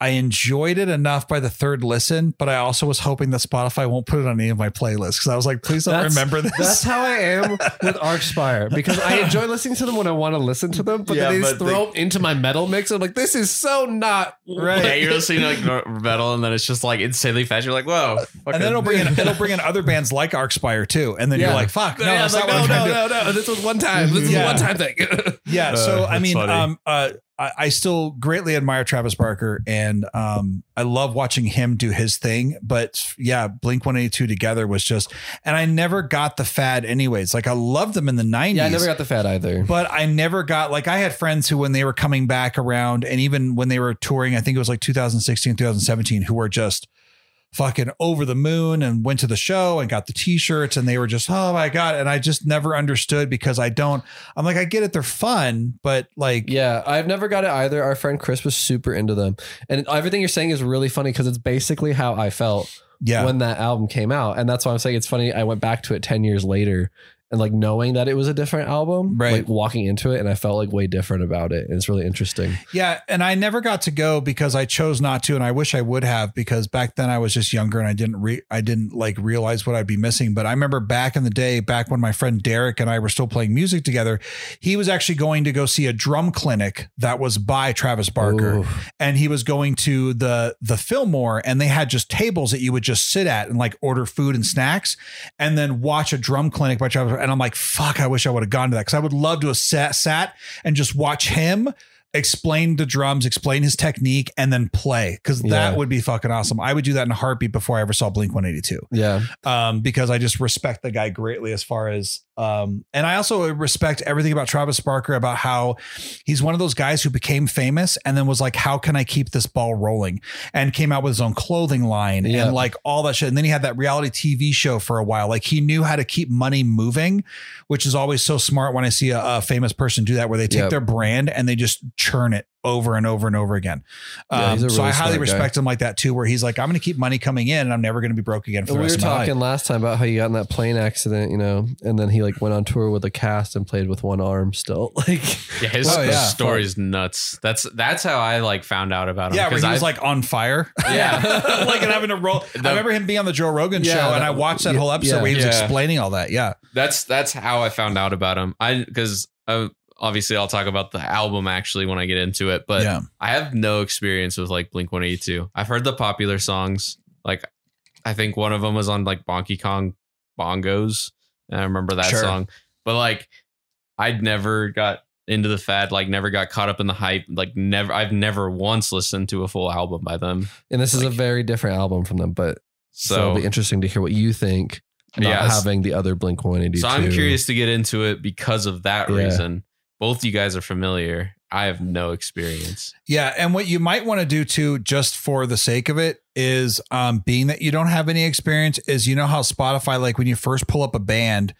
I enjoyed it enough by the third listen, but I also was hoping that Spotify won't put it on any of my playlists, because I was like, please don't that's, remember this. That's how I am with Archspire, because I enjoy listening to them when I want to listen to them, but yeah, then they but just throw they, into my metal mix. I'm like, this is so not right. Yeah, you're listening to like metal, and then it's just like insanely fast. You're like, whoa. And then it'll bring in, it'll bring in other bands like Archspire too, and then yeah. you're like, fuck, no, yeah, that's like, not no, what no, no, no, no. This was one time. This yeah. was a one time thing. yeah. Uh, so I mean, funny. um, uh. I still greatly admire Travis Barker, and um, I love watching him do his thing. But yeah, Blink one eighty-two together was just, and I never got the fad anyways. Like I loved them in the nineties. Yeah, I never got the fad either. But I never got, like I had friends who when they were coming back around, and even when they were touring, I think it was like two thousand sixteen, two thousand seventeen, who were just fucking over the moon and went to the show and got the t-shirts, and they were just, oh my God. And I just never understood, because I don't, I'm like, I get it. They're fun, but like, yeah, I've never got it either. Our friend Chris was super into them, and everything you're saying is really funny, because it's basically how I felt yeah. when that album came out. And that's why I'm saying it's funny. I went back to it ten years later. and like knowing that it was a different album, right. Like walking into it, and I felt like way different about it. And it's really interesting. Yeah. And I never got to go because I chose not to. And I wish I would have, because back then I was just younger and I didn't re I didn't like realize what I'd be missing. But I remember back in the day, back when my friend Derek and I were still playing music together, he was actually going to go see a drum clinic that was by Travis Barker. Ooh. And he was going to the, the Fillmore, and they had just tables that you would just sit at and like order food and snacks and then watch a drum clinic by Travis. And I'm like, fuck, I wish I would have gone to that, because I would love to have sat, sat and just watch him explain the drums, explain his technique, and then play, because that yeah. would be fucking awesome. I would do that in a heartbeat before I ever saw Blink one eighty-two. Yeah. Um, because I just respect the guy greatly as far as um, and I also respect everything about Travis Barker, about how he's one of those guys who became famous and then was like, how can I keep this ball rolling? And came out with his own clothing line yeah. and like all that shit. And then he had that reality T V show for a while. Like he knew how to keep money moving, which is always so smart when I see a, a famous person do that, where they take yep. their brand and they just churn it over and over and over again. Um, yeah, really so I highly respect guy. him like that too, where he's like, I'm going to keep money coming in and I'm never going to be broke again. For we the rest were of my talking life. last time about how you got in that plane accident, you know, and then he like went on tour with a cast and played with one arm still. Like yeah, his oh, yeah. story's nuts. That's, that's how I like found out about him. Yeah. Where he was I've, like on fire. Yeah. Like and having to roll. The, I remember him being on the Joe Rogan yeah, show that, and I watched that yeah, whole episode yeah, where he was yeah. explaining all that. Yeah. That's, that's how I found out about him. I, cause I, Obviously, I'll talk about the album actually when I get into it, but yeah. I have no experience with like Blink one eighty-two. I've heard the popular songs. Like, I think one of them was on like Bonky Kong Bongos. And I remember that sure. song, but like, I'd never got into the fad, like never got caught up in the hype. Like never, I've never once listened to a full album by them. And this like, is a very different album from them, but so, so it'll be interesting to hear what you think about yes. having the other Blink one eighty-two. So I'm curious to get into it because of that yeah. reason. Both you guys are familiar. I have no experience. Yeah. And what you might want to do too, just for the sake of it, is um, being that you don't have any experience, is you know how Spotify, like when you first pull up a band,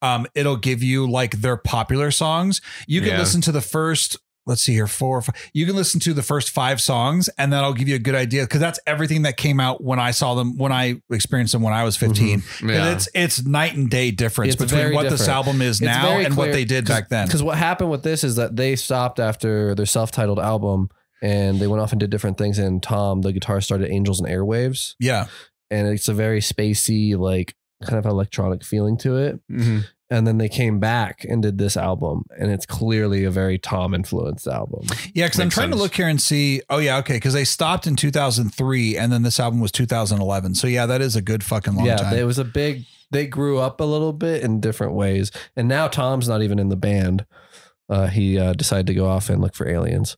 um, it'll give you like their popular songs. You can yeah. listen to the first, let's see here, four or five. You can listen to the first five songs, and that'll give you a good idea, because that's everything that came out when I saw them, when I experienced them when I was fifteen. Mm-hmm. Yeah. It's it's night and day difference it's between what different. this album is it's now and clear, what they did back then. Because what happened with this is that they stopped after their self-titled album, and they went off and did different things. And Tom, the guitarist, started Angels and Airwaves. Yeah. And it's a very spacey, like kind of electronic feeling to it. Mm-hmm. And then they came back and did this album, and it's clearly a very Tom influenced album. Yeah, because I'm trying sense. to look here and see. Oh, yeah. OK, because they stopped in two thousand three, and then this album was two thousand eleven. So, yeah, that is a good fucking long yeah, time. Yeah, it was a big they grew up a little bit in different ways. And now Tom's not even in the band. Uh, he uh, decided to go off and look for aliens.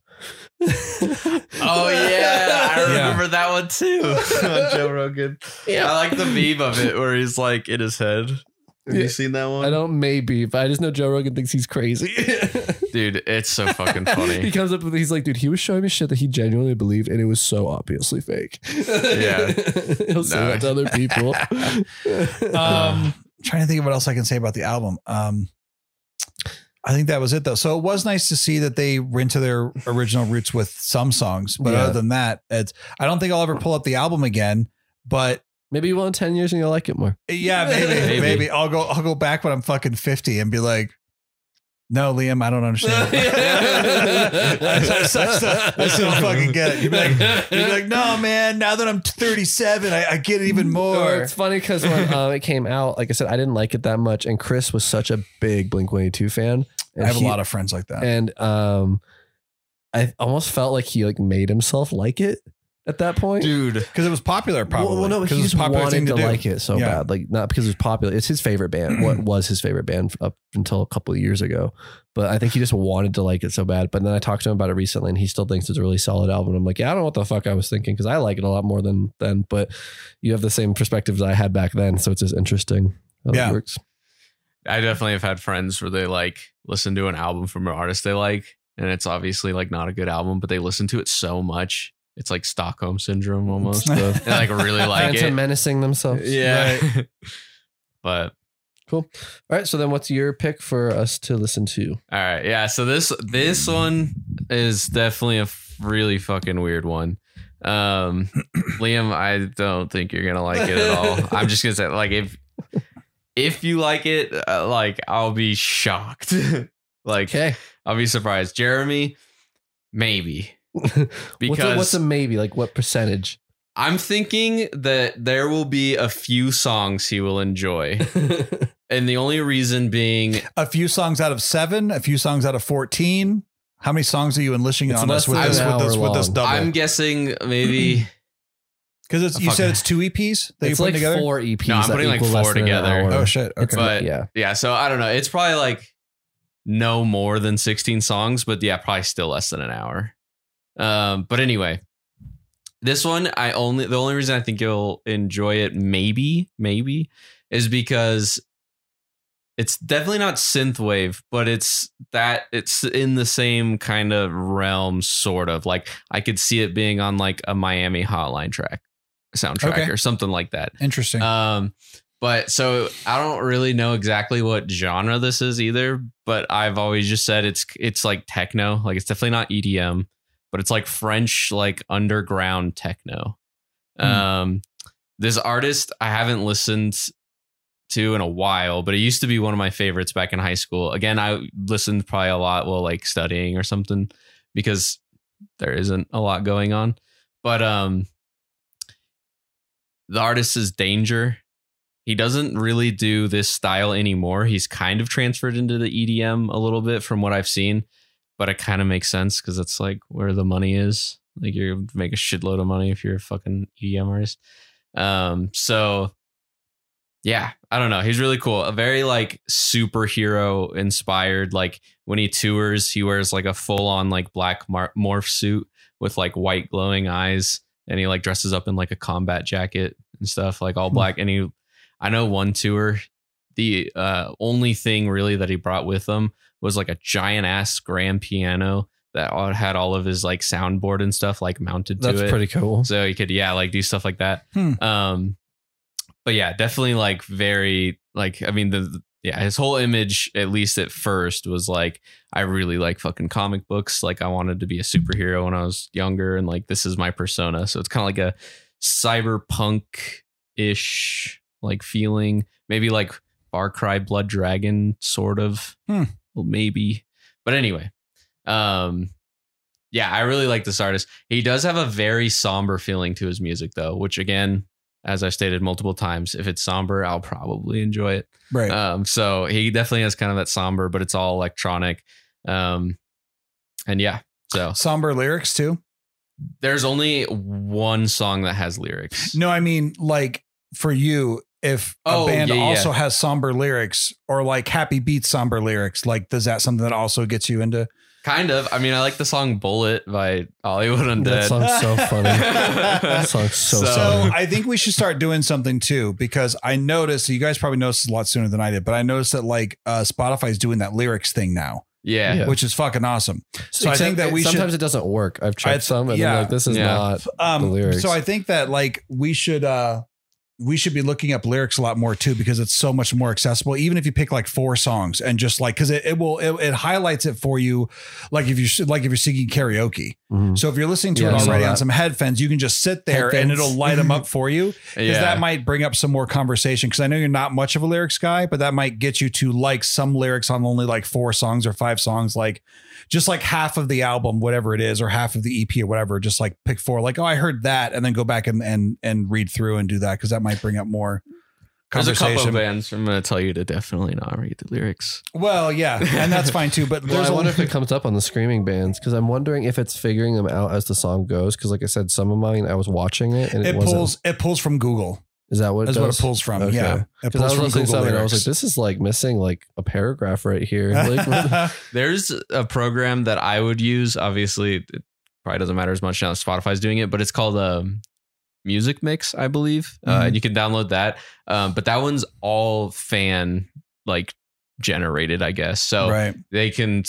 Oh, yeah. I remember yeah. that one, too. On Joe Rogan. Yeah. I like the meme of it where he's like in his head. Have yeah. you seen that one? I don't, maybe, but I just know Joe Rogan thinks he's crazy. Dude, it's so fucking funny. He comes up with, he's like, dude, he was showing me shit that he genuinely believed, and it was so obviously fake. Yeah. He'll no. say that to other people. um, I'm trying to think of what else I can say about the album. Um, I think that was it, though. So it was nice to see that they went to their original roots with some songs, but yeah. other than that, it's, I don't think I'll ever pull up the album again, but maybe you want ten years and you'll like it more. Yeah, maybe, maybe, maybe I'll go. I'll go back when I'm fucking fifty and be like, "No, Liam, I don't understand. I still fucking get it." You'd be, like, you'd be like, "No, man. Now that I'm thirty-seven, I, I get it even more." Or it's funny because when um, it came out, like I said, I didn't like it that much, and Chris was such a big Blink one eighty-two fan. I have he, a lot of friends like that, and um, I almost felt like he like made himself like it. At that point, dude, because it was popular, probably. Well, no, because he just wanted to, to like it so yeah. bad, like not because it was popular. It's his favorite band. What was his favorite band up until a couple of years ago? But I think he just wanted to like it so bad. But then I talked to him about it recently, and he still thinks it's a really solid album. I'm like, yeah, I don't know what the fuck I was thinking, because I like it a lot more than then. But you have the same perspectives I had back then, so it's just interesting how yeah. it works. I definitely have had friends where they like listen to an album from an artist they like, and it's obviously like not a good album, but they listen to it so much. It's like Stockholm syndrome almost. They like really like it. Menacing themselves. Yeah. Right. But cool. All right. So then what's your pick for us to listen to? All right. Yeah. So this, this one is definitely a really fucking weird one. Um, Liam, I don't think you're going to like it at all. I'm just going to say, like, if if you like it, uh, like, I'll be shocked. Like, okay. I'll be surprised. Jeremy, maybe. Because what's, a, what's a maybe? Like, what percentage? I'm thinking that there will be a few songs he will enjoy. And the only reason being... A few songs out of seven, a few songs out of fourteen. How many songs are you enlisting it's on us with this, with, this, with this double? I'm guessing maybe... Because you said it's two E Ps that you put like together? It's like four E Ps. No, I'm putting like four together. Oh, shit. Okay. But yeah. yeah, so I don't know. It's probably like no more than sixteen songs, but yeah, probably still less than an hour. Um, but anyway... This one, I only the only reason I think you'll enjoy it, maybe, maybe, is because it's definitely not synthwave, but it's that it's in the same kind of realm, sort of. Like I could see it being on like a Miami Hotline track, soundtrack, okay. or something like that. Interesting. Um, but so I don't really know exactly what genre this is either. But I've always just said it's it's like techno, like it's definitely not E D M. But it's like French, like underground techno. Mm. Um, this artist I haven't listened to in a while, but it used to be one of my favorites back in high school. Again, I listened probably a lot while like studying or something because there isn't a lot going on. But um, the artist is Danger. He doesn't really do this style anymore. He's kind of transferred into the E D M a little bit from what I've seen. But it kind of makes sense because it's like where the money is. Like you're gonna make a shitload of money if you're a fucking E D M artist. Um, so yeah, I don't know. He's really cool. A very like superhero inspired. Like when he tours, he wears like a full on like black mar- morph suit with like white glowing eyes, and he like dresses up in like a combat jacket and stuff, like all black. And he, I know one tour, the uh, only thing really that he brought with him was like a giant ass grand piano that had all of his like soundboard and stuff like mounted to it. That's pretty cool. So he could, yeah, like do stuff like that. Hmm. Um, but yeah, definitely like very like, I mean, the, yeah, his whole image, at least at first, was like, I really like fucking comic books. Like I wanted to be a superhero when I was younger, and like, this is my persona. So it's kind of like a cyberpunk ish like feeling, maybe like Far Cry Blood Dragon sort of. Hmm. Well, maybe. But anyway, um, yeah, I really like this artist. He does have a very somber feeling to his music, though, which, again, as I've stated multiple times, if it's somber, I'll probably enjoy it. Right. Um, so he definitely has kind of that somber, but it's all electronic. Um, and yeah, so somber lyrics, too. There's only one song that has lyrics. No, I mean, like for you. If a oh, band yeah, also yeah. has somber lyrics, or like Happy Beats somber lyrics, like does that something that also gets you into? Kind of. I mean, I like the song Bullet by Hollywood Undead. That song's so funny. That song's so, so funny. I think we should start doing something too, because I noticed, you guys probably noticed a lot sooner than I did, but I noticed that like uh, Spotify is doing that lyrics thing now. Yeah. yeah. Which is fucking awesome. So Except I think that we sometimes should. Sometimes it doesn't work. I've tried some and yeah, like, this is yeah. not um, the lyrics. So I think that like we should, uh, we should be looking up lyrics a lot more too, because it's so much more accessible. Even if you pick like four songs and just like, cause it, it will, it, it highlights it for you. Like if you like, if you're singing karaoke. Mm-hmm. So if you're listening to yeah, it already on some headphones, you can just sit there headphones. and it'll light them up for you. Cause yeah. that might bring up some more conversation. Cause I know you're not much of a lyrics guy, but that might get you to like some lyrics on only like four songs or five songs, like just like half of the album, whatever it is, or half of the E P or whatever, just like pick four, like, oh, I heard that. And then go back and, and, and read through and do that. Cause that might bring up more conversation. There's a couple of bands I'm going to tell you to definitely not read the lyrics. Well, yeah, and that's fine too. But well, I wonder if it comes up on the screaming bands, because I'm wondering if it's figuring them out as the song goes. Because like I said, some of mine, I was watching it and it, it wasn't. pulls. It pulls from Google. Is that what? That's what it pulls from. Okay. Yeah, because I was listening to something and I was like, this is like missing like a paragraph right here. Like, there's a program that I would use. Obviously, it probably doesn't matter as much now. Spotify's doing it, but it's called um. Music Mix, I believe. Mm-hmm. Uh, and you can download that. Um, but that one's all fan like generated, I guess. So right. they can,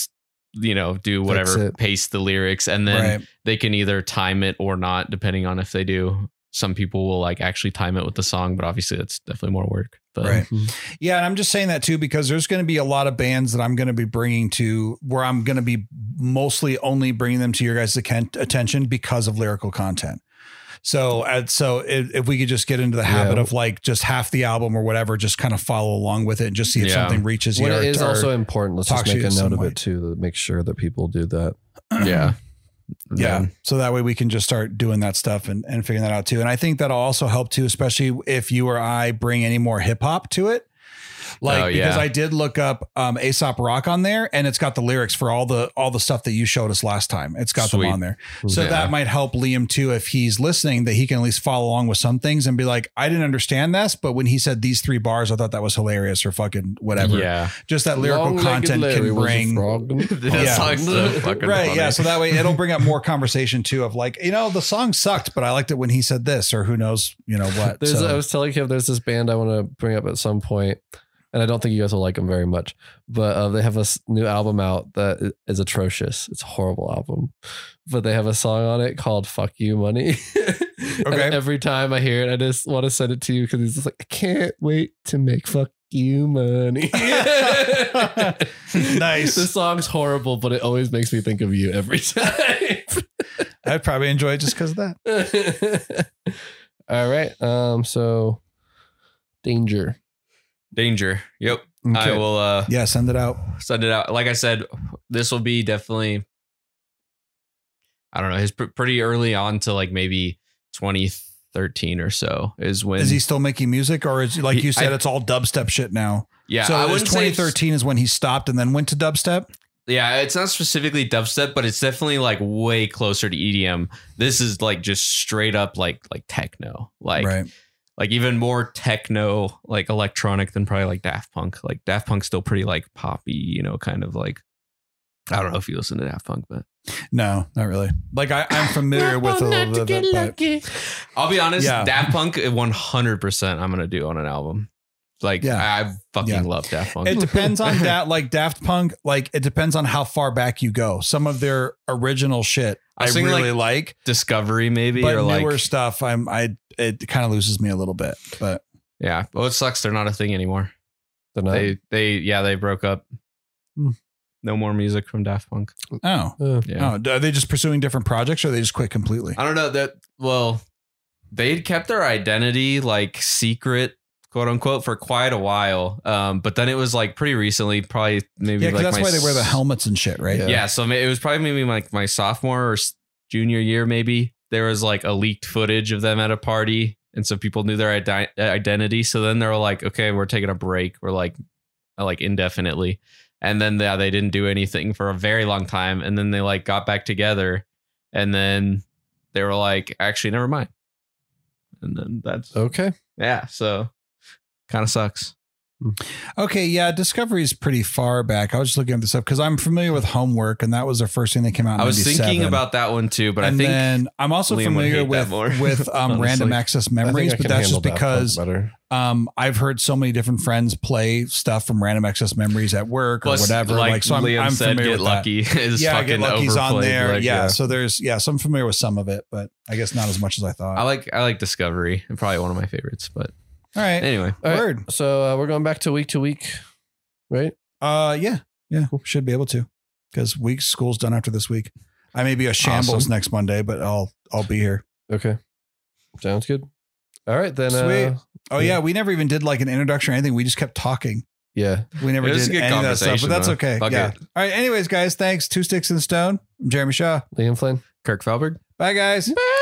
you know, do whatever, paste the lyrics, and then right. they can either time it or not, depending on if they do. Some people will like actually time it with the song, but obviously that's definitely more work. But. Right. Yeah. And I'm just saying that too, because there's going to be a lot of bands that I'm going to be bringing to where I'm going to be mostly only bringing them to your guys' attention because of lyrical content. So, uh, so if, if we could just get into the habit yeah. of like just half the album or whatever, just kind of follow along with it and just see if yeah. something reaches you. Well, it is or, also important. Let's just make a note of it too, to make sure that people do that. Yeah. Yeah. yeah. So that way we can just start doing that stuff and, and figuring that out too. And I think that'll also help too, especially if you or I bring any more hip hop to it. Like, oh, yeah. because I did look up um, Aesop Rock on there, and it's got the lyrics for all the all the stuff that you showed us last time. It's got Sweet. them on there. So yeah. that might help Liam too, if he's listening, that he can at least follow along with some things and be like, I didn't understand this, but when he said these three bars, I thought that was hilarious or fucking whatever. Yeah. Just that lyrical Long-legged content Larry can bring. yeah. Like so fucking right. Funny. Yeah. So that way it'll bring up more conversation too of like, you know, the song sucked, but I liked it when he said this, or who knows, you know what. There's, so. I was telling him there's this band I want to bring up at some point. And I don't think you guys will like them very much, but uh, they have a new album out that is atrocious. It's a horrible album, but they have a song on it called Fuck You Money. Okay. Every time I hear it, I just want to send it to you because it's just like, I can't wait to make fuck you money. Nice. The song's horrible, but it always makes me think of you every time. I'd probably enjoy it just because of that. All right. Um. So Danger. Danger. Yep. Okay. I will. Uh, yeah. Send it out. Send it out. Like I said, this will be definitely, I don't know. He's pr- pretty early on to like maybe twenty thirteen or so is when. Is he still making music, or is, like he, you said, I, it's all dubstep shit now? Yeah. So I was twenty thirteen is when he stopped and then went to dubstep. Yeah. It's not specifically dubstep, but it's definitely like way closer to E D M. This is like just straight up like, like techno, like, right. Like even more techno, like electronic than probably like Daft Punk. Like Daft Punk's still pretty like poppy, you know, kind of like, I don't know if you listen to Daft Punk, but no, not really. Like I, I'm familiar with a little bit. But I'll be honest, yeah. Daft Punk one hundred percent I'm going to do on an album. Like yeah. I, I fucking yeah. love Daft Punk. It depends on that. Like Daft Punk, like it depends on how far back you go. Some of their original shit I, I really like, like Discovery maybe, but or newer like, stuff. I'm, I, it kind of loses me a little bit, but yeah. Well, it sucks. They're not a thing anymore. They're not. They, they, yeah, they broke up. Hmm. No more music from Daft Punk. Oh, uh, yeah. Oh, are they just pursuing different projects, or they just quit completely? I don't know that. Well, they'd kept their identity like secret, quote unquote, for quite a while. Um, but then it was like pretty recently, probably maybe yeah, like that's my, why they wear the helmets and shit, right? Yeah. yeah. So it was probably maybe like my sophomore or junior year, maybe. There was like a leaked footage of them at a party, and so people knew their ide- identity. So then they were like, okay, we're taking a break. We're like, like indefinitely. And then yeah, they didn't do anything for a very long time. And then they like got back together, and then they were like, actually, never mind. And then that's okay. Yeah. So kind of sucks. Okay, yeah, Discovery is pretty far back. I was just looking at this up because I'm familiar with Homework, and that was the first thing that came out in I was ninety-seven thinking about that one too, but and I think then I'm also Liam familiar with with um, Random Access Memories, I I but that's just that because um, I've heard so many different friends play stuff from Random Access Memories at work Plus, or whatever. Like, like so, I'm, Liam I'm said, familiar Get with Lucky that. Is yeah, fucking Get Lucky's on there. Like, yeah, yeah, so there's yeah, so I'm familiar with some of it, but I guess not as much as I thought. I like I like Discovery, and probably one of my favorites, but. All right. Anyway. All right. Word. So uh, we're going back to week to week, right? Uh, yeah. Yeah. Cool. Should be able to, because week school's done after this week. I may be a shambles awesome. next Monday, but I'll I'll be here. Okay. Sounds good. All right then. Sweet. Uh, oh yeah. yeah, we never even did like an introduction or anything. We just kept talking. Yeah. We never did any of that stuff, but that's though. okay. Fuck yeah. It. All right. Anyways, guys, thanks. Two Sticks and a Stone. I'm Jeremy Shaw. Liam Flynn. Kirk Falberg. Bye, guys. Bye.